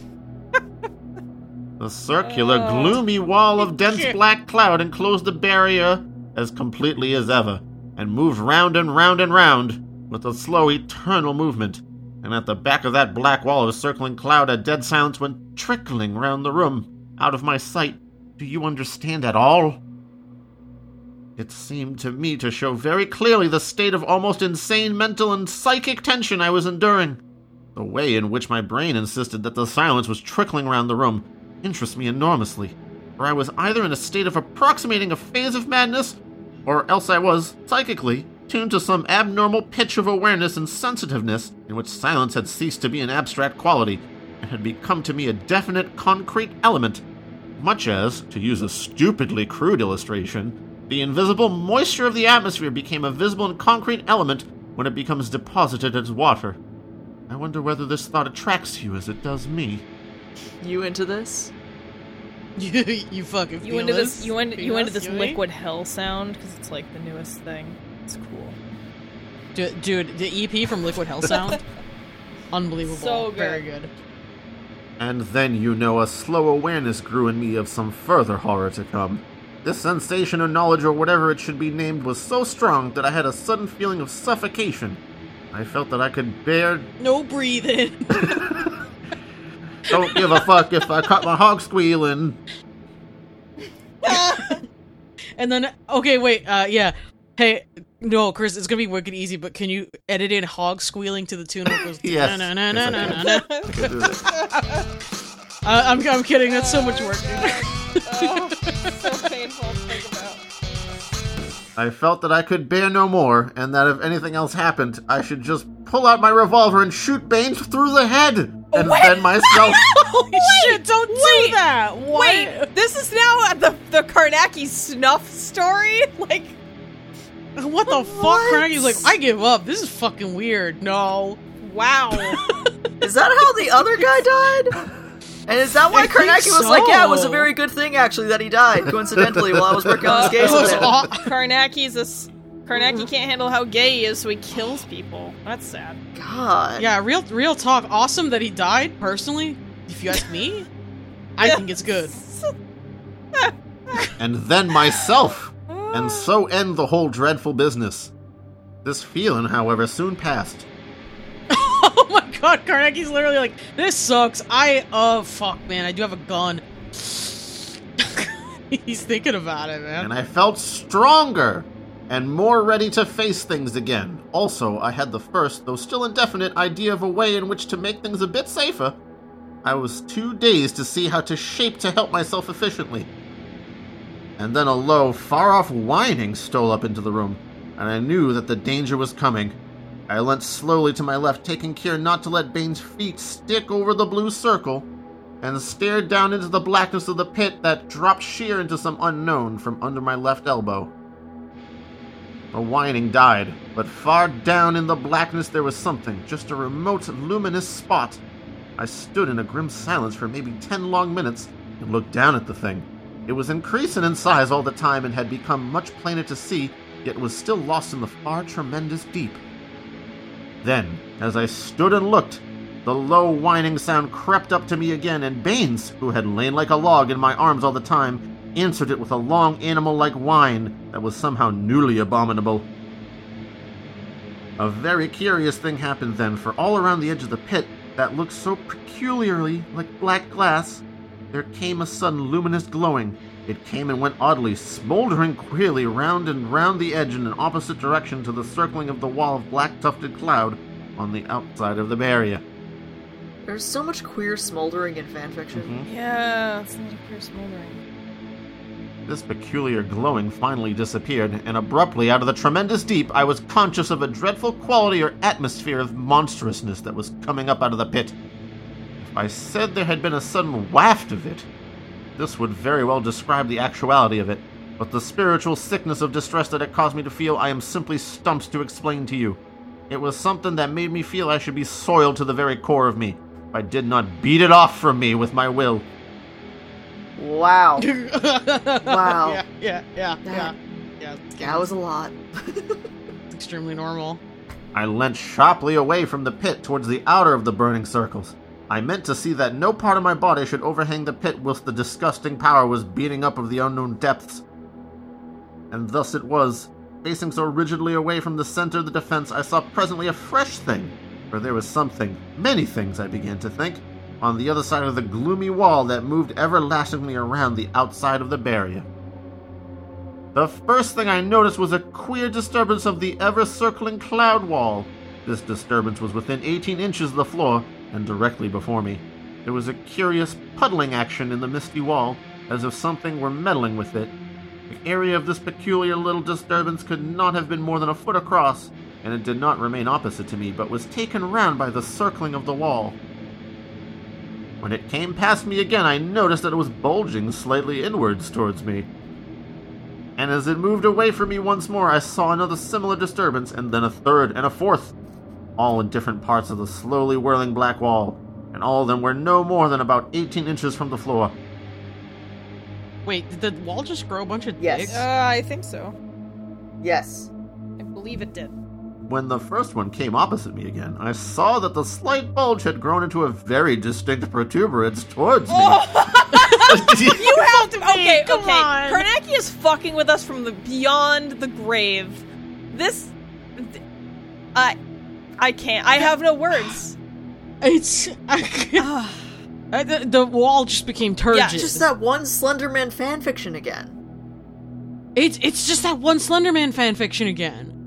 The circular, oh, gloomy wall of dense shit. black cloud enclosed the barrier as completely as ever, and moved round and round and round with a slow, eternal movement. And at the back of that black wall of circling cloud, a dead silence went trickling round the room, out of my sight. Do you understand at all? It seemed to me to show very clearly the state of almost insane mental and psychic tension I was enduring. The way in which my brain insisted that the silence was trickling round the room interests me enormously, for I was either in a state of approximating a phase of madness, or else I was, psychically, tuned to some abnormal pitch of awareness and sensitiveness in which silence had ceased to be an abstract quality and had become to me a definite, concrete element, much as, to use a stupidly crude illustration, the invisible moisture of the atmosphere became a visible and concrete element when it becomes deposited as water. I wonder whether this thought attracts you as it does me. You into this? you, you fucking you into this? this? You, in, you into this you liquid me? hell sound? Because it's like the newest thing. It's cool. Dude, dude the E P from Liquid Hell Sound? Unbelievable. So good. Very good. And then, you know, a slow awareness grew in me of some further horror to come. This sensation or knowledge or whatever it should be named was so strong that I had a sudden feeling of suffocation. I felt that I could bear... No breathing. Don't give a fuck if I caught my hog squealing. And then, okay, wait, uh, yeah. Hey, no, Chris, it's gonna be wicked easy, but can you edit in hog squealing to the tune of goes... Yes. Na, na, na, na, na, na, na. I can do that. Uh, I'm, I'm kidding, that's so much work. Oh, so painful to think about. I felt that I could bear no more, and that if anything else happened, I should just pull out my revolver and shoot Baines through the head, and wait, then myself. Holy shit, don't wait, do that! What? Wait, this is now the, the Carnacki snuff story? Like, what the what? fuck? Carnacki's like, I give up, this is fucking weird. No. Wow. Is that how the other guy died? And is that why I Carnacki so. was like, yeah, it was a very good thing, actually, that he died, coincidentally, while I was working on this case with him. Aw- Carnacki's a... S- Carnacki can't handle how gay he is, so he kills people. That's sad. God. Yeah, real real talk. Awesome that he died, personally, if you ask me. I think it's good. And then myself. And so end the whole dreadful business. This feeling, however, soon passed. Oh my God, Carnacki's literally like, this sucks. I, oh, fuck, man, I do have a gun. He's thinking about it, man. And I felt stronger and more ready to face things again. Also, I had the first, though still indefinite, idea of a way in which to make things a bit safer. I was too dazed to see how to shape to help myself efficiently. And then a low, far-off whining stole up into the room, and I knew that the danger was coming. I leant slowly to my left, taking care not to let Baines' feet stick over the blue circle, and stared down into the blackness of the pit that dropped sheer into some unknown from under my left elbow. The whining died, but far down in the blackness there was something, just a remote, luminous spot. I stood in a grim silence for maybe ten long minutes and looked down at the thing. It was increasing in size all the time and had become much plainer to see, yet was still lost in the far tremendous deep. Then, as I stood and looked, the low whining sound crept up to me again, and Baines, who had lain like a log in my arms all the time, answered it with a long animal-like whine that was somehow newly abominable. A very curious thing happened then, for all around the edge of the pit that looked so peculiarly like black glass, there came a sudden luminous glowing. It came and went oddly, smoldering queerly round and round the edge in an opposite direction to the circling of the wall of black tufted cloud on the outside of the barrier. There's so much queer smoldering in fanfiction. Mm-hmm. Yeah, so much queer smoldering. This peculiar glowing finally disappeared, and abruptly out of the tremendous deep I was conscious of a dreadful quality or atmosphere of monstrousness that was coming up out of the pit. If I said there had been a sudden waft of it, this would very well describe the actuality of it, but the spiritual sickness of distress that it caused me to feel I am simply stumped to explain to you. It was something that made me feel I should be soiled to the very core of me if I did not beat it off from me with my will. Wow. Wow. Yeah, yeah, yeah, that, yeah. That was a lot. It's extremely normal. I leant sharply away from the pit towards the outer of the burning circles. I meant to see that no part of my body should overhang the pit whilst the disgusting power was beating up of the unknown depths. And thus it was. Facing so rigidly away from the center of the defense, I saw presently a fresh thing, for there was something, many things I began to think, on the other side of the gloomy wall that moved everlastingly around the outside of the barrier. The first thing I noticed was a queer disturbance of the ever-circling cloud wall. This disturbance was within eighteen inches of the floor and directly before me. There was a curious puddling action in the misty wall, as if something were meddling with it. The area of this peculiar little disturbance could not have been more than a foot across, and it did not remain opposite to me, but was taken round by the circling of the wall. When it came past me again, I noticed that it was bulging slightly inwards towards me. And as it moved away from me once more, I saw another similar disturbance, and then a third and a fourth, all in different parts of the slowly whirling black wall, and all of them were no more than about eighteen inches from the floor. Wait, did the wall just grow a bunch of yes. dicks? Uh, I think so. Yes. I believe it did. When the first one came opposite me again, I saw that the slight bulge had grown into a very distinct protuberance towards me. Oh. You have to be, okay, come okay. on. Carnacki is fucking with us from the beyond the grave. This, th- I, I can't. I have no words. It's I I, the, the wall just became turgid. Yeah, just that one Slenderman fanfiction again. It's it's just that one Slenderman fanfiction again.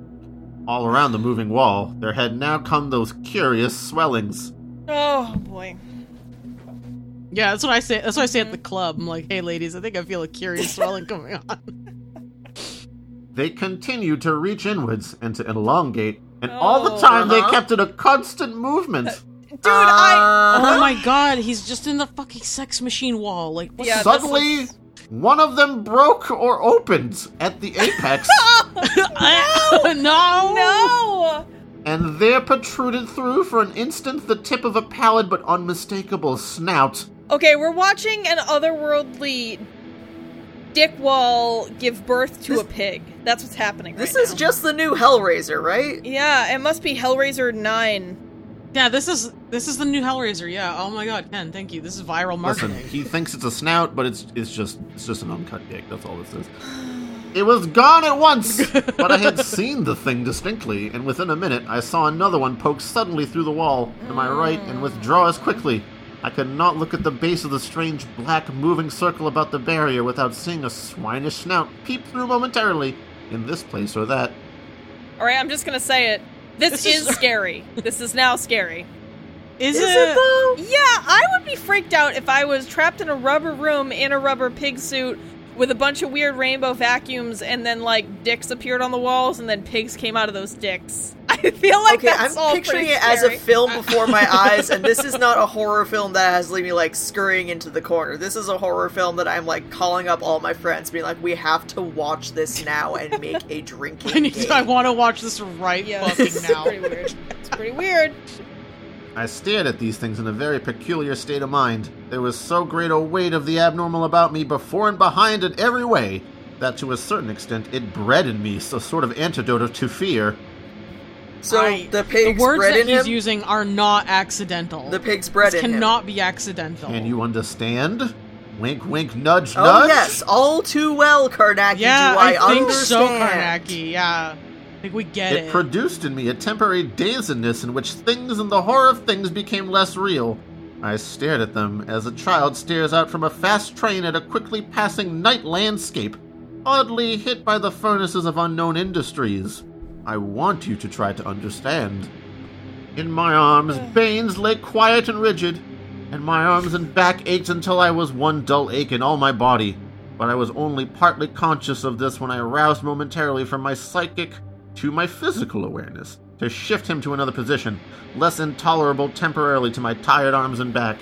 All around the moving wall, there had now come those curious swellings. Oh, boy. Yeah, that's what I say That's what I say mm-hmm. at the club. I'm like, hey, ladies, I think I feel a curious swelling coming on. They continued to reach inwards and to elongate, and oh, all the time uh-huh. they kept in a constant movement. Uh, dude, uh, I... Oh, my God, he's just in the fucking sex machine wall. Like, yeah, suddenly, is... one of them broke or opened at the apex. No! no! No! And there protruded through for an instant the tip of a pallid but unmistakable snout. Okay, we're watching an otherworldly dick wall give birth to this, a pig. That's what's happening right This is now. Just the new Hellraiser, right? Yeah, it must be Hellraiser nine. Yeah, this is this is the new Hellraiser, yeah. Oh my God, Ken, thank you. This is viral marketing. Listen, he thinks it's a snout, but it's it's just it's just an uncut dick. That's all this is. It was gone at once, but I had seen the thing distinctly, and within a minute I saw another one poke suddenly through the wall to my right and withdraw as quickly. I could not look at the base of the strange black moving circle about the barrier without seeing a swinish snout peep through momentarily in this place or that. Alright, I'm just gonna say it. This, this is, is scary. This is now scary. Is, is it? it though? Yeah, I would be freaked out if I was trapped in a rubber room in a rubber pig suit with a bunch of weird rainbow vacuums, and then, like, dicks appeared on the walls, and then pigs came out of those dicks. I feel like okay, that's I'm all picturing it scary. As a film before my eyes, and this is not a horror film that has me, like, scurrying into the corner. This is a horror film that I'm, like, calling up all my friends, being like, we have to watch this now and make a drinking I need game. To, I want to watch this right yeah, fucking this now. It's pretty weird. It's pretty weird. I stared at these things in a very peculiar state of mind. There was so great a weight of the abnormal about me, before and behind in every way, that to a certain extent it bred in me a sort of antidote to fear. So I, the pigs the words bred that in he's him? Using are not accidental. The pigs bred this in him. This cannot be accidental. Can you understand? Wink, wink, nudge, oh, nudge. Oh yes, all too well, Carnacki. Yeah, do I, I think understand. So, Carnacki. Yeah. Like, we get it. It produced in me a temporary dazedness in which things and the horror of things became less real. I stared at them as a child stares out from a fast train at a quickly passing night landscape, oddly hit by the furnaces of unknown industries. I want you to try to understand. In my arms, Baines lay quiet and rigid, and my arms and back ached until I was one dull ache in all my body. But I was only partly conscious of this when I aroused momentarily from my psychic to my physical awareness, to shift him to another position, less intolerable temporarily to my tired arms and back.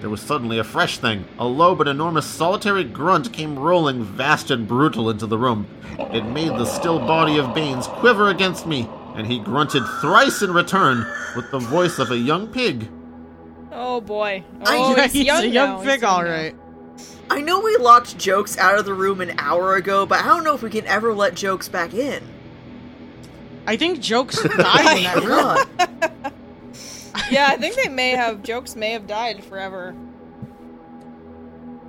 There was suddenly a fresh thing. A low but enormous solitary grunt came rolling, vast and brutal, into the room. It made the still body of Baines quiver against me, and he grunted thrice in return with the voice of a young pig. Oh, boy. Oh, I, it's he's young a young now. pig, all right. I know we locked jokes out of the room an hour ago, but I don't know if we can ever let jokes back in. I think jokes died in that room. Yeah, I think they may have, jokes may have died forever.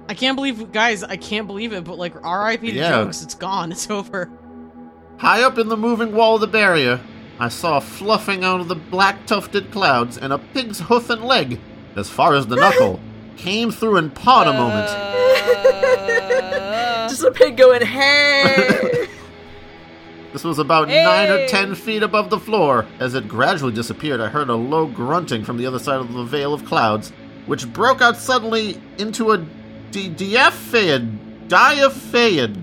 I can't believe, guys, I can't believe it, but like, R I P to yeah. jokes, it's gone, it's over. High up in the moving wall of the barrier, I saw fluffing out of the black tufted clouds and a pig's hoof and leg, as far as the knuckle, came through and pawed uh... a moment. Just a pig going, hey! This was about hey. nine or ten feet above the floor. As it gradually disappeared, I heard a low grunting from the other side of the veil of clouds, which broke out suddenly into a di- diaphaid, diaphaid.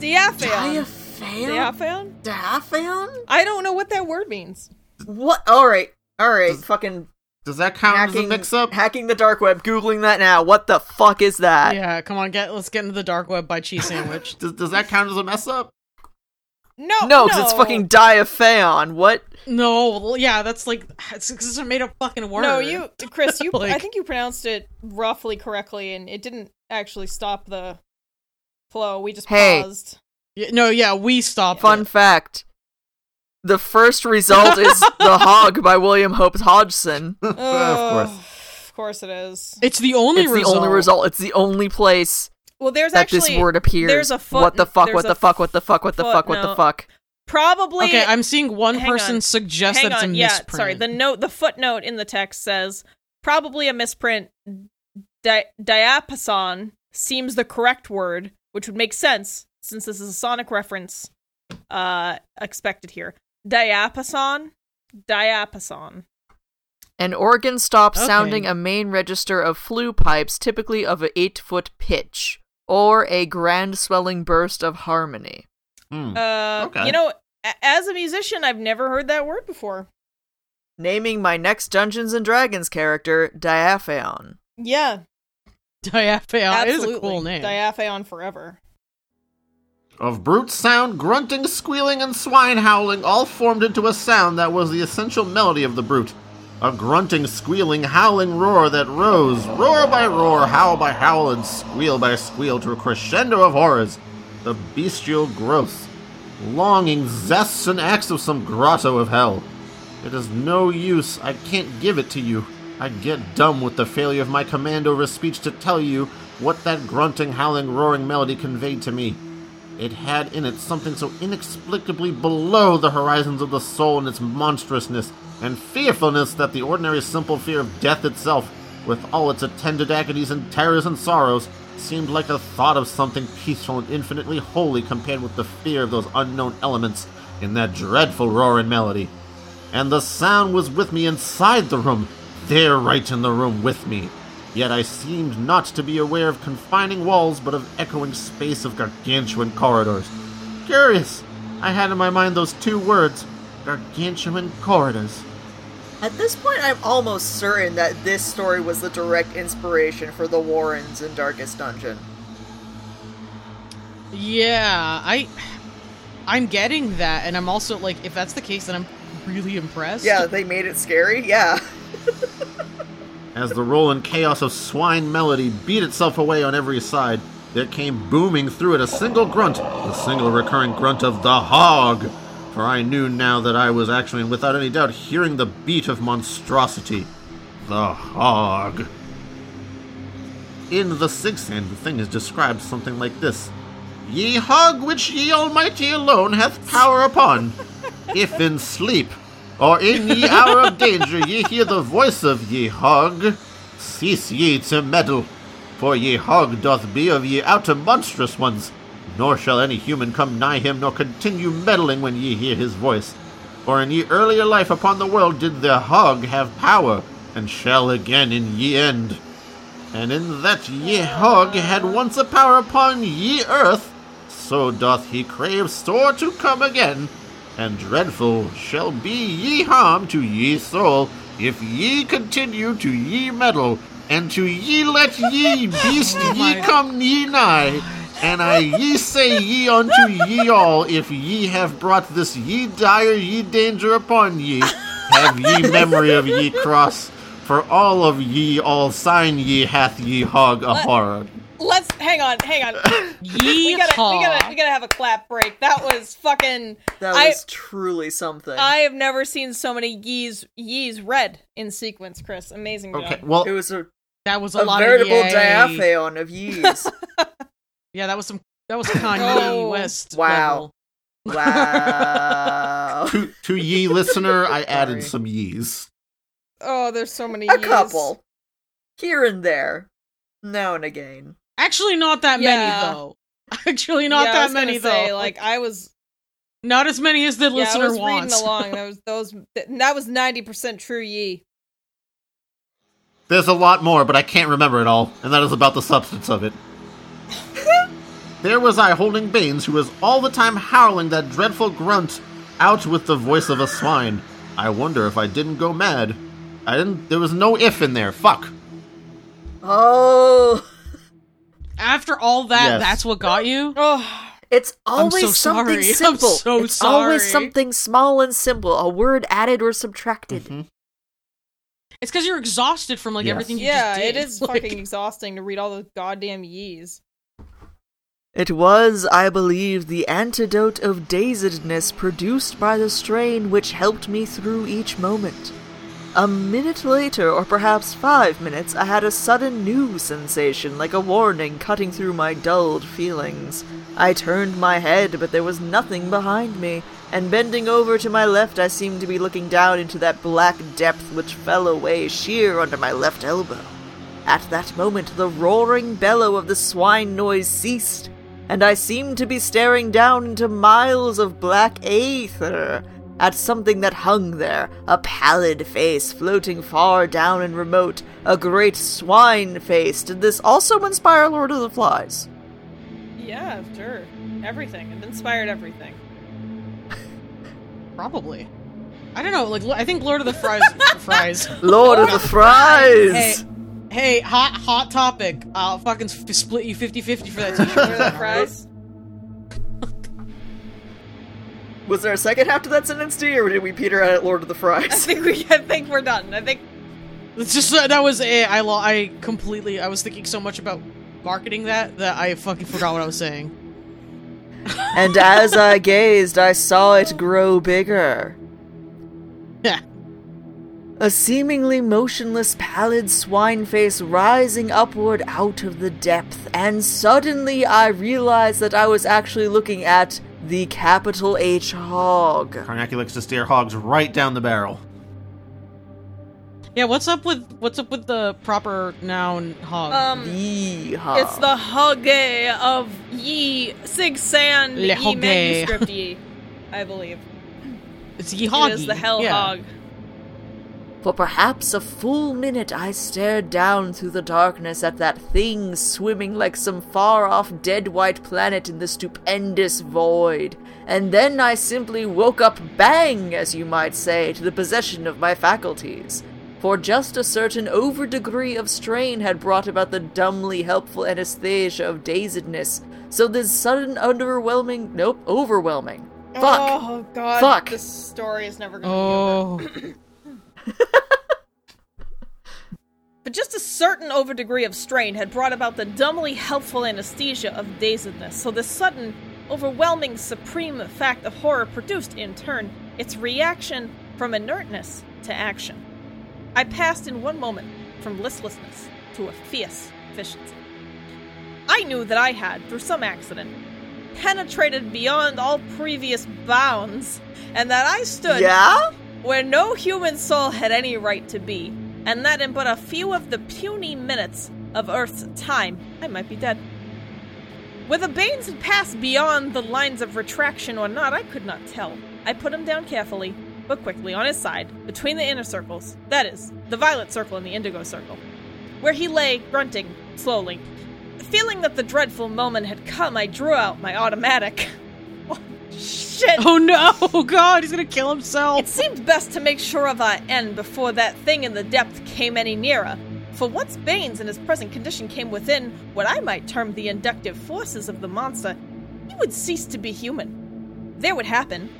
Diaphaid. Diaphaid? Diaphaid? I don't know what that word means. What? All right. All right. Does, fucking. Does that count hacking, as a mix-up? Hacking the dark web. Googling that now. What the fuck is that? Yeah, come on. Get. Let's get into the dark web by cheese sandwich. does, does that count as a mess-up? No, no, because no. It's fucking diaphaon. What? No, yeah, that's like it's, it's a made up fucking word. No, you, Chris, you. like, I think you pronounced it roughly correctly, and it didn't actually stop the flow. We just hey. paused. Yeah, no, yeah, we stopped. Fun it. fact: the first result is "The Hog" by William Hope Hodgson. Oh, of course, of course, it is. It's the only. It's result. the only result. It's the only place. Well, there's that actually this word appears. There's a foot. What the fuck? What the fuck? What the fuck? What the fuck? What the fuck? Probably. Okay, I'm seeing one person on. suggest hang that's on. a yeah, misprint. Sorry, the note, the footnote in the text says probably a misprint. Di- diapason seems the correct word, which would make sense since this is a sonic reference uh, expected here. Diapason, diapason. An organ stops okay. sounding a main register of flue pipes, typically of an eight-foot pitch. Or a grand swelling burst of harmony. Mm. Uh, okay. You know, a- as a musician, I've never heard that word before. Naming my next Dungeons and Dragons character, Diaphaon. Yeah. Diaphaon is a cool name. Diaphaon forever. Of brute sound, grunting, squealing, and swine howling all formed into a sound that was the essential melody of the brute. A grunting, squealing, howling roar that rose, roar by roar, howl by howl, and squeal by squeal to a crescendo of horrors. The bestial growth, longing zests and acts of some grotto of hell. It is no use, I can't give it to you. I get dumb with the failure of my command over speech to tell you what that grunting, howling, roaring melody conveyed to me. It had in it something so inexplicably below the horizons of the soul in its monstrousness and fearfulness that the ordinary simple fear of death itself, with all its attendant agonies and terrors and sorrows, seemed like the thought of something peaceful and infinitely holy compared with the fear of those unknown elements in that dreadful roar and melody. And the sound was with me inside the room, there right in the room with me. Yet I seemed not to be aware of confining walls, but of echoing space of gargantuan corridors. Curious, I had in my mind those two words, gargantuan corridors. At this point, I'm almost certain that this story was the direct inspiration for the Warrens in Darkest Dungeon. Yeah, I, I'm getting that, and I'm also, like, if that's the case, then I'm really impressed. Yeah, they made it scary, yeah. As the roll and chaos of swine melody beat itself away on every side, there came booming through it a single grunt, the single recurring grunt of the hog. For I knew now that I was actually, and without any doubt, hearing the beat of monstrosity. The hog. In the Sigsand, the thing is described something like this. Ye hog which ye Almighty alone hath power upon, if in sleep or in ye hour of danger ye hear the voice of ye hog, cease ye to meddle, for ye hog doth be of ye outer monstrous ones, nor shall any human come nigh him nor continue meddling when ye hear his voice. For in ye earlier life upon the world did the hog have power, and shall again in ye end. And in that ye hog had once a power upon ye earth, so doth he crave store to come again, and dreadful shall be ye harm to ye soul, if ye continue to ye meddle, and to ye let ye beast ye come ye nigh. And I ye say ye unto ye all, if ye have brought this ye dire ye danger upon ye, have ye memory of ye cross, for all of ye all sign ye hath ye hog a horror. Let's hang on, hang on. We gotta, we gotta, we gotta have a clap break. That was fucking. That was I, truly something. I have never seen so many yees, yees read in sequence, Chris. Amazing job. Okay, well, it was a that was a, a lot veritable of diapason of yees. Yeah, that was some. That was Kanye oh, West. Wow, level. Wow. to, to ye listener, I added some yees. Oh, there's so many. A yees. Couple here and there, now and again. Actually, not that yeah. many though. Actually, not yeah, that many say, though. Like I was, not as many as the yeah, listener I was wants. Reading along, that was those. That was ninety percent true. Ye. There's a lot more, but I can't remember it all, and that is about the substance of it. There was I holding Baines, who was all the time howling that dreadful grunt out with the voice of a swine. I wonder if I didn't go mad. I didn't. There was no if in there. Fuck. Oh. After all that, yes. That's what got you? Oh, it's always so something sorry. simple. I'm so it's sorry. always something small and simple. A word added or subtracted. Mm-hmm. It's because you're exhausted from like yes. everything you yeah, just did. Yeah, it is like... fucking exhausting to read all those goddamn yees. It was, I believe, the antidote of dazedness produced by the strain which helped me through each moment. A minute later, or perhaps five minutes, I had a sudden new sensation, like a warning cutting through my dulled feelings. I turned my head, but there was nothing behind me, and bending over to my left I seemed to be looking down into that black depth which fell away sheer under my left elbow. At that moment the roaring bellow of the swine noise ceased, and I seemed to be staring down into miles of black aether. At something that hung there, a pallid face floating far down and remote, a great swine face. Did this also inspire Lord of the Flies? Yeah, sure. Everything. It inspired everything. Probably. I don't know, like, I think Lord of the Fries... fries. Lord, Lord of the Fries! Hey, hey, hot hot topic. I'll fucking f- split you fifty-fifty for that t-shirt. Lord of the Fries? Was there a second half to that sentence, D, or did we peter out at Lord of the Fries? I think we. I think we're done. I think it's just uh, that was it. I lo- I completely. I was thinking so much about marketing that that I fucking forgot what I was saying. And as I gazed, I saw it grow bigger. Yeah. A seemingly motionless, pallid swine face rising upward out of the depth, and suddenly I realized that I was actually looking at. The capital H hog. Carnacki likes to stare hogs right down the barrel. Yeah, what's up with what's up with the proper noun hog? Um, the hog. It's the hogge of ye Sigsand ye manuscript ye, I believe. It's ye hog. It is the hell yeah. hog. For perhaps a full minute I stared down through the darkness at that thing swimming like some far-off dead white planet in the stupendous void, and then I simply woke up bang, as you might say, to the possession of my faculties. For just a certain over-degree of strain had brought about the dumbly helpful anesthesia of dazedness, so this sudden underwhelming, nope, overwhelming. Fuck. Oh god, Fuck. This story is never gonna oh. be over. But just a certain over degree of strain had brought about the dumbly helpful anesthesia of dazedness, so the sudden, overwhelming, supreme fact of horror produced, in turn, its reaction from inertness to action. I passed in one moment from listlessness to a fierce efficiency. I knew that I had, through some accident, penetrated beyond all previous bounds, and that I stood yeah? where no human soul had any right to be, and that in but a few of the puny minutes of Earth's time, I might be dead. Whether Baines had passed beyond the lines of retraction or not, I could not tell. I put him down carefully, but quickly, on his side, between the inner circles, that is, the violet circle and the indigo circle, where he lay, grunting, slowly. Feeling that the dreadful moment had come, I drew out my automatic. Oh, shit. Oh, no. Oh, God, he's going to kill himself. It seemed best to make sure of our end before that thing in the depth came any nearer. For once Baines in his present condition came within what I might term the inductive forces of the monster, he would cease to be human. There would happen,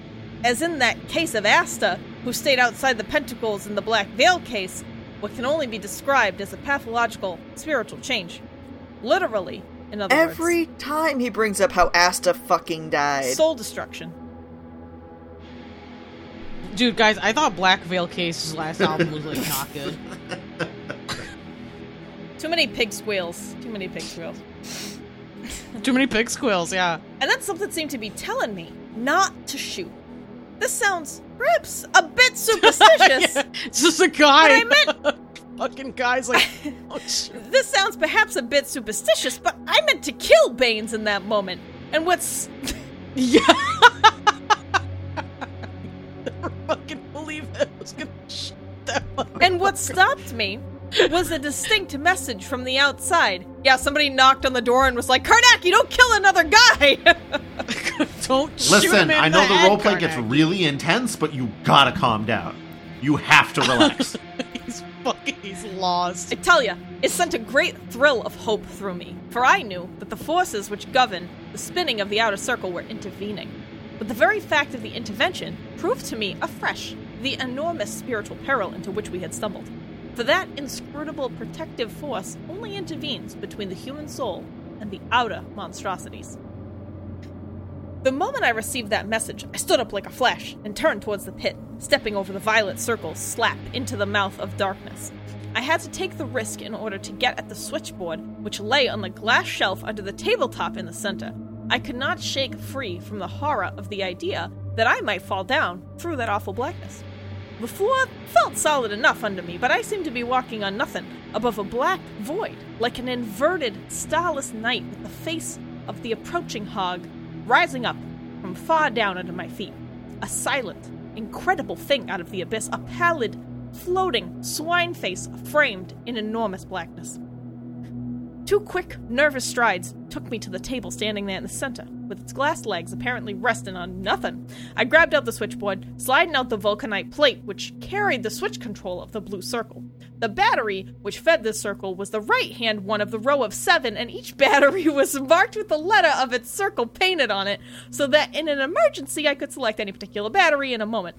as in that case of Asta, who stayed outside the pentacles in the Black Veil case, what can only be described as a pathological spiritual change. Literally, in other words. Every time he brings up how Asta fucking died. Soul destruction. Dude, guys, I thought Black Veil Case's last album was, like, not good. Too many pig squeals. Too many pig squeals. Too many pig squeals, yeah. And then something seemed to be telling me not to shoot. This sounds, perhaps, a bit superstitious. Yeah, it's just a guy. But I meant... Fucking guys like oh, this sounds perhaps a bit superstitious, but I meant to kill Baines in that moment. And what's yeah never fucking believe it. I was gonna shoot that motherfucker. And what stopped me was a distinct message from the outside. Yeah, somebody knocked on the door and was like, Carnacki, don't kill another guy. Don't shoot Listen, him in I know the, the roleplay gets really intense, but you gotta calm down. You have to relax. He's fucking, he's lost. I tell ya, it sent a great thrill of hope through me, for I knew that the forces which govern the spinning of the outer circle were intervening. But the very fact of the intervention proved to me afresh the enormous spiritual peril into which we had stumbled. For that inscrutable protective force only intervenes between the human soul and the outer monstrosities. The moment I received that message, I stood up like a flash and turned towards the pit, stepping over the violet circle slap into the mouth of darkness. I had to take the risk in order to get at the switchboard, which lay on the glass shelf under the tabletop in the center. I could not shake free from the horror of the idea that I might fall down through that awful blackness. The floor felt solid enough under me, but I seemed to be walking on nothing above a black void, like an inverted, starless night with the face of the approaching hog rising up from far down under my feet, a silent, incredible thing out of the abyss, a pallid, floating swine face framed in enormous blackness. Two quick, nervous strides took me to the table standing there in the center, with its glass legs apparently resting on nothing. I grabbed out the switchboard, sliding out the vulcanite plate, which carried the switch control of the blue circle. The battery, which fed this circle, was the right-hand one of the row of seven, and each battery was marked with the letter of its circle painted on it, so that in an emergency I could select any particular battery in a moment.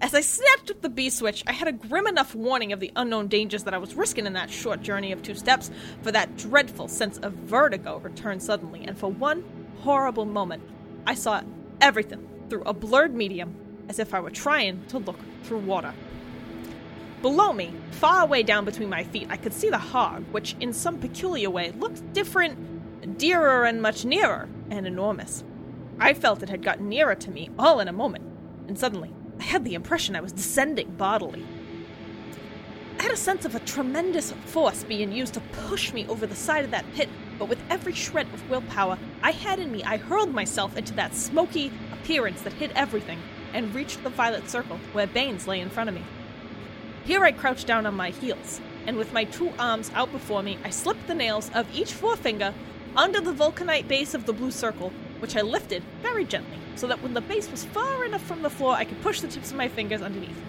As I snapped up the B switch, I had a grim enough warning of the unknown dangers that I was risking in that short journey of two steps, for that dreadful sense of vertigo returned suddenly, and for one horrible moment, I saw everything through a blurred medium, as if I were trying to look through water. Below me, far away down between my feet, I could see the hog, which in some peculiar way looked different, dearer and much nearer, and enormous. I felt it had gotten nearer to me, all in a moment, and suddenly, I had the impression I was descending bodily. I had a sense of a tremendous force being used to push me over the side of that pit, but with every shred of willpower I had in me, I hurled myself into that smoky appearance that hid everything and reached the violet circle where Baines lay in front of me. Here I crouched down on my heels, and with my two arms out before me, I slipped the nails of each forefinger under the vulcanite base of the blue circle, which I lifted very gently, so that when the base was far enough from the floor, I could push the tips of my fingers underneath.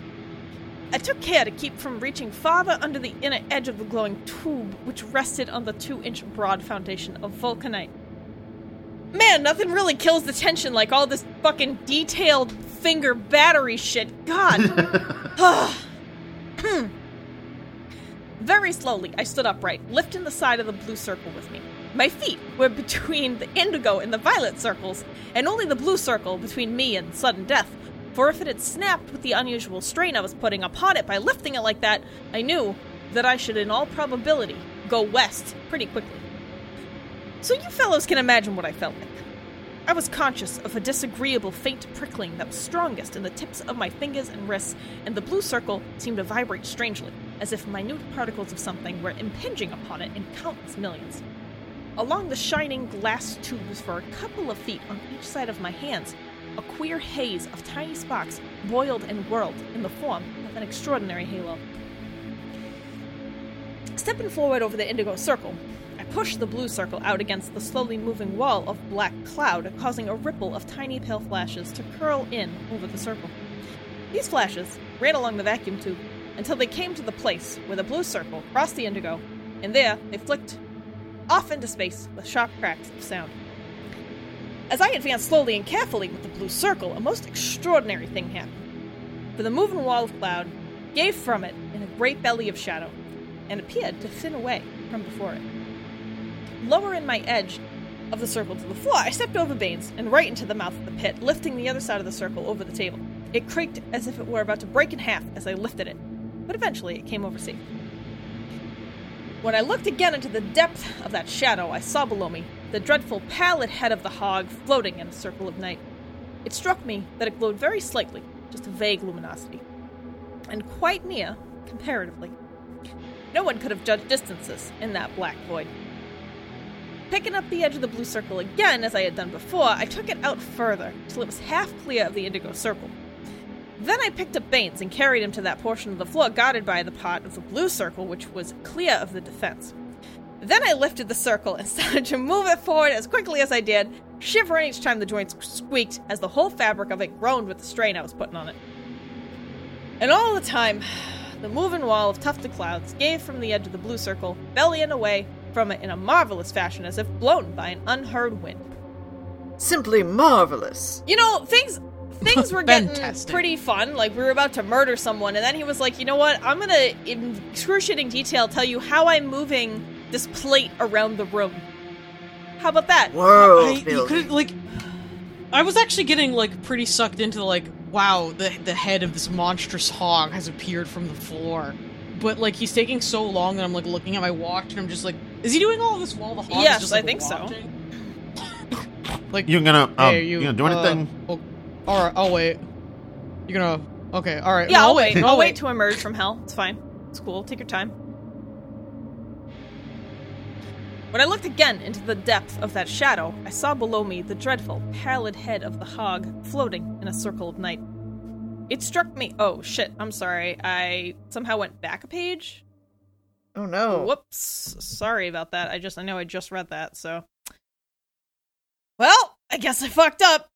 I took care to keep from reaching farther under the inner edge of the glowing tube, which rested on the two-inch broad foundation of vulcanite. Man, nothing really kills the tension like all this fucking detailed finger battery shit. God. Very slowly, I stood upright, lifting the side of the blue circle with me. My feet were between the indigo and the violet circles, and only the blue circle between me and sudden death, for if it had snapped with the unusual strain I was putting upon it by lifting it like that, I knew that I should in all probability go west pretty quickly. So you fellows can imagine what I felt like. I was conscious of a disagreeable faint prickling that was strongest in the tips of my fingers and wrists, and the blue circle seemed to vibrate strangely, as if minute particles of something were impinging upon it in countless millions. Along the shining glass tubes for a couple of feet on each side of my hands, a queer haze of tiny sparks boiled and whirled in the form of an extraordinary halo. Stepping forward over the indigo circle, I pushed the blue circle out against the slowly moving wall of black cloud, causing a ripple of tiny pale flashes to curl in over the circle. These flashes ran along the vacuum tube until they came to the place where the blue circle crossed the indigo, and there they flicked off into space with sharp cracks of sound. As I advanced slowly and carefully with the blue circle, a most extraordinary thing happened. For the moving wall of cloud gave from it in a great belly of shadow, and appeared to thin away from before it. Lower in my edge of the circle to the floor, I stepped over Baines and right into the mouth of the pit, lifting the other side of the circle over the table. It creaked as if it were about to break in half as I lifted it, but eventually it came over safe. When I looked again into the depth of that shadow, I saw below me the dreadful pallid head of the hog floating in a circle of night. It struck me that it glowed very slightly, just a vague luminosity, and quite near, comparatively. No one could have judged distances in that black void. Picking up the edge of the blue circle again, as I had done before, I took it out further, till it was half clear of the indigo circle. Then I picked up Baines and carried him to that portion of the floor guarded by the part of the blue circle which was clear of the defense. Then I lifted the circle and started to move it forward as quickly as I did, shivering each time the joints squeaked as the whole fabric of it groaned with the strain I was putting on it. And all the time, the moving wall of tufted clouds gave from the edge of the blue circle, bellying away from it in a marvelous fashion as if blown by an unheard wind. Simply marvelous. You know, things... Things were getting Fantastic. pretty fun. Like, we were about to murder someone, and then he was like, you know what, I'm going to, in excruciating detail, tell you how I'm moving this plate around the room. How about that? World I, building. Like, I was actually getting, like, pretty sucked into, like, wow, the, the head of this monstrous hog has appeared from the floor. But, like, he's taking so long that I'm, like, looking at my watch, and I'm just like, is he doing all of this while the hog yes, is just, like, Yes, I think watching? so. Like, you're gonna, um, hey, you, you gonna do anything? Uh, okay. Alright, I'll wait. You're gonna... Okay, alright. Yeah, no, I'll, I'll wait. wait. I'll wait to emerge from hell. It's fine. It's cool. Take your time. When I looked again into the depth of that shadow, I saw below me the dreadful, pallid head of the hog floating in a circle of night. It struck me... Oh, shit. I'm sorry. I somehow went back a page? Oh, no. Whoops. Sorry about that. I just... I know I just read that, so... Well, I guess I fucked up.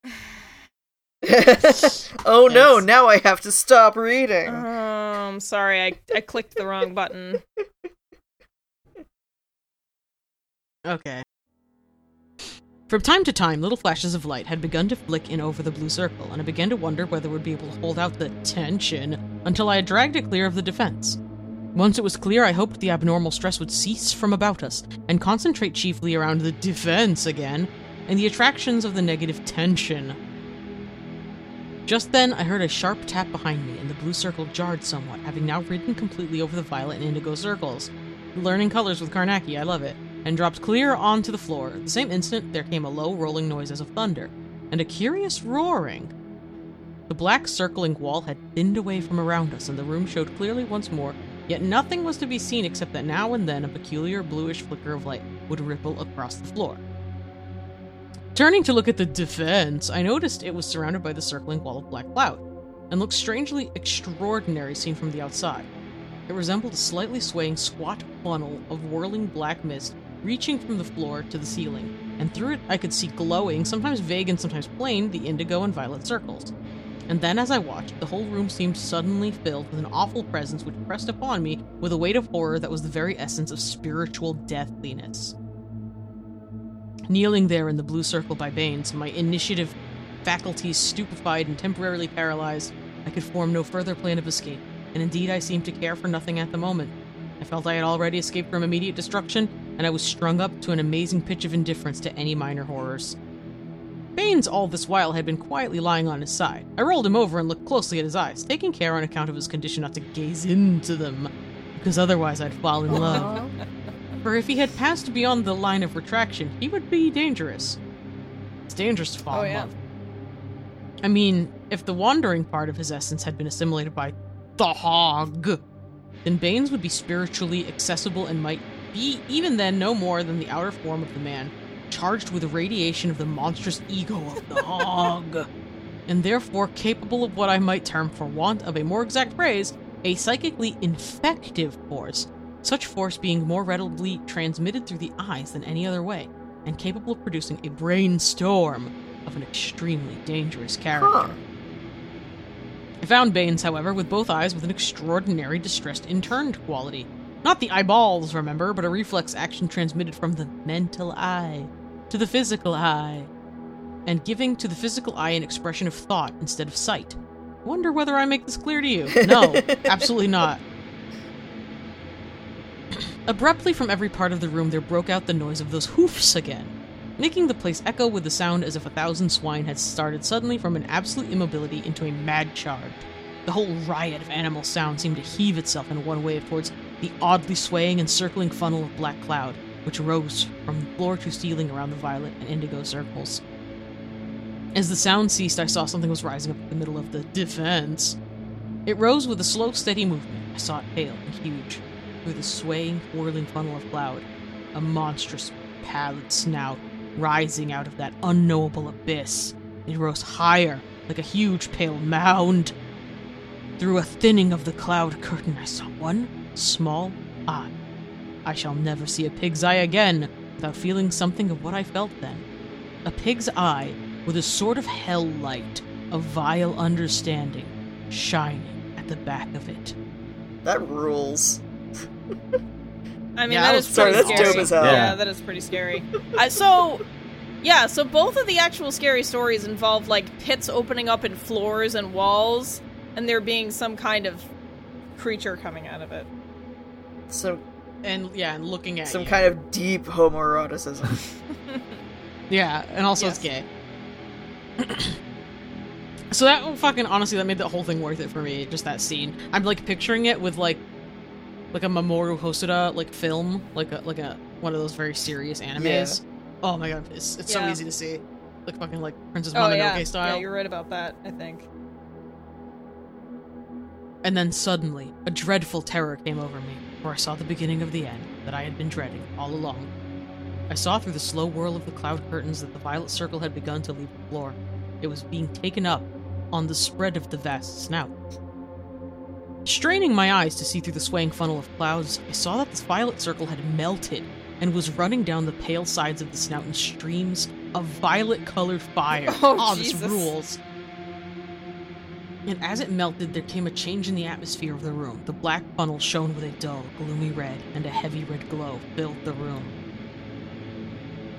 oh yes. no, now I have to stop reading. Um, sorry, I, I clicked the wrong button. Okay. From time to time, little flashes of light had begun to flick in over the blue circle, and I began to wonder whether it would be able to hold out the tension until I had dragged it clear of the defense. Once it was clear, I hoped the abnormal stress would cease from about us, and concentrate chiefly around the defense again, and the attractions of the negative tension. Just then, I heard a sharp tap behind me, and the blue circle jarred somewhat, having now ridden completely over the violet and indigo circles. Learning colors with Carnacki, I love it, and dropped clear onto the floor. At the same instant, there came a low rolling noise as of thunder, and a curious roaring. The black circling wall had thinned away from around us, and the room showed clearly once more, yet nothing was to be seen except that now and then a peculiar bluish flicker of light would ripple across the floor. Turning to look at the defense, I noticed it was surrounded by the circling wall of black cloud, and looked strangely extraordinary seen from the outside. It resembled a slightly swaying squat funnel of whirling black mist reaching from the floor to the ceiling, and through it I could see glowing, sometimes vague and sometimes plain, the indigo and violet circles. And then as I watched, the whole room seemed suddenly filled with an awful presence which pressed upon me with a weight of horror that was the very essence of spiritual deathliness. Kneeling there in the blue circle by Baines, my initiative faculties stupefied and temporarily paralyzed, I could form no further plan of escape, and indeed I seemed to care for nothing at the moment. I felt I had already escaped from immediate destruction, and I was strung up to an amazing pitch of indifference to any minor horrors. Baines all this while had been quietly lying on his side. I rolled him over and looked closely at his eyes, taking care on account of his condition not to gaze into them, because otherwise I'd fall in love. for if he had passed beyond the line of retraction, he would be dangerous. It's dangerous to fall oh, in yeah. love. I mean, if the wandering part of his essence had been assimilated by the hog, then Baines would be spiritually accessible and might be, even then, no more than the outer form of the man, charged with irradiation of the monstrous ego of the hog, and therefore capable of what I might term, for want of a more exact phrase, a psychically infective force, such force being more readily transmitted through the eyes than any other way, and capable of producing a brainstorm of an extremely dangerous character. Huh. I found Baines, however, with both eyes with an extraordinary distressed interned quality. Not the eyeballs, remember, but a reflex action transmitted from the mental eye to the physical eye, and giving to the physical eye an expression of thought instead of sight. Wonder whether I make this clear to you. No, absolutely not. Abruptly from every part of the room there broke out the noise of those hoofs again, making the place echo with the sound as if a thousand swine had started suddenly from an absolute immobility into a mad charge. The whole riot of animal sound seemed to heave itself in one wave towards the oddly swaying and circling funnel of black cloud, which rose from floor to ceiling around the violet and indigo circles. As the sound ceased, I saw something was rising up in the middle of the defense. It rose with a slow, steady movement. I saw it pale and huge, through the swaying, whirling funnel of cloud, a monstrous, pallid snout rising out of that unknowable abyss. It rose higher, like a huge, pale mound. Through a thinning of the cloud curtain, I saw one small eye. I shall never see a pig's eye again without feeling something of what I felt then. A pig's eye with a sort of hell light, a vile understanding, shining at the back of it. That rules. I mean, yeah, that is sorry, pretty that's scary. Dope as hell. Yeah, that is pretty scary. uh, so, yeah, so both of the actual scary stories involve, like, pits opening up in floors and walls, and there being some kind of creature coming out of it. So, and, yeah, and looking at Some you. kind of deep homoeroticism. Yeah, and also yes. it's gay. So that fucking, honestly, that made the whole thing worth it for me, just that scene. I'm, like, picturing it with, like, like a Mamoru Hosoda, like, film, like a, like a, one of those very serious animes. Yeah. Oh my god, it's, it's yeah. so easy to see. Like, fucking, like, Princess oh, Mononoke yeah. style. Yeah, you're right about that, I think. And then suddenly, a dreadful terror came over me, for I saw the beginning of the end that I had been dreading all along. I saw through the slow whirl of the cloud curtains that the violet circle had begun to leave the floor. It was being taken up on the spread of the vast snout. Straining my eyes to see through the swaying funnel of clouds, I saw that this violet circle had melted and was running down the pale sides of the snout in streams of violet-colored fire. Oh, oh this rules. And as it melted, there came a change in the atmosphere of the room. The black funnel shone with a dull, gloomy red, and a heavy red glow filled the room.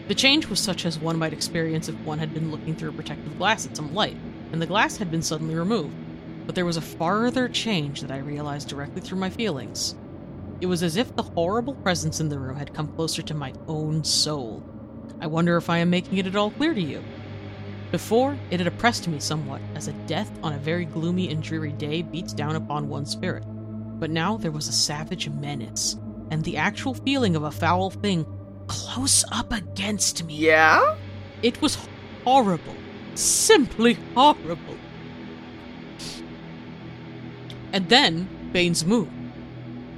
The change was such as one might experience if one had been looking through a protective glass at some light, and the glass had been suddenly removed. But there was a farther change that I realized directly through my feelings. It was as if the horrible presence in the room had come closer to my own soul. I wonder if I am making it at all clear to you. Before, it had oppressed me somewhat, as a death on a very gloomy and dreary day beats down upon one's spirit. But now there was a savage menace, and the actual feeling of a foul thing close up against me. Yeah? It was horrible. Simply horrible. And then, Baines moved.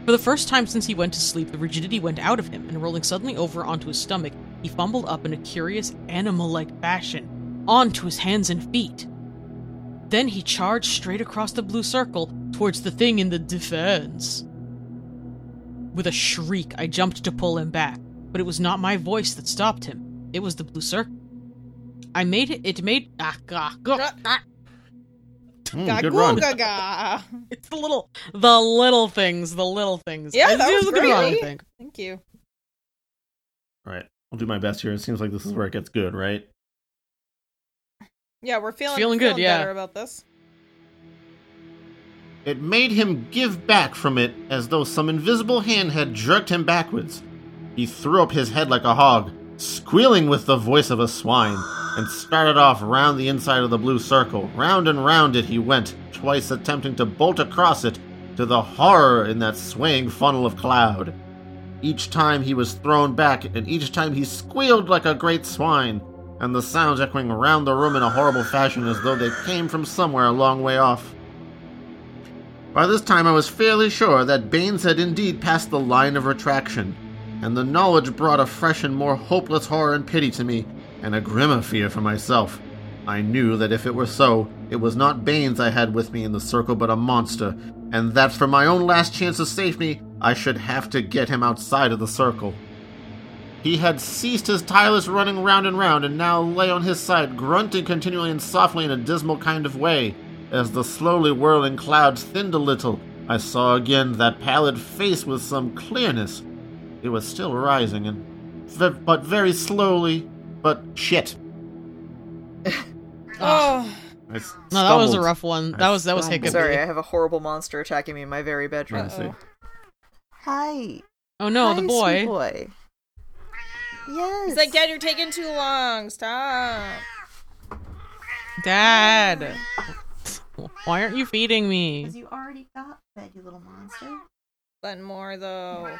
For the first time since he went to sleep, the rigidity went out of him, and rolling suddenly over onto his stomach, he fumbled up in a curious, animal-like fashion, onto his hands and feet. Then he charged straight across the blue circle, towards the thing in the defense. With a shriek, I jumped to pull him back. But it was not my voice that stopped him. It was the blue circle. I made it. It made. Ah, gah, gah, gah. Mm, good run. It's the little, the little things, the little things. Yeah, that was great. One, I think. Thank you. All right, I'll do my best here. It seems like this is where it gets good, right? Yeah, we're feeling, feeling good. Feeling yeah, better about this. It made him give back from it, as though some invisible hand had jerked him backwards. He threw up his head like a hog, squealing with the voice of a swine, and started off round the inside of the blue circle. Round and round it he went, twice attempting to bolt across it, to the horror in that swaying funnel of cloud. Each time he was thrown back, and each time he squealed like a great swine, and the sounds echoing round the room in a horrible fashion as though they came from somewhere a long way off. By this time I was fairly sure that Baines had indeed passed the line of retraction, and the knowledge brought a fresh and more hopeless horror and pity to me, and a grimmer fear for myself. I knew that if it were so, it was not Baines I had with me in the circle but a monster, and that for my own last chance of safety, I should have to get him outside of the circle. He had ceased his tireless running round and round, and now lay on his side, grunting continually and softly in a dismal kind of way. As the slowly whirling clouds thinned a little, I saw again that pallid face with some clearness. It was still rising, and v- but very slowly, but shit. Oh. I s- no, that was a rough one. That I was that was hiccupy. Sorry, I have a horrible monster attacking me in my very bedroom. Uh-oh. Hi. Oh no, Hi, the boy. Sweet boy. Yes. He's like, Dad, you're taking too long. Stop. Dad. Why aren't you feeding me? Because you already got fed, you little monster. But more, though.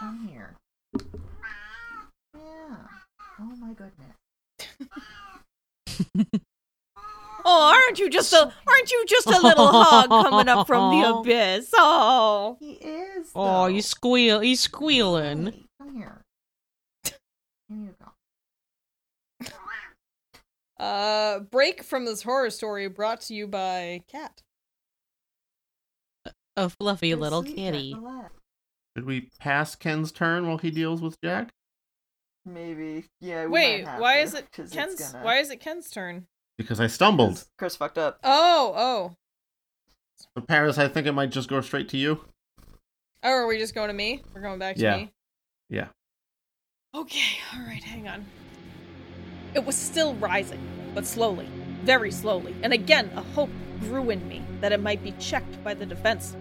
Come here. Yeah. Oh my goodness. Oh, aren't you just a aren't you just a little hog coming up from the abyss? Oh, he is. Though. Oh, you squeal. He's squealing. Hey, come here. Here you go. Uh, break from this horror story brought to you by Cat. A fluffy You're little kitty. Did we pass Ken's turn while he deals with Jack? Maybe. Yeah. We Wait. Might have why to, is it Ken's? Gonna... Why is it Ken's turn? Because I stumbled. Chris fucked up. Oh, oh. So Paris, I think it might just go straight to you. Oh, are we just going to me? We're going back to yeah. me? Yeah. Okay, alright, hang on. It was still rising, but slowly, very slowly. And again, a hope grew in me that it might be checked by the defense.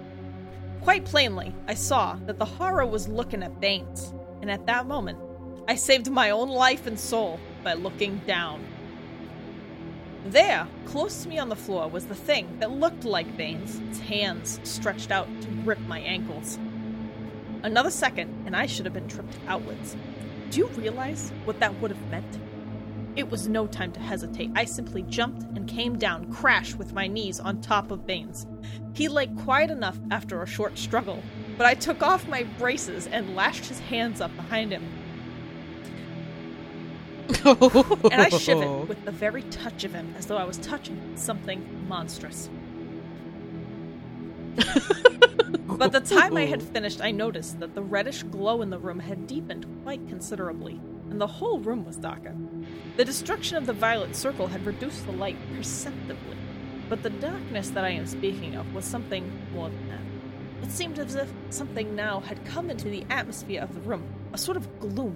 Quite plainly, I saw that the horror was looking at Baines. And at that moment, I saved my own life and soul by looking down. There, close to me on the floor, was the thing that looked like Baines, its hands stretched out to grip my ankles. Another second, and I should have been tripped outwards. Do you realize what that would have meant? It was no time to hesitate. I simply jumped and came down, crash with my knees on top of Baines. He lay quiet enough after a short struggle, but I took off my braces and lashed his hands up behind him. And I shivered with the very touch of him, as though I was touching something monstrous. By the time I had finished, I noticed that the reddish glow in the room had deepened quite considerably, and the whole room was darker. The destruction of the violet circle had reduced the light perceptibly, but the darkness that I am speaking of was something more than that. It seemed as if something now had come into the atmosphere of the room, a sort of gloom.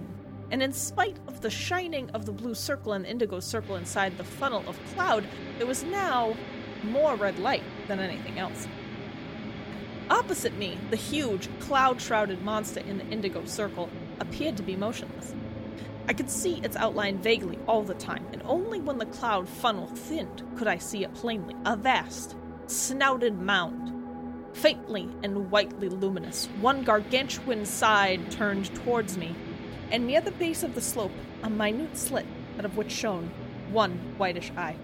And in spite of the shining of the blue circle and indigo circle inside the funnel of cloud, there was now more red light than anything else. Opposite me, the huge, cloud-shrouded monster in the indigo circle appeared to be motionless. I could see its outline vaguely all the time, and only when the cloud funnel thinned could I see it plainly, a vast, snouted mound. Faintly and whitely luminous, one gargantuan side turned towards me, and near the base of the slope, a minute slit, out of which shone one whitish eye.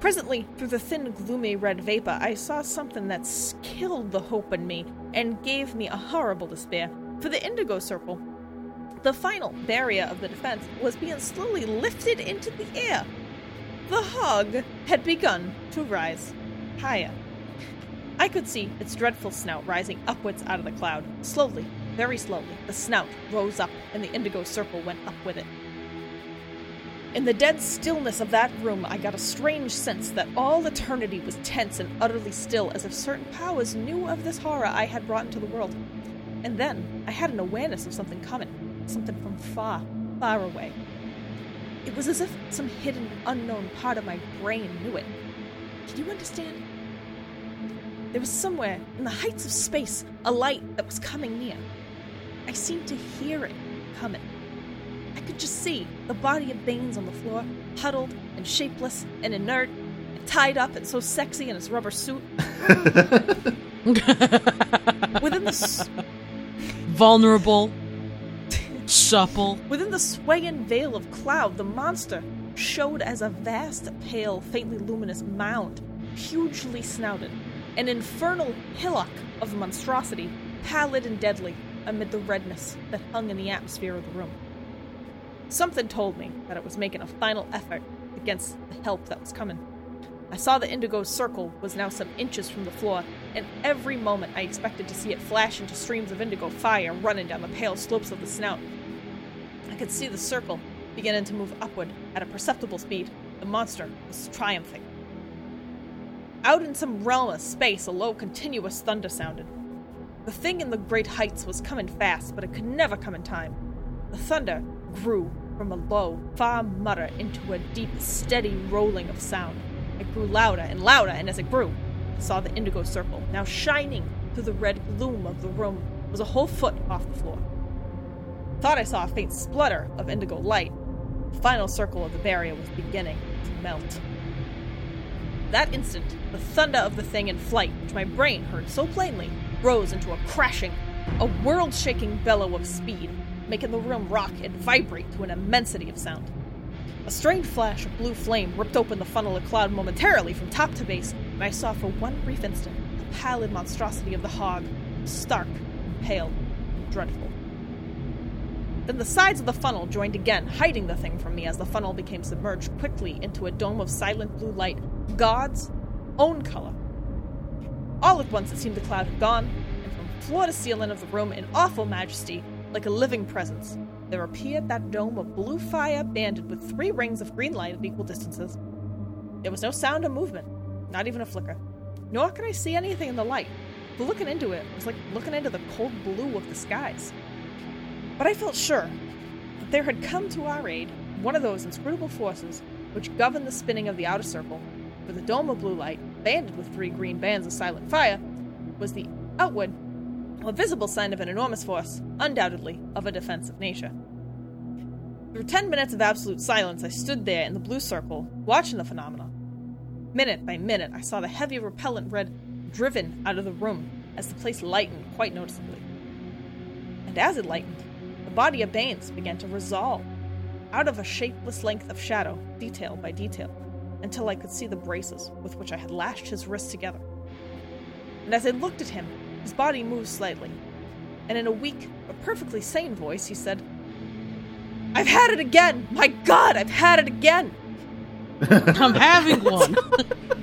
Presently, through the thin, gloomy red vapor, I saw something that killed the hope in me and gave me a horrible despair. For the indigo circle, the final barrier of the defense, was being slowly lifted into the air. The hog had begun to rise higher. I could see its dreadful snout rising upwards out of the cloud, slowly. Very slowly, the snout rose up, and the indigo circle went up with it. In the dead stillness of that room, I got a strange sense that all eternity was tense and utterly still, as if certain powers knew of this horror I had brought into the world. And then I had an awareness of something coming, something from far, far away. It was as if some hidden, unknown part of my brain knew it. Can you understand? There was somewhere, in the heights of space, a light that was coming near. I seemed to hear it coming. I could just see the body of Baines on the floor, huddled and shapeless and inert, and tied up and so sexy in his rubber suit. within the vulnerable, supple. Within the swaying veil of cloud, the monster showed as a vast, pale, faintly luminous mound, hugely snouted, an infernal hillock of monstrosity, pallid and deadly amid the redness that hung in the atmosphere of the room. Something told me that it was making a final effort against the help that was coming. I saw the indigo circle was now some inches from the floor, and every moment I expected to see it flash into streams of indigo fire running down the pale slopes of the snout. I could see the circle beginning to move upward at a perceptible speed. The monster was triumphing. Out in some realm of space, a low, continuous thunder sounded. The thing in the great heights was coming fast, but it could never come in time. The thunder grew from a low, far mutter into a deep, steady rolling of sound. It grew louder and louder, and as it grew, I saw the indigo circle, now shining through the red gloom of the room, was a whole foot off the floor. I thought I saw a faint splutter of indigo light. The final circle of the barrier was beginning to melt. That instant, the thunder of the thing in flight, which my brain heard so plainly, rose into a crashing, a world-shaking bellow of speed, making the room rock and vibrate to an immensity of sound. A strange flash of blue flame ripped open the funnel of cloud momentarily from top to base, and I saw for one brief instant the pallid monstrosity of the hog, stark, pale, and dreadful. Then the sides of the funnel joined again, hiding the thing from me as the funnel became submerged quickly into a dome of silent blue light, God's own color. All at once it seemed the cloud had gone, and from floor to ceiling of the room in awful majesty, like a living presence, there appeared that dome of blue fire banded with three rings of green light at equal distances. There was no sound or movement, not even a flicker. Nor could I see anything in the light, but looking into it was like looking into the cold blue of the skies. But I felt sure that there had come to our aid one of those inscrutable forces which governed the spinning of the outer circle, for the dome of blue light, banded with three green bands of silent fire, was the outward, a visible sign of an enormous force, undoubtedly of a defensive nature. Through ten minutes of absolute silence, I stood there in the blue circle, watching the phenomena. Minute by minute, I saw the heavy repellent red driven out of the room as the place lightened quite noticeably. And as it lightened, the body of Baines began to resolve out of a shapeless length of shadow, detail by detail, until I could see the braces with which I had lashed his wrists together. And as I looked at him, his body moved slightly, and in a weak, but perfectly sane voice, he said, "I've had it again! My God, I've had it again!" "I'm having one!"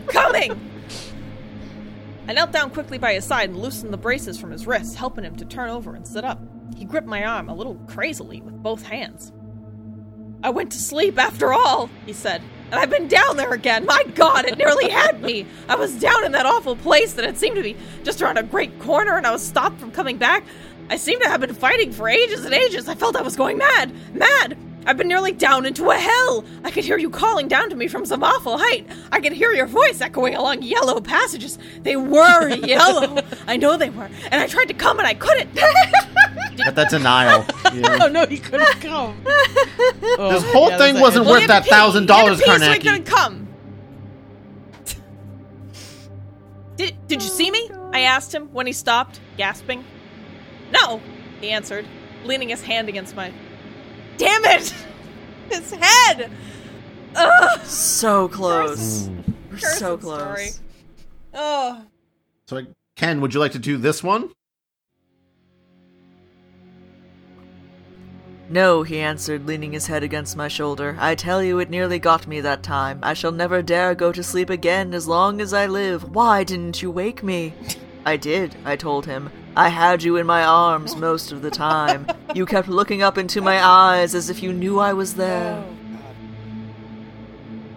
"Coming!" I knelt down quickly by his side and loosened the braces from his wrists, helping him to turn over and sit up. He gripped my arm a little crazily with both hands. "I went to sleep after all," he said, "and I've been down there again. My God, it nearly had me. I was down in that awful place that had seemed to be just around a great corner, and I was stopped from coming back. I seemed to have been fighting for ages and ages. I felt I was going mad, mad. I've been nearly down into a hell. I could hear you calling down to me from some awful height. I could hear your voice echoing along yellow passages. They were yellow. I know they were. And I tried to come, and I couldn't." But that's a Nile. Yeah. Oh, no, he couldn't come. Oh, this whole yeah, thing wasn't worth that one thousand dollars, Carnacki. He couldn't come. Did, did you oh, see me? God. I asked him when he stopped, gasping. "No," he answered, leaning his hand against my... Damn it! His head! Ugh. So close. Mm. We're so close. Story. Oh. So, Ken, would you like to do this one? "No," he answered, leaning his head against my shoulder. "I tell you, it nearly got me that time. I shall never dare go to sleep again as long as I live. Why didn't you wake me?" "I did," I told him. "I had you in my arms most of the time. You kept looking up into my eyes as if you knew I was there."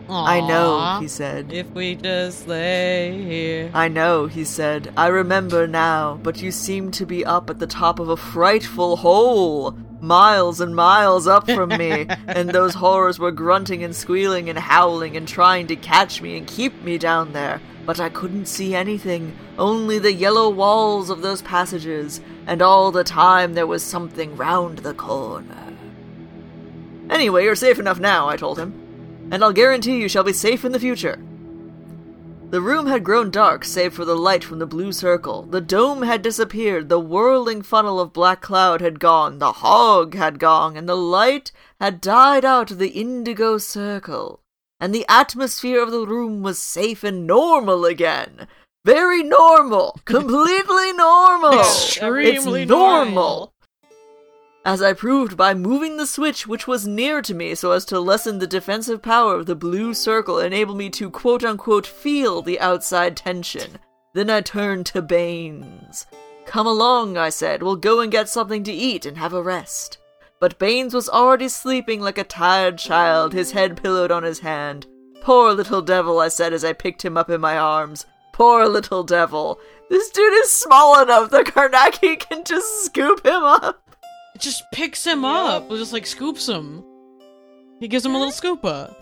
Oh, "I know," he said. "If we just lay here." "I know," he said. "I remember now, but you seemed to be up at the top of a frightful hole. Miles and miles up from me, and those horrors were grunting and squealing and howling and trying to catch me and keep me down there. But I couldn't see anything, only the yellow walls of those passages, and all the time there was something round the corner." "Anyway, you're safe enough now," I told him, "and I'll guarantee you shall be safe in the future." The room had grown dark save for the light from the blue circle. The dome had disappeared, the whirling funnel of black cloud had gone, the hog had gone, and the light had died out of the indigo circle. And the atmosphere of the room was safe and normal again. Very normal. Completely normal. Extremely it's normal. normal. As I proved by moving the switch which was near to me so as to lessen the defensive power of the blue circle and enable me to quote-unquote feel the outside tension. Then I turned to Baines. Come along, I said, we'll go and get something to eat and have a rest. But Baines was already sleeping like a tired child, his head pillowed on his hand. Poor little devil, I said as I picked him up in my arms. Poor little devil. This dude is small enough that Carnacki can just scoop him up. It just picks him yeah. up, just like scoops him. He gives him a little scoopa.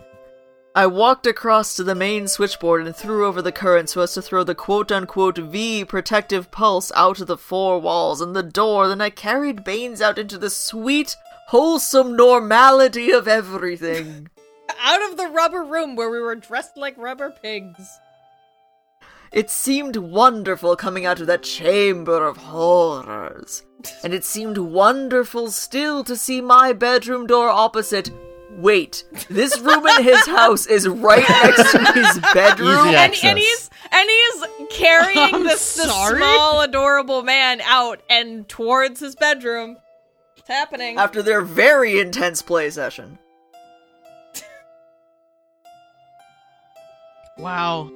I walked across to the main switchboard and threw over the current so as to throw the quote-unquote V protective pulse out of the four walls and the door, then I carried Baines out into the sweet, wholesome normality of everything. Out of the rubber room where we were dressed like rubber pigs. It seemed wonderful coming out of that chamber of horrors. And it seemed wonderful still to see my bedroom door opposite. Wait, this room in his house is right next to his bedroom? Easy access. And, and, he's, and he is carrying this, this small, adorable man out and towards his bedroom. It's happening. After their very intense play session. Wow.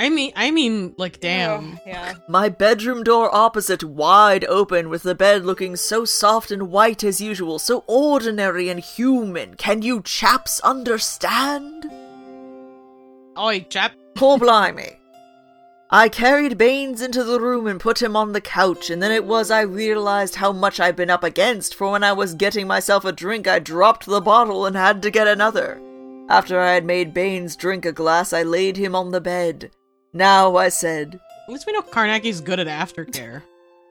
I mean, I mean, like, damn. Yeah, yeah. My bedroom door opposite wide open with the bed looking so soft and white as usual, so ordinary and human. Can you chaps understand? Oi, chap. Poor blimey. I carried Baines into the room and put him on the couch, and then it was I realized how much I'd been up against, for when I was getting myself a drink, I dropped the bottle and had to get another. After I had made Baines drink a glass, I laid him on the bed. Now, I said... At least we know Carnacki's good at aftercare.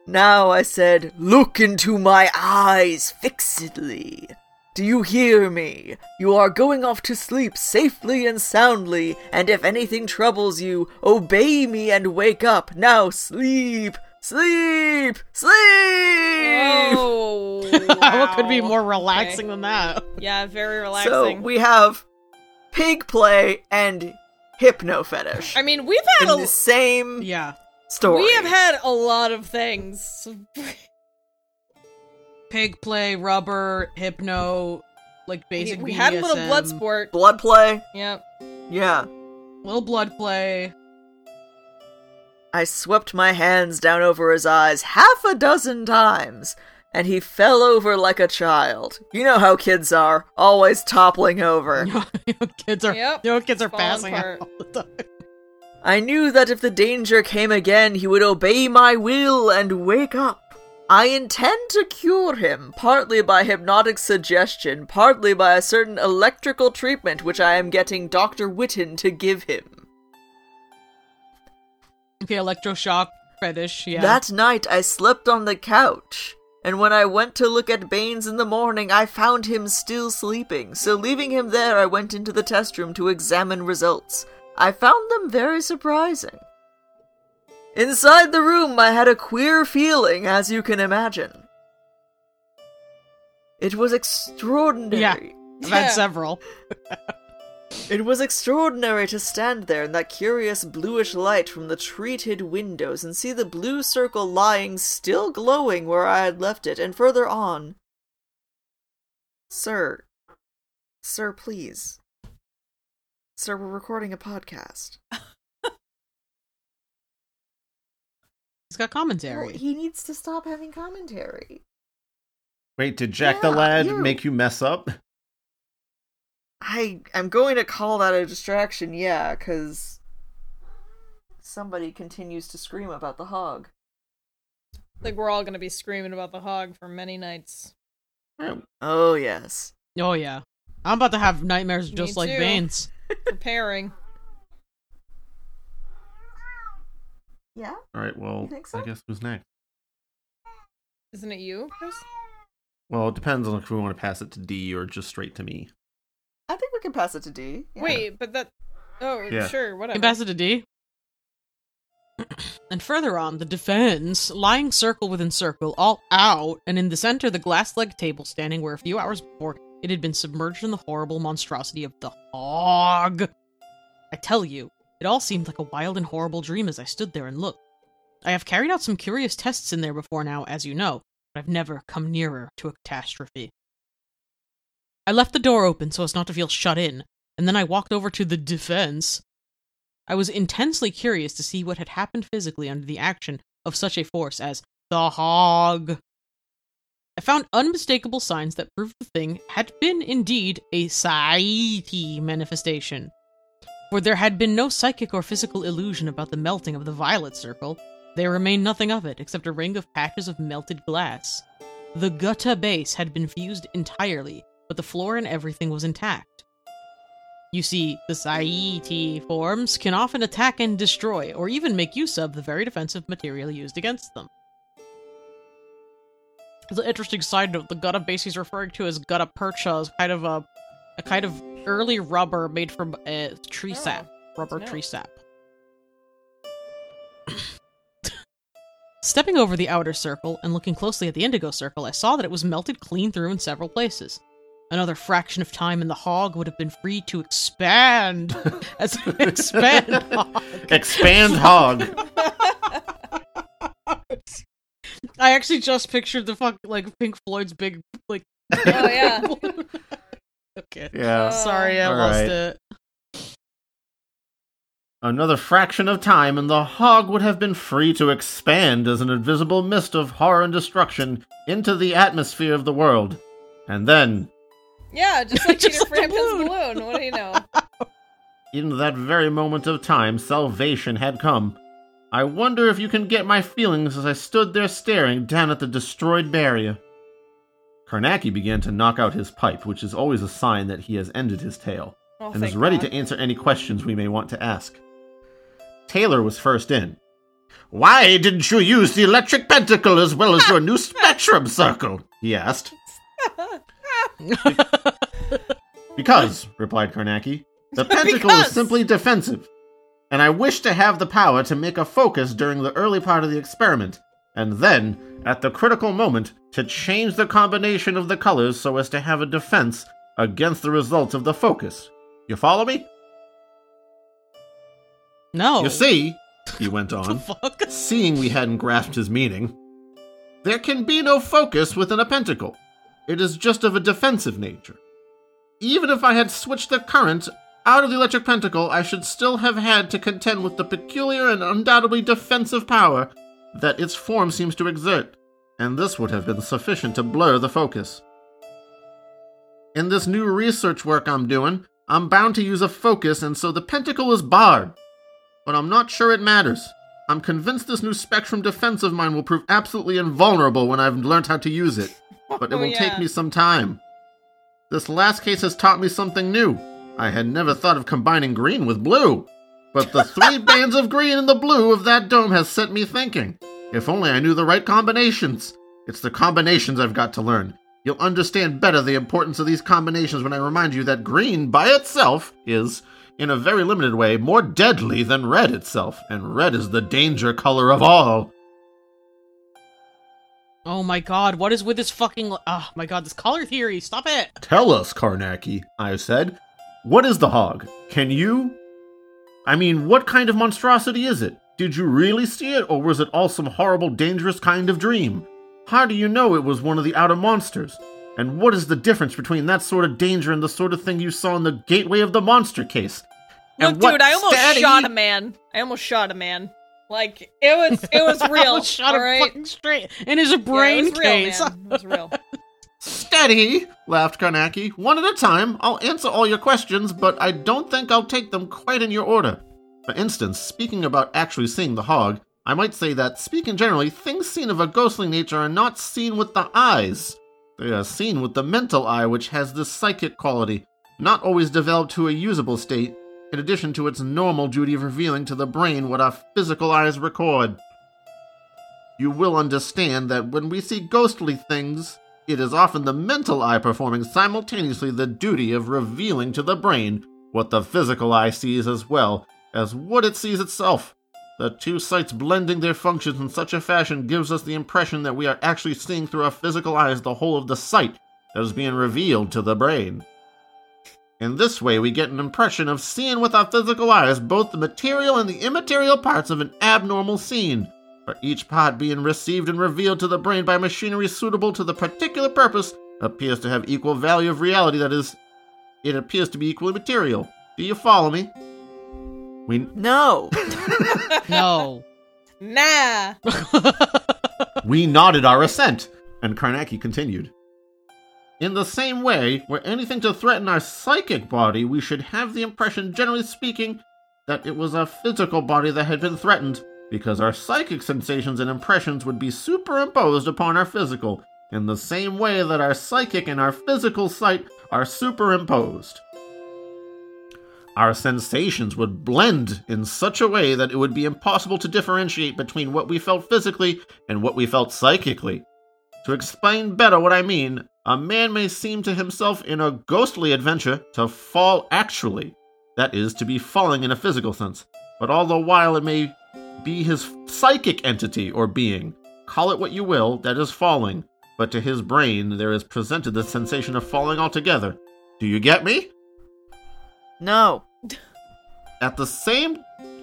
Now, I said, look into my eyes fixedly. Do you hear me? You are going off to sleep safely and soundly, and if anything troubles you, obey me and wake up. Now, sleep! Sleep! Sleep! Oh, wow. What could be more relaxing okay. than that? Yeah, very relaxing. So, we have pig play and... hypno fetish. I mean, we've had In a the same yeah. story. We have had a lot of things. Pig play, rubber, hypno, like basic. We, we had a little blood sport. Blood play. Yep. Yeah. Little blood play. I swept my hands down over his eyes half a dozen times, and he fell over like a child. You know how kids are, always toppling over. You know, kids are, yep, you know, kids are passing out all the time. I knew that if the danger came again, he would obey my will and wake up. I intend to cure him, partly by hypnotic suggestion, partly by a certain electrical treatment which I am getting Doctor Witten to give him. Okay, electroshock fetish, yeah. That night, I slept on the couch. And when I went to look at Baines in the morning, I found him still sleeping, so leaving him there, I went into the test room to examine results. I found them very surprising. Inside the room, I had a queer feeling, as you can imagine. It was extraordinary. Yeah, I've had yeah. several. It was extraordinary to stand there in that curious bluish light from the treated windows and see the blue circle lying still glowing where I had left it, and further on. Sir. Sir, please. Sir, we're recording a podcast. He's got commentary. Well, he needs to stop having commentary. Wait, did Jack yeah, the Lad you're... make you mess up? I, I'm going to call that a distraction, yeah, because somebody continues to scream about the hog. I think we're all going to be screaming about the hog for many nights. Oh, yes. Oh, yeah. I'm about to have nightmares Me just too. Like Baines. Preparing. Yeah? Alright, well, you think so? I guess who's next? Isn't it you, Chris? Well, it depends on if we want to pass it to D or just straight to me. I think we can pass it to D. Yeah. Wait, but that Oh, yeah. Sure, whatever. Ambassador D. And further on, the defense, lying circle within circle, all out, and in the center, the glass-legged table standing where a few hours before it had been submerged in the horrible monstrosity of the hog. I tell you, it all seemed like a wild and horrible dream as I stood there and looked. I have carried out some curious tests in there before now, as you know, but I've never come nearer to a catastrophe. I left the door open so as not to feel shut in, and then I walked over to the defense. I was intensely curious to see what had happened physically under the action of such a force as the hog. I found unmistakable signs that proved the thing had been indeed a Saiitii manifestation. For there had been no psychic or physical illusion about the melting of the violet circle. There remained nothing of it except a ring of patches of melted glass. The gutta base had been fused entirely, but the floor and everything was intact. You see, the Saiitii forms can often attack and destroy, or even make use of, the very defensive material used against them. As an interesting side note, the gutta base he's referring to as gutta percha is kind of a, a kind of early rubber made from uh, tree oh, sap. Rubber no. tree sap. Stepping over the outer circle and looking closely at the indigo circle, I saw that it was melted clean through in several places. Another fraction of time and the hog would have been free to expand. As an expand hog. Expand hog. I actually just pictured the fuck, like, Pink Floyd's big, like... Oh, yeah. Okay. Yeah. Sorry, I All lost right. it. Another fraction of time and the hog would have been free to expand as an invisible mist of horror and destruction into the atmosphere of the world. And then... Yeah, just like just Peter like Frampton's balloon. balloon, what do you know? In that very moment of time, salvation had come. I wonder if you can get my feelings as I stood there staring down at the destroyed barrier. Carnacki began to knock out his pipe, which is always a sign that he has ended his tale, oh, and is ready God. to answer any questions we may want to ask. Taylor was first in. Why didn't you use the electric pentacle as well as your new spectrum circle? He asked. Because, replied Carnacki, the pentacle because. is simply defensive, and I wish to have the power to make a focus during the early part of the experiment, and then, at the critical moment, to change the combination of the colors so as to have a defense against the results of the focus. You follow me? No. You see, he went on, seeing we hadn't grasped his meaning, there can be no focus within a pentacle. It is just of a defensive nature. Even if I had switched the current out of the electric pentacle, I should still have had to contend with the peculiar and undoubtedly defensive power that its form seems to exert, and this would have been sufficient to blur the focus. In this new research work I'm doing, I'm bound to use a focus, and so the pentacle is barred. But I'm not sure it matters. I'm convinced this new spectrum defense of mine will prove absolutely invulnerable when I've learned how to use it. But it will oh, yeah. take me some time. This last case has taught me something new. I had never thought of combining green with blue. But the three bands of green and the blue of that dome has set me thinking. If only I knew the right combinations. It's the combinations I've got to learn. You'll understand better the importance of these combinations when I remind you that green by itself is, in a very limited way, more deadly than red itself. And red is the danger color of all. Oh my god, what is with this fucking... Oh my god, this color theory, stop it! Tell us, Carnacki, I said. What is the hog? Can you... I mean, what kind of monstrosity is it? Did you really see it, or was it all some horrible, dangerous kind of dream? How do you know it was one of the outer monsters? And what is the difference between that sort of danger and the sort of thing you saw in the gateway of the monster case? Look, and what dude, I almost Saiitii... shot a man. I almost shot a man. Like, it was it was real. I was shot him right? fucking straight in his brain yeah, it was case. Real, man. It was real. Steady, laughed Carnacki. One at a time. I'll answer all your questions, but I don't think I'll take them quite in your order. For instance, speaking about actually seeing the hog, I might say that, speaking generally, things seen of a ghostly nature are not seen with the eyes. They are seen with the mental eye, which has this psychic quality, not always developed to a usable state, in addition to its normal duty of revealing to the brain what our physical eyes record. You will understand that when we see ghostly things, it is often the mental eye performing simultaneously the duty of revealing to the brain what the physical eye sees as well as what it sees itself. The two sights blending their functions in such a fashion gives us the impression that we are actually seeing through our physical eyes the whole of the sight that is being revealed to the brain. In this way, we get an impression of seeing with our physical eyes both the material and the immaterial parts of an abnormal scene, for each part being received and revealed to the brain by machinery suitable to the particular purpose appears to have equal value of reality, that is, it appears to be equally material. Do you follow me? We No. No. Nah. We nodded our assent, and Carnacki continued. In the same way, were anything to threaten our psychic body, we should have the impression, generally speaking, that it was our physical body that had been threatened, because our psychic sensations and impressions would be superimposed upon our physical, in the same way that our psychic and our physical sight are superimposed. Our sensations would blend in such a way that it would be impossible to differentiate between what we felt physically and what we felt psychically. To explain better what I mean, a man may seem to himself in a ghostly adventure to fall actually, that is, to be falling in a physical sense, but all the while it may be his psychic entity or being, call it what you will, that is falling, but to his brain there is presented the sensation of falling altogether. Do you get me? No. At the same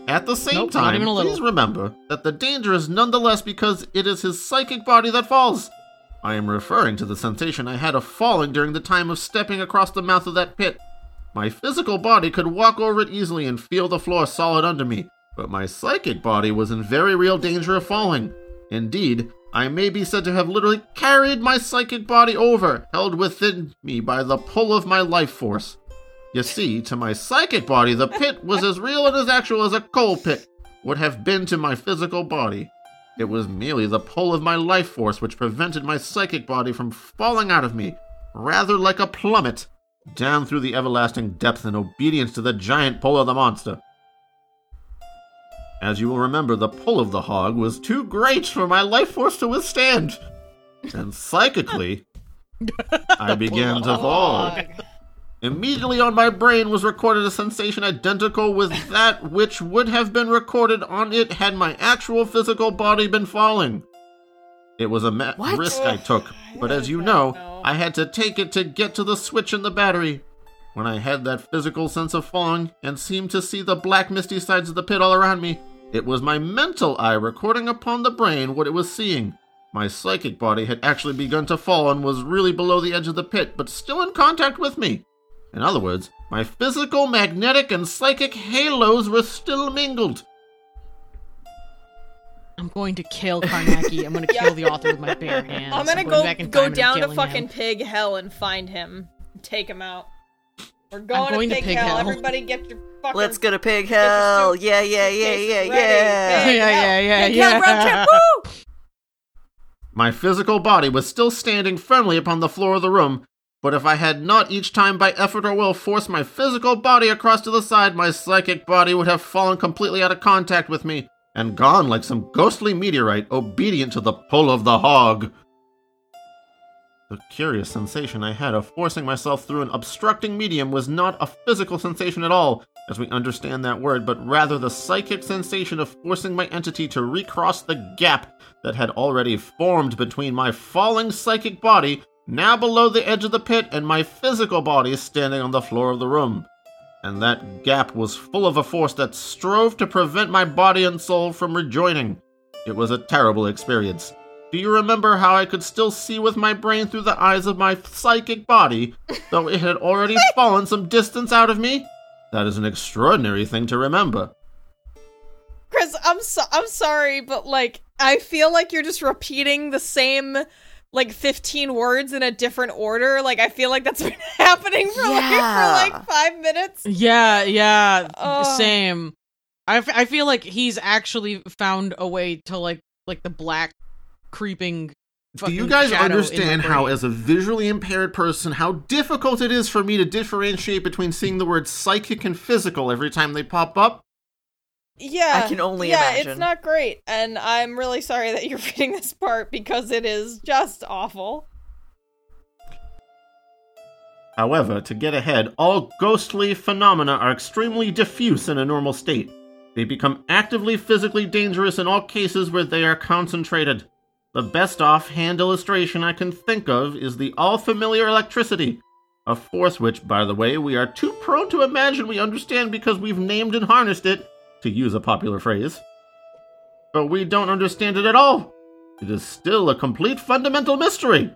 At the same nope, time, please remember that the danger is nonetheless because it is his psychic body that falls. I am referring to the sensation I had of falling during the time of stepping across the mouth of that pit. My physical body could walk over it easily and feel the floor solid under me, but my psychic body was in very real danger of falling. Indeed, I may be said to have literally carried my psychic body over, held within me by the pull of my life force. You see, to my psychic body, the pit was as real and as actual as a coal pit would have been to my physical body. It was merely the pull of my life force which prevented my psychic body from falling out of me, rather like a plummet, down through the everlasting depth in obedience to the giant pull of the monster. As you will remember, the pull of the hog was too great for my life force to withstand, and psychically, I began to fall. Immediately on my brain was recorded a sensation identical with that which would have been recorded on it had my actual physical body been falling. It was a ma- risk I took, but as you know, I had to take it to get to the switch in the battery. When I had that physical sense of falling and seemed to see the black misty sides of the pit all around me, it was my mental eye recording upon the brain what it was seeing. My psychic body had actually begun to fall and was really below the edge of the pit, but still in contact with me. In other words, my physical, magnetic, and psychic halos were still mingled. I'm going to kill Carnacki. I'm going to kill the author with my bare hands. I'm going to go go down to fucking him. Pig Hell and find him. Take him out. We're going, going to Pig, to pig hell. hell. Everybody get your fucking... Let's go to Pig Hell. Yeah, yeah, yeah, yeah, yeah. Yeah, yeah, yeah, yeah. yeah. Woo! My physical body was still standing firmly upon the floor of the room, but if I had not each time by effort or will forced my physical body across to the side, my psychic body would have fallen completely out of contact with me and gone like some ghostly meteorite obedient to the pull of the hog. The curious sensation I had of forcing myself through an obstructing medium was not a physical sensation at all, as we understand that word, but rather the psychic sensation of forcing my entity to recross the gap that had already formed between my falling psychic body, now below the edge of the pit, and my physical body standing on the floor of the room. And that gap was full of a force that strove to prevent my body and soul from rejoining. It was a terrible experience. Do you remember how I could still see with my brain through the eyes of my psychic body, though it had already fallen some distance out of me? That is an extraordinary thing to remember. Chris, I'm so- I'm sorry, but, like, I feel like you're just repeating the same... like fifteen words in a different order. Like I feel like that's been happening for, yeah. like, for like five minutes. Yeah, yeah, uh, same. I, f- I feel like he's actually found a way to like like the black creeping. Do you guys understand how, as a visually impaired person, how difficult it is for me to differentiate between seeing the words psychic and physical every time they pop up? Yeah, I can only yeah, imagine. Yeah, it's not great, and I'm really sorry that you're reading this part because it is just awful. However, to get ahead, all ghostly phenomena are extremely diffuse in a normal state. They become actively physically dangerous in all cases where they are concentrated. The best offhand illustration I can think of is the all-familiar electricity, a force which, by the way, we are too prone to imagine we understand because we've named and harnessed it, to use a popular phrase. But we don't understand it at all. It is still a complete fundamental mystery.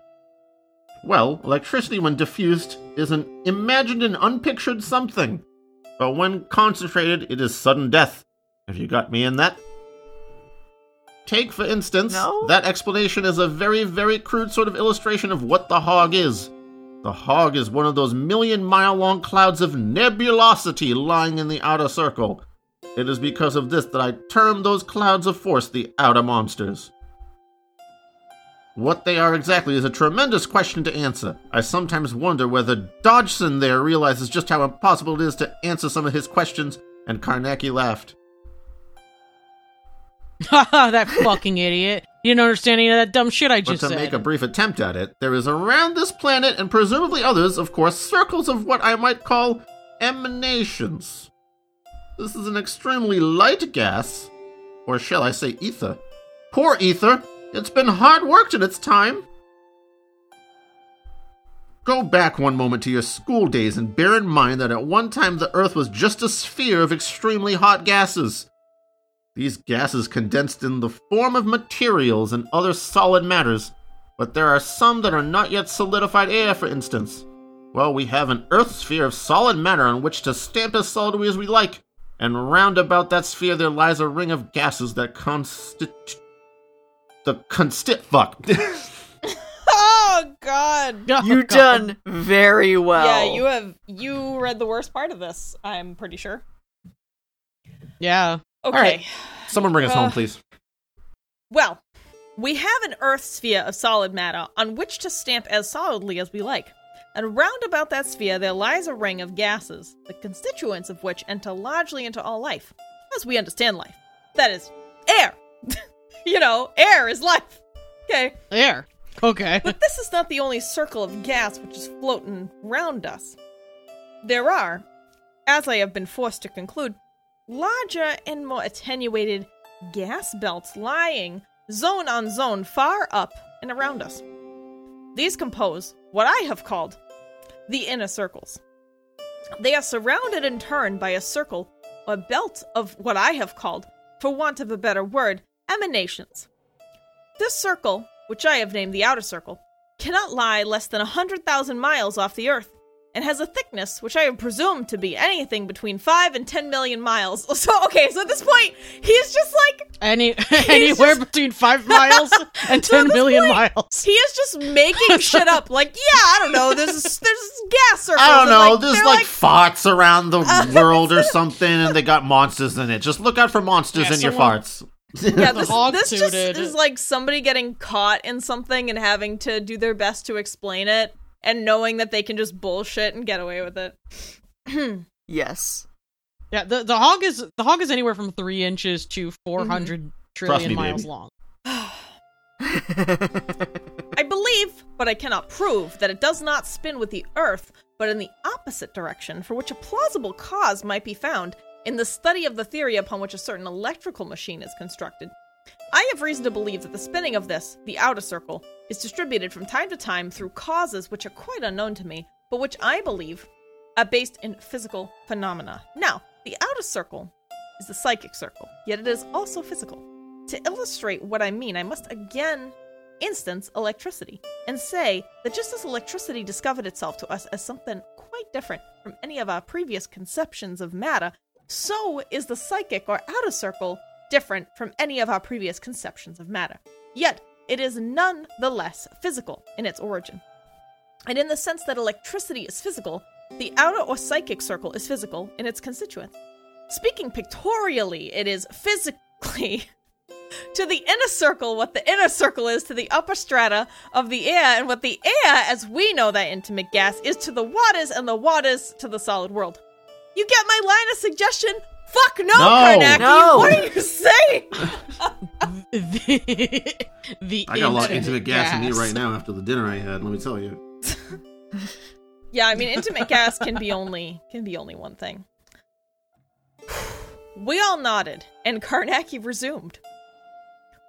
Well, electricity, when diffused, is an imagined and unpictured something. But when concentrated, it is sudden death. Have you got me in that? Take, for instance, no? that explanation is a very, very crude sort of illustration of what the hog is. The hog is one of those million-mile-long clouds of nebulosity lying in the outer circle. It is because of this that I term those clouds of force the outer monsters. What they are exactly is a tremendous question to answer. I sometimes wonder whether Dodgson there realizes just how impossible it is to answer some of his questions, and Carnacki laughed. Haha, that fucking idiot. You didn't understand any of that dumb shit I just said. But to make a brief attempt at it, there is around this planet, and presumably others, of course, circles of what I might call emanations. This is an extremely light gas, or shall I say ether. Poor ether! It's been hard worked in its time. Go back one moment to your school days and bear in mind that at one time the Earth was just a sphere of extremely hot gases. These gases condensed in the form of materials and other solid matters, but there are some that are not yet solidified air, for instance. Well, we have an Earth sphere of solid matter on which to stamp as solidly as we like, and round about that sphere there lies a ring of gases that constitute... The constit fuck. Oh God! Oh, you God. Done very well. Yeah, you have. You read the worst part of this. I'm pretty sure. Yeah. Okay. All right. Someone bring us uh, home, please. Well, we have an Earth sphere of solid matter on which to stamp as solidly as we like, and round about that sphere there lies a ring of gases, the constituents of which enter largely into all life, as we understand life. That is, air. You know, air is life. Okay. Air. Okay. But this is not the only circle of gas which is floating round us. There are, as I have been forced to conclude, larger and more attenuated gas belts lying zone on zone far up and around us. These compose what I have called the inner circles. They are surrounded in turn by a circle or belt of what I have called, for want of a better word, emanations. This circle, which I have named the outer circle, cannot lie less than one hundred thousand miles off the Earth, and has a thickness which I have presumed to be anything between five and ten million miles. So, okay, so at this point, he's just like... Any, anywhere just... between five miles and ten so million point, miles. He is just making shit up. Like, yeah, I don't know, there's there's gas circles. I don't know, like, there's like, like farts around the uh, world or something, and they got monsters in it. Just look out for monsters yeah, in someone... your farts. Yeah, this, this just is like somebody getting caught in something and having to do their best to explain it and knowing that they can just bullshit and get away with it. Yes. Yeah, the, the hog is the hog is anywhere from three inches to four hundred mm-hmm. trillion me, miles baby. Long. I believe, but I cannot prove, that it does not spin with the Earth, but in the opposite direction, for which a plausible cause might be found in the study of the theory upon which a certain electrical machine is constructed. I have reason to believe that the spinning of this, the outer circle, is distributed from time to time through causes which are quite unknown to me, but which I believe are based in physical phenomena. Now, the outer circle is the psychic circle, yet it is also physical. To illustrate what I mean, I must again instance electricity, and say that just as electricity discovered itself to us as something quite different from any of our previous conceptions of matter, so is the psychic or outer circle different from any of our previous conceptions of matter. Yet, it is none the less physical in its origin. And in the sense that electricity is physical, the outer or psychic circle is physical in its constituents. Speaking pictorially, it is physically to the inner circle what the inner circle is to the upper strata of the air, and what the air, as we know that intimate gas, is to the waters, and the waters to the solid world. You get my line of suggestion? Fuck no, no Carnacki! No. What are you saying? the, the I got a lot of intimate gas in me right now after the dinner I had, let me tell you. Yeah, I mean, intimate gas can be only can be only one thing. We all nodded, and Carnacki resumed.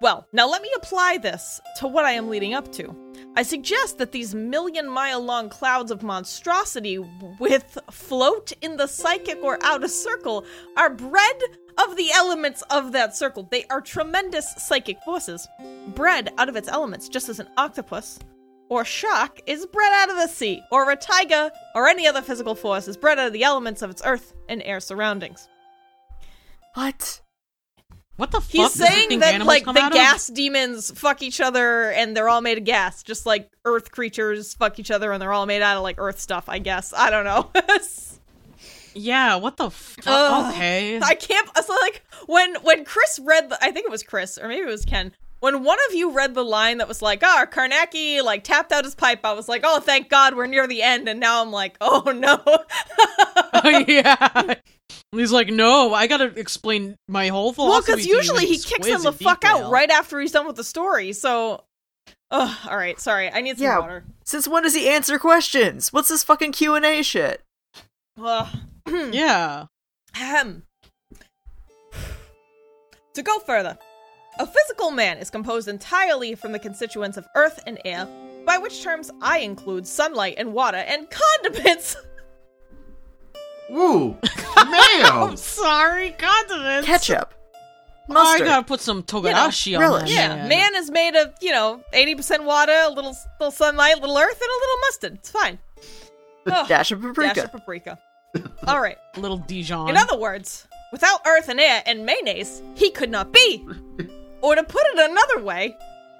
Well, now let me apply this to what I am leading up to. I suggest that these million-mile-long clouds of monstrosity with float in the psychic or outer circle are bred of the elements of that circle. They are tremendous psychic forces, bred out of its elements, just as an octopus or shark is bred out of the sea, or a tiger or any other physical force is bred out of the elements of its earth and air surroundings. What? What the fuck? He's saying that, like, the gas demons fuck each other and they're all made of gas. Just like earth creatures fuck each other and they're all made out of, like, earth stuff, I guess. I don't know. Yeah, what the fuck? Uh, okay. I can't. So, like, when, when Chris read, the, I think it was Chris, or maybe it was Ken, when one of you read the line that was like, oh, Carnacki, like, tapped out his pipe, I was like, oh, thank God, we're near the end. And now I'm like, oh, no. Oh, yeah. He's like, no, I gotta explain my whole philosophy. Well, because usually he kicks him the fuck out right after he's done with the story, so... Ugh, alright, sorry, I need some yeah. water. Since when does he answer questions? What's this fucking Q and A shit? Uh, yeah. Ahem. To go further, a physical man is composed entirely from the constituents of earth and air, by which terms I include sunlight and water and condiments... Ooh, mayo! I'm sorry, condiments! Ketchup. Mustard. I gotta put some togarashi you know, on relish. Yeah, yeah, man is made of, you know, eighty percent water, a little, little sunlight, a little earth, and a little mustard. It's fine. Oh, dash of paprika. Dash of paprika. All right. A little Dijon. In other words, without earth and air and mayonnaise, he could not be. Or to put it another way,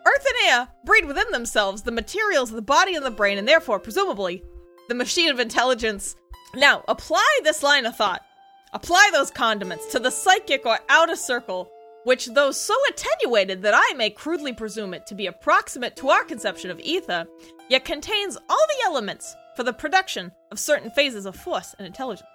earth and air breed within themselves the materials of the body and the brain, and therefore, presumably, the machine of intelligence. Now, apply this line of thought. Apply those condiments to the psychic or outer circle, which, though so attenuated that I may crudely presume it to be approximate to our conception of ether, yet contains all the elements for the production of certain phases of force and intelligence.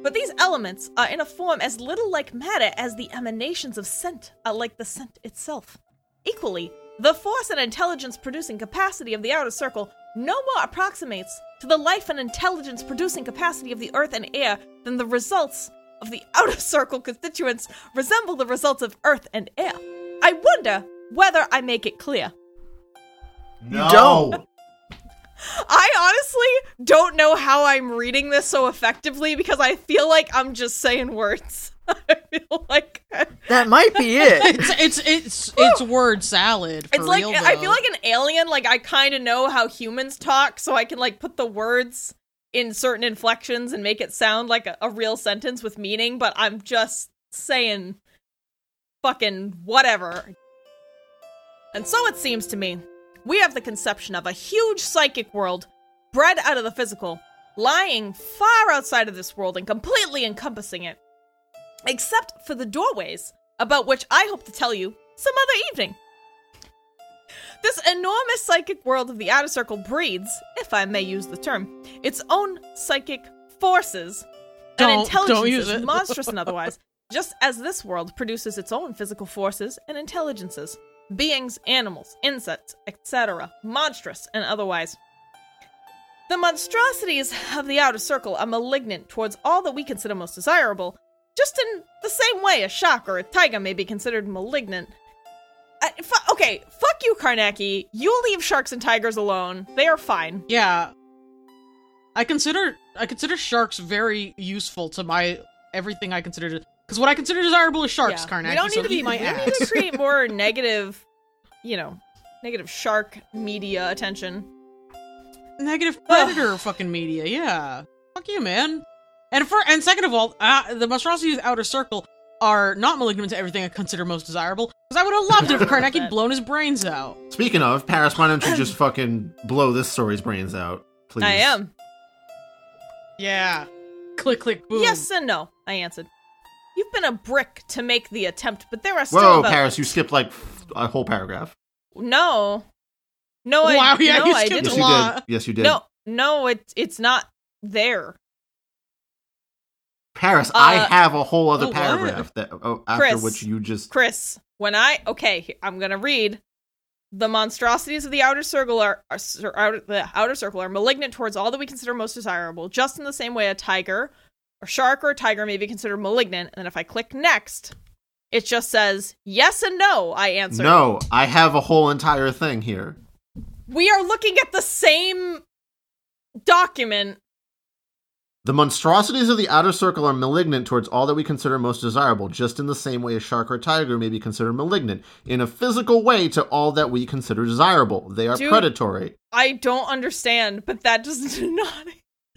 But these elements are in a form as little like matter as the emanations of scent are like the scent itself. Equally, the force and intelligence-producing capacity of the outer circle no more approximates to the life and intelligence-producing capacity of the earth and air than the results of the outer circle constituents resemble the results of earth and air. I wonder whether I make it clear. No. You don't. I honestly don't know how I'm reading this so effectively because I feel like I'm just saying words. I feel like that might be it. It's it's it's it's word salad. For it's like real, though. I feel like an alien. Like I kind of know how humans talk, so I can like put the words in certain inflections and make it sound like a, a real sentence with meaning. But I'm just saying, fucking whatever. And so it seems to me, we have the conception of a huge psychic world, bred out of the physical, lying far outside of this world and completely encompassing it. Except for the doorways, about which I hope to tell you some other evening. This enormous psychic world of the outer circle breeds, if I may use the term, its own psychic forces don't, and intelligences, don't use monstrous and otherwise, just as this world produces its own physical forces and intelligences, beings, animals, insects, et cetera, monstrous and otherwise. The monstrosities of the outer circle are malignant towards all that we consider most desirable, just in the same way a shark or a tiger may be considered malignant. Uh, fu- okay, fuck you, Carnacki. You leave sharks and tigers alone. They are fine. Yeah. I consider I consider sharks very useful to my everything I consider... Because de- what I consider desirable is sharks, yeah. Carnacki. We don't need so to be my ass. We need to create more negative, you know, negative shark media attention. Negative predator Ugh. fucking media, yeah. Fuck you, man. And for and second of all, uh, the monstrosities of the outer circle are not malignant to everything I consider most desirable, because I would have loved it if Carnacki had blown his brains out. Speaking of, Paris, why don't you just fucking blow this story's brains out, please? I am. Yeah. Click, click, boom. Yes and no, I answered. You've been a brick to make the attempt, but there are still Whoa, about- Paris, you skipped, like, a whole paragraph. No. No, I, wow, yeah, no, you I didn't. Yes, you did. Yes, you did. No, no, it, it's not there. Paris, uh, I have a whole other oh, paragraph that, oh, after Chris, which you just... Chris, when I... Okay, I'm gonna read The monstrosities of the outer circle are, are, are outer, the outer circle are malignant towards all that we consider most desirable, just in the same way a tiger or shark or a tiger may be considered malignant. And then if I click next, it just says yes and no. I answer no. I have a whole entire thing here. We are looking at the same document. The monstrosities of the outer circle are malignant towards all that we consider most desirable, just in the same way a shark or a tiger may be considered malignant in a physical way to all that we consider desirable. They are Dude, predatory. I don't understand, but that does not...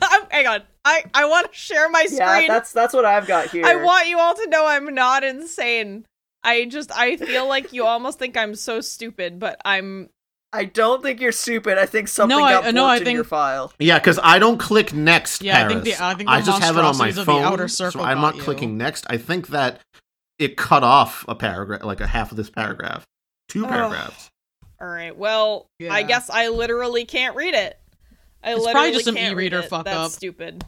I'm, hang on. I, I want to share my screen. Yeah, that's, that's what I've got here. I want you all to know I'm not insane. I just... I feel like you almost think I'm so stupid, but I'm... I don't think you're stupid. I think something no, got I, no, I in think... your file. Yeah, because I don't click next, yeah, Paris. I, think the, I, think the I just have it on my phone, so I'm not you. clicking next. I think that it cut off a paragraph, like a half of this paragraph. Two oh. paragraphs. All right, well, yeah. I guess I literally can't read it. I it's literally probably just an e-reader fuck That's up. That's stupid.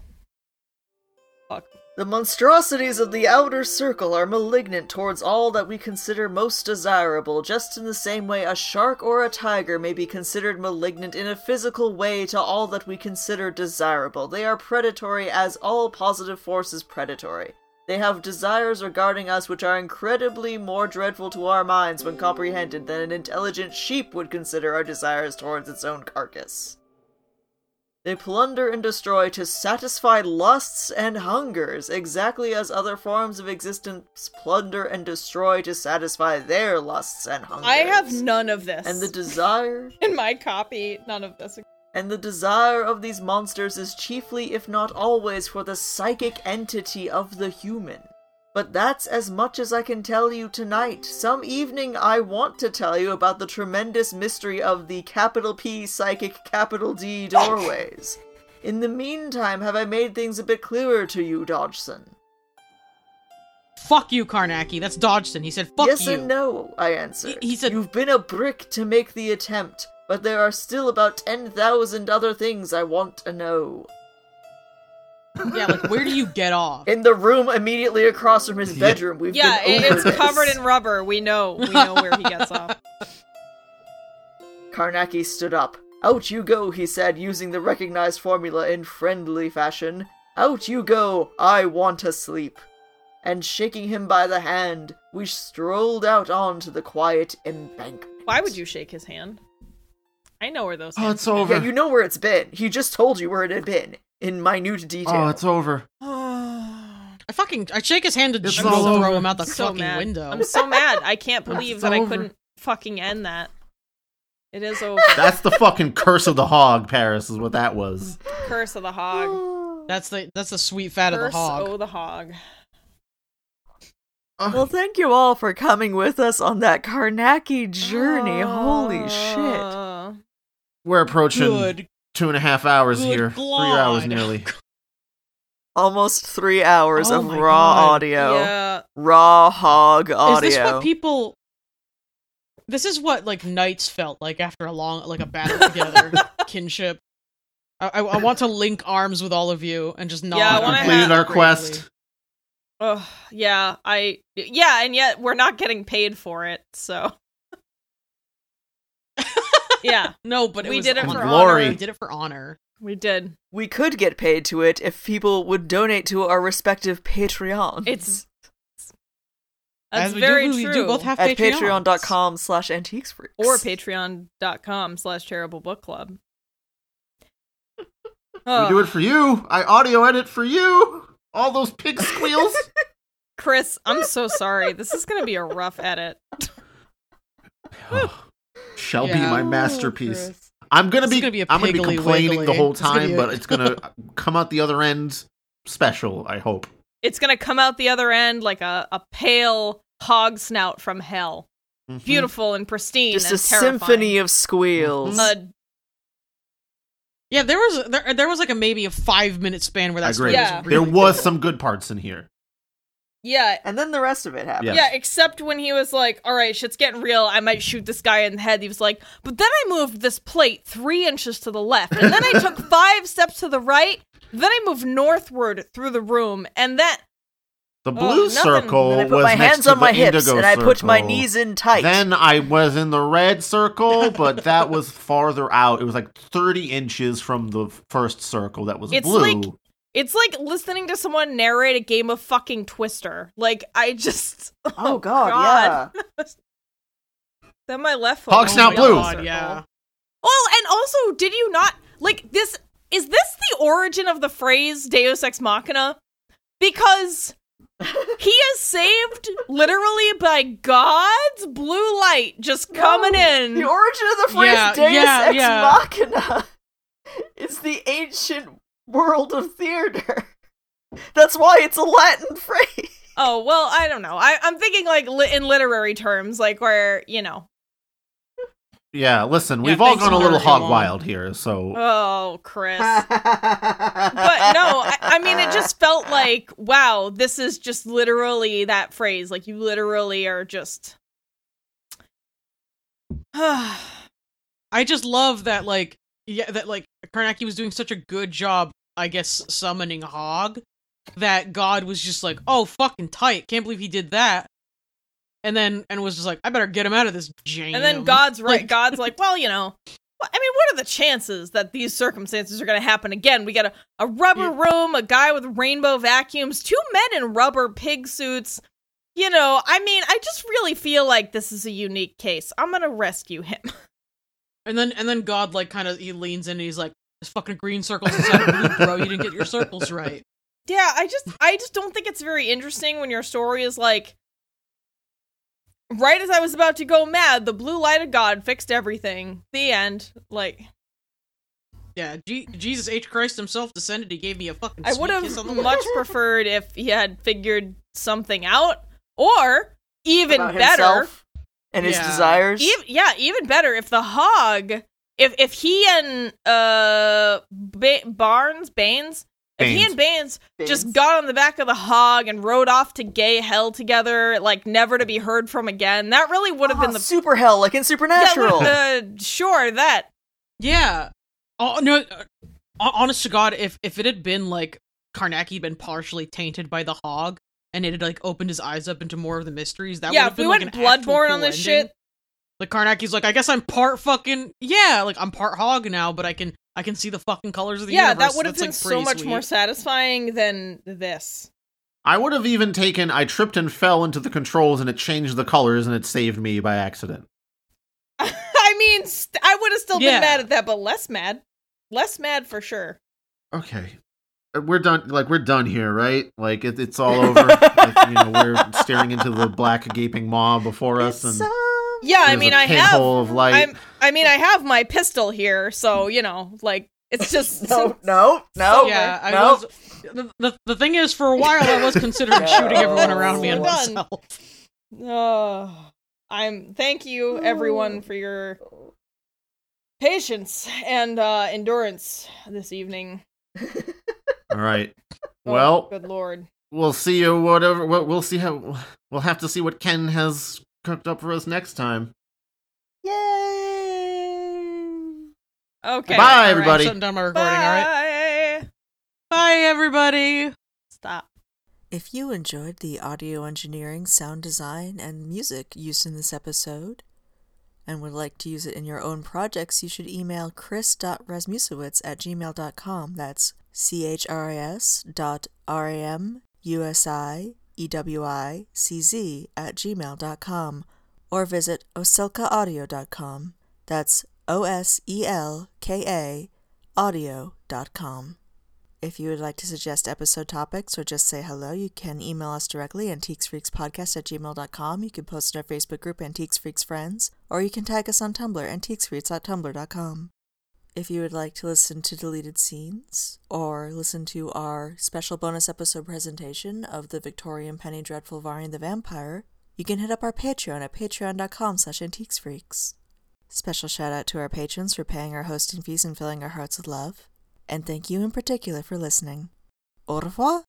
Fuck. The monstrosities of the outer circle are malignant towards all that we consider most desirable, just in the same way a shark or a tiger may be considered malignant in a physical way to all that we consider desirable. They are predatory as all positive force is predatory. They have desires regarding us which are incredibly more dreadful to our minds when comprehended than an intelligent sheep would consider our desires towards its own carcass. They plunder and destroy to satisfy lusts and hungers, exactly as other forms of existence plunder and destroy to satisfy their lusts and hungers. I have none of this. And the desire... In my copy, none of this. And the desire of these monsters is chiefly, if not always, for the psychic entity of the human. But that's as much as I can tell you tonight. Some evening I want to tell you about the tremendous mystery of the capital P psychic capital D doorways. In the meantime, have I made things a bit clearer to you, Dodgson? Fuck you, Carnacki. That's Dodgson. He said, fuck yes you. Yes and no, I answered. He, he said, you've been a brick to make the attempt, but there are still about ten thousand other things I want to know. Yeah, like, where do you get off? In the room immediately across from his bedroom. We've yeah, been over it's this. Covered in rubber. We know. We know where he gets off. Carnacki stood up. Out you go, he said, using the recognized formula in friendly fashion. Out you go. I want to sleep. And shaking him by the hand, we strolled out onto the quiet embankment. Why would you shake his hand? I know where those oh, hands are. Oh, it's over. Yeah, you know where it's been. He just told you where it had been. In minute detail. Oh, it's over. I fucking... I shake his hand and just throw over. him out the so fucking mad. window. I'm so mad. I can't believe that over. I couldn't fucking end that. It is over. That's the fucking curse of the hog, Paris, is what that was. Curse of the hog. That's the that's the sweet fat curse of the hog. Curse of the hog. Well, thank you all for coming with us on that Carnacki journey. Uh, Holy shit. We're approaching... Good. Two and a half hours Good here. God. Three hours nearly. Almost three hours oh of raw God. audio. Yeah. Raw hog audio. Is this what people... This is what, like, knights felt like after a long, like, a battle together. Kinship. I, I, I want to link arms with all of you and just not... Yeah, completed our quest. Ugh, yeah, I... Yeah, and yet we're not getting paid for it, so... Yeah, no, but it we was did it for glory. honor. We did it for honor. We did. We could get paid to it if people would donate to our respective Patreons. It's that's As we very do, true. We do both have At Patreons. patreon dot com slash antiques freaks or patreon dot com slash terrible book club. uh. We do it for you. I audio edit for you. All those pig squeals. Chris, I'm so sorry. This is going to be a rough edit. Shall yeah. be my masterpiece. Oh, I'm gonna be, gonna be I'm gonna be complaining wiggly. the whole time, it's but it's gonna come out the other end special, I hope. It's gonna come out the other end like a, a pale hog snout from hell. Mm-hmm. Beautiful and pristine. Just and a terrifying. symphony of squeals. Mm-hmm. uh, yeah, there was there, there was like a maybe a five minute span where that squeal yeah. was really There was cool. some good parts in here. Yeah. And then the rest of it happened. Yeah. yeah, except when he was like, all right, shit's getting real. I might shoot this guy in the head. He was like, but then I moved this plate three inches to the left. And then I took five steps to the right. Then I moved northward through the room. And that... The blue oh, circle was next to the indigo circle. I put my hands on my hips and I put my knees in tight. Then I was in the red circle, but that was farther out. It was like thirty inches from the first circle that was it's blue. Like, it's like listening to someone narrate a game of fucking Twister. Like, I just... Oh, oh God, God, yeah. Then my left foot. Hawk's oh not blue. God, yeah. Oh, and also, did you not... Like, this... Is this the origin of the phrase Deus Ex Machina? Because... He is saved literally by God's blue light just coming no, in. The origin of the phrase yeah, Deus yeah, Ex yeah. Machina is the ancient world of theater. That's why it's a Latin phrase. Oh, well, I don't know. I, I'm thinking like li- in literary terms, like where, you know. Yeah, listen, we've yeah, all gone a little hog long. wild here, so... Oh, Chris. But no, I, I mean, it just felt like, wow, this is just literally that phrase. Like, you literally are just... I just love that, like, yeah, that, like, Carnacki was doing such a good job, I guess, summoning Hog, that God was just like, oh, fucking tight, can't believe he did that. And then, and was just like, I better get him out of this jam. And then God's right. Like, God's like, well, you know, well, I mean, what are the chances that these circumstances are going to happen again? We got a, a rubber yeah. room, a guy with rainbow vacuums, two men in rubber pig suits. You know, I mean, I just really feel like this is a unique case. I'm going to rescue him. And then, and then God, like, kind of, he leans in and he's like, this fucking green circle's inside of blue, bro. You didn't get your circles right. Yeah, I just, I just don't think it's very interesting when your story is like, right as I was about to go mad, the blue light of God fixed everything. The end. Like, yeah, G- Jesus H. Christ himself descended. He gave me a fucking sweet kiss on the lips. I would have much preferred if he had figured something out, or even about better, and his yeah. desires. E- yeah, even better if the Hog, if if he and uh ba- Barnes Baines. If he and Baines, Baines just got on the back of the Hog and rode off to gay hell together, like, never to be heard from again, that really would have oh, been the... super hell, like in Supernatural! That the, sure, that. Yeah. Oh, no, uh, honest to God, if, if it had been, like, Carnacki had been partially tainted by the Hog, and it had, like, opened his eyes up into more of the mysteries, that yeah, would have been, we like, an Bloodborne actual cool on this ending. Shit. Like, Carnacki's like, I guess I'm part fucking... Yeah, like, I'm part Hog now, but I can... I can see the fucking colors of the yeah, universe. Yeah, that would have been like so much sweet. More satisfying than this. I would have even taken, I tripped and fell into the controls and it changed the colors and it saved me by accident. I mean, st- I would have still yeah. been mad at that, but less mad. Less mad for sure. Okay. We're done, like, we're done here, right? Like, it, it's all over. Like, you know, we're staring into the black gaping maw before us. It's and. So- Yeah, There's I mean, I have. I'm, I mean, I have my pistol here, so you know, like it's just no, no, no. Yeah, I no. Was, the, the the thing is, for a while, I was considering no. shooting everyone around me and myself. Oh, I'm. Thank you, everyone, for your patience and uh, endurance this evening. All right. Well, oh, good Lord, we'll see you. Whatever. We'll see how. We'll have to see what Ken has cooked up for us next time. Yay! Okay. Bye, everybody. Right, I'm done my recording, alright? Bye, everybody. Stop. If you enjoyed the audio engineering, sound design, and music used in this episode, and would like to use it in your own projects, you should email chris.rasmusewitz at gmail dot com. That's C-H-R-I-S dot R-A-M-U-S-I E W I C Z at gmail dot com or visit oselka audio dot com. That's O S E L K A audio dot com. If you would like to suggest episode topics or just say hello, you can email us directly, antiques freaks podcast at gmail dot com. You can post in our Facebook group, Antiques Freaks Friends, or you can tag us on Tumblr, antiques freaks dot tumblr dot com. If you would like to listen to deleted scenes, or listen to our special bonus episode presentation of the Victorian Penny Dreadful Varney the Vampire, you can hit up our Patreon at patreon.com slash antiquesfreaks. Special shout out to our patrons for paying our hosting fees and filling our hearts with love. And thank you in particular for listening. Au revoir!